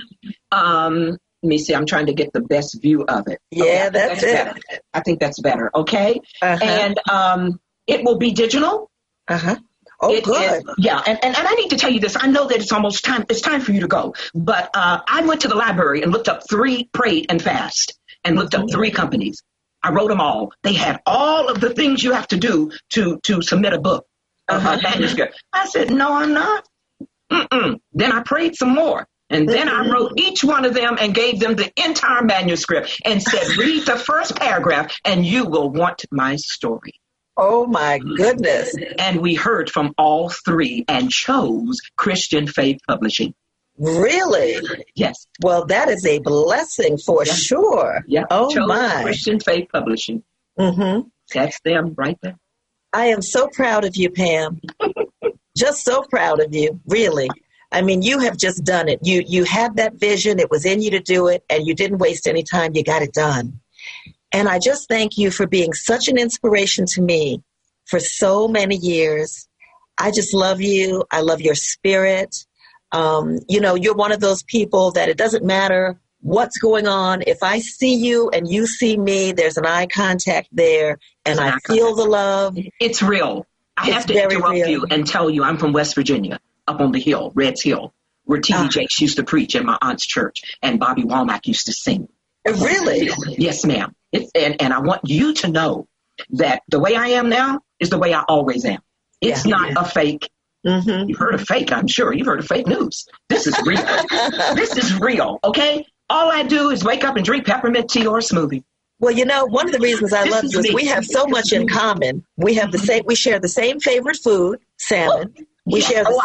Um, let me see, I'm trying to get the best view of it. Yeah, okay, that's, that's it. Better. I think that's better, okay? Uh-huh. And um, it will be digital. Uh-huh. Oh, it good. Is, yeah, and, and, and I need to tell you this. I know that it's almost time. It's time for you to go. But uh, I went to the library and looked up three, prayed and fast, and looked up three companies. I wrote them all. They had all of the things you have to do to, to submit a book, uh-huh. a manuscript. I said, no, I'm not. Mm-mm. Then I prayed some more. And then I wrote each one of them and gave them the entire manuscript and said, read the first paragraph and you will want my story. Oh, my goodness. And we heard from all three and chose Christian Faith Publishing. Really? Yes. Well, that is a blessing for yeah. sure. Yeah. Oh, chose my. Christian Faith Publishing. Mm-hmm. That's them right there. I am so proud of you, Pam. Just so proud of you, really. I mean, you have just done it. You you had that vision. It was in you to do it, and you didn't waste any time. You got it done. And I just thank you for being such an inspiration to me for so many years. I just love you. I love your spirit. Um, you know, you're one of those people that it doesn't matter what's going on. If I see you and you see me, there's an eye contact there, and I feel the love. It's real. I have to interrupt you and tell you I'm from West Virginia, up on the hill, Red's Hill, where T D Jakes used to preach in my aunt's church, and Bobby Womack used to sing. Really? Yes, ma'am. It, and, and I want you to know that the way I am now is the way I always am. It's yeah, not yeah. a fake. Mm-hmm. You've heard of fake, I'm sure. You've heard of fake news. This is real. This is real, okay? All I do is wake up and drink peppermint tea or a smoothie. Well, you know, one of the reasons I this love is you is me. We have so much in common. We have the same. We share the same favorite food, salmon. Oh, we yeah. share the oh, same.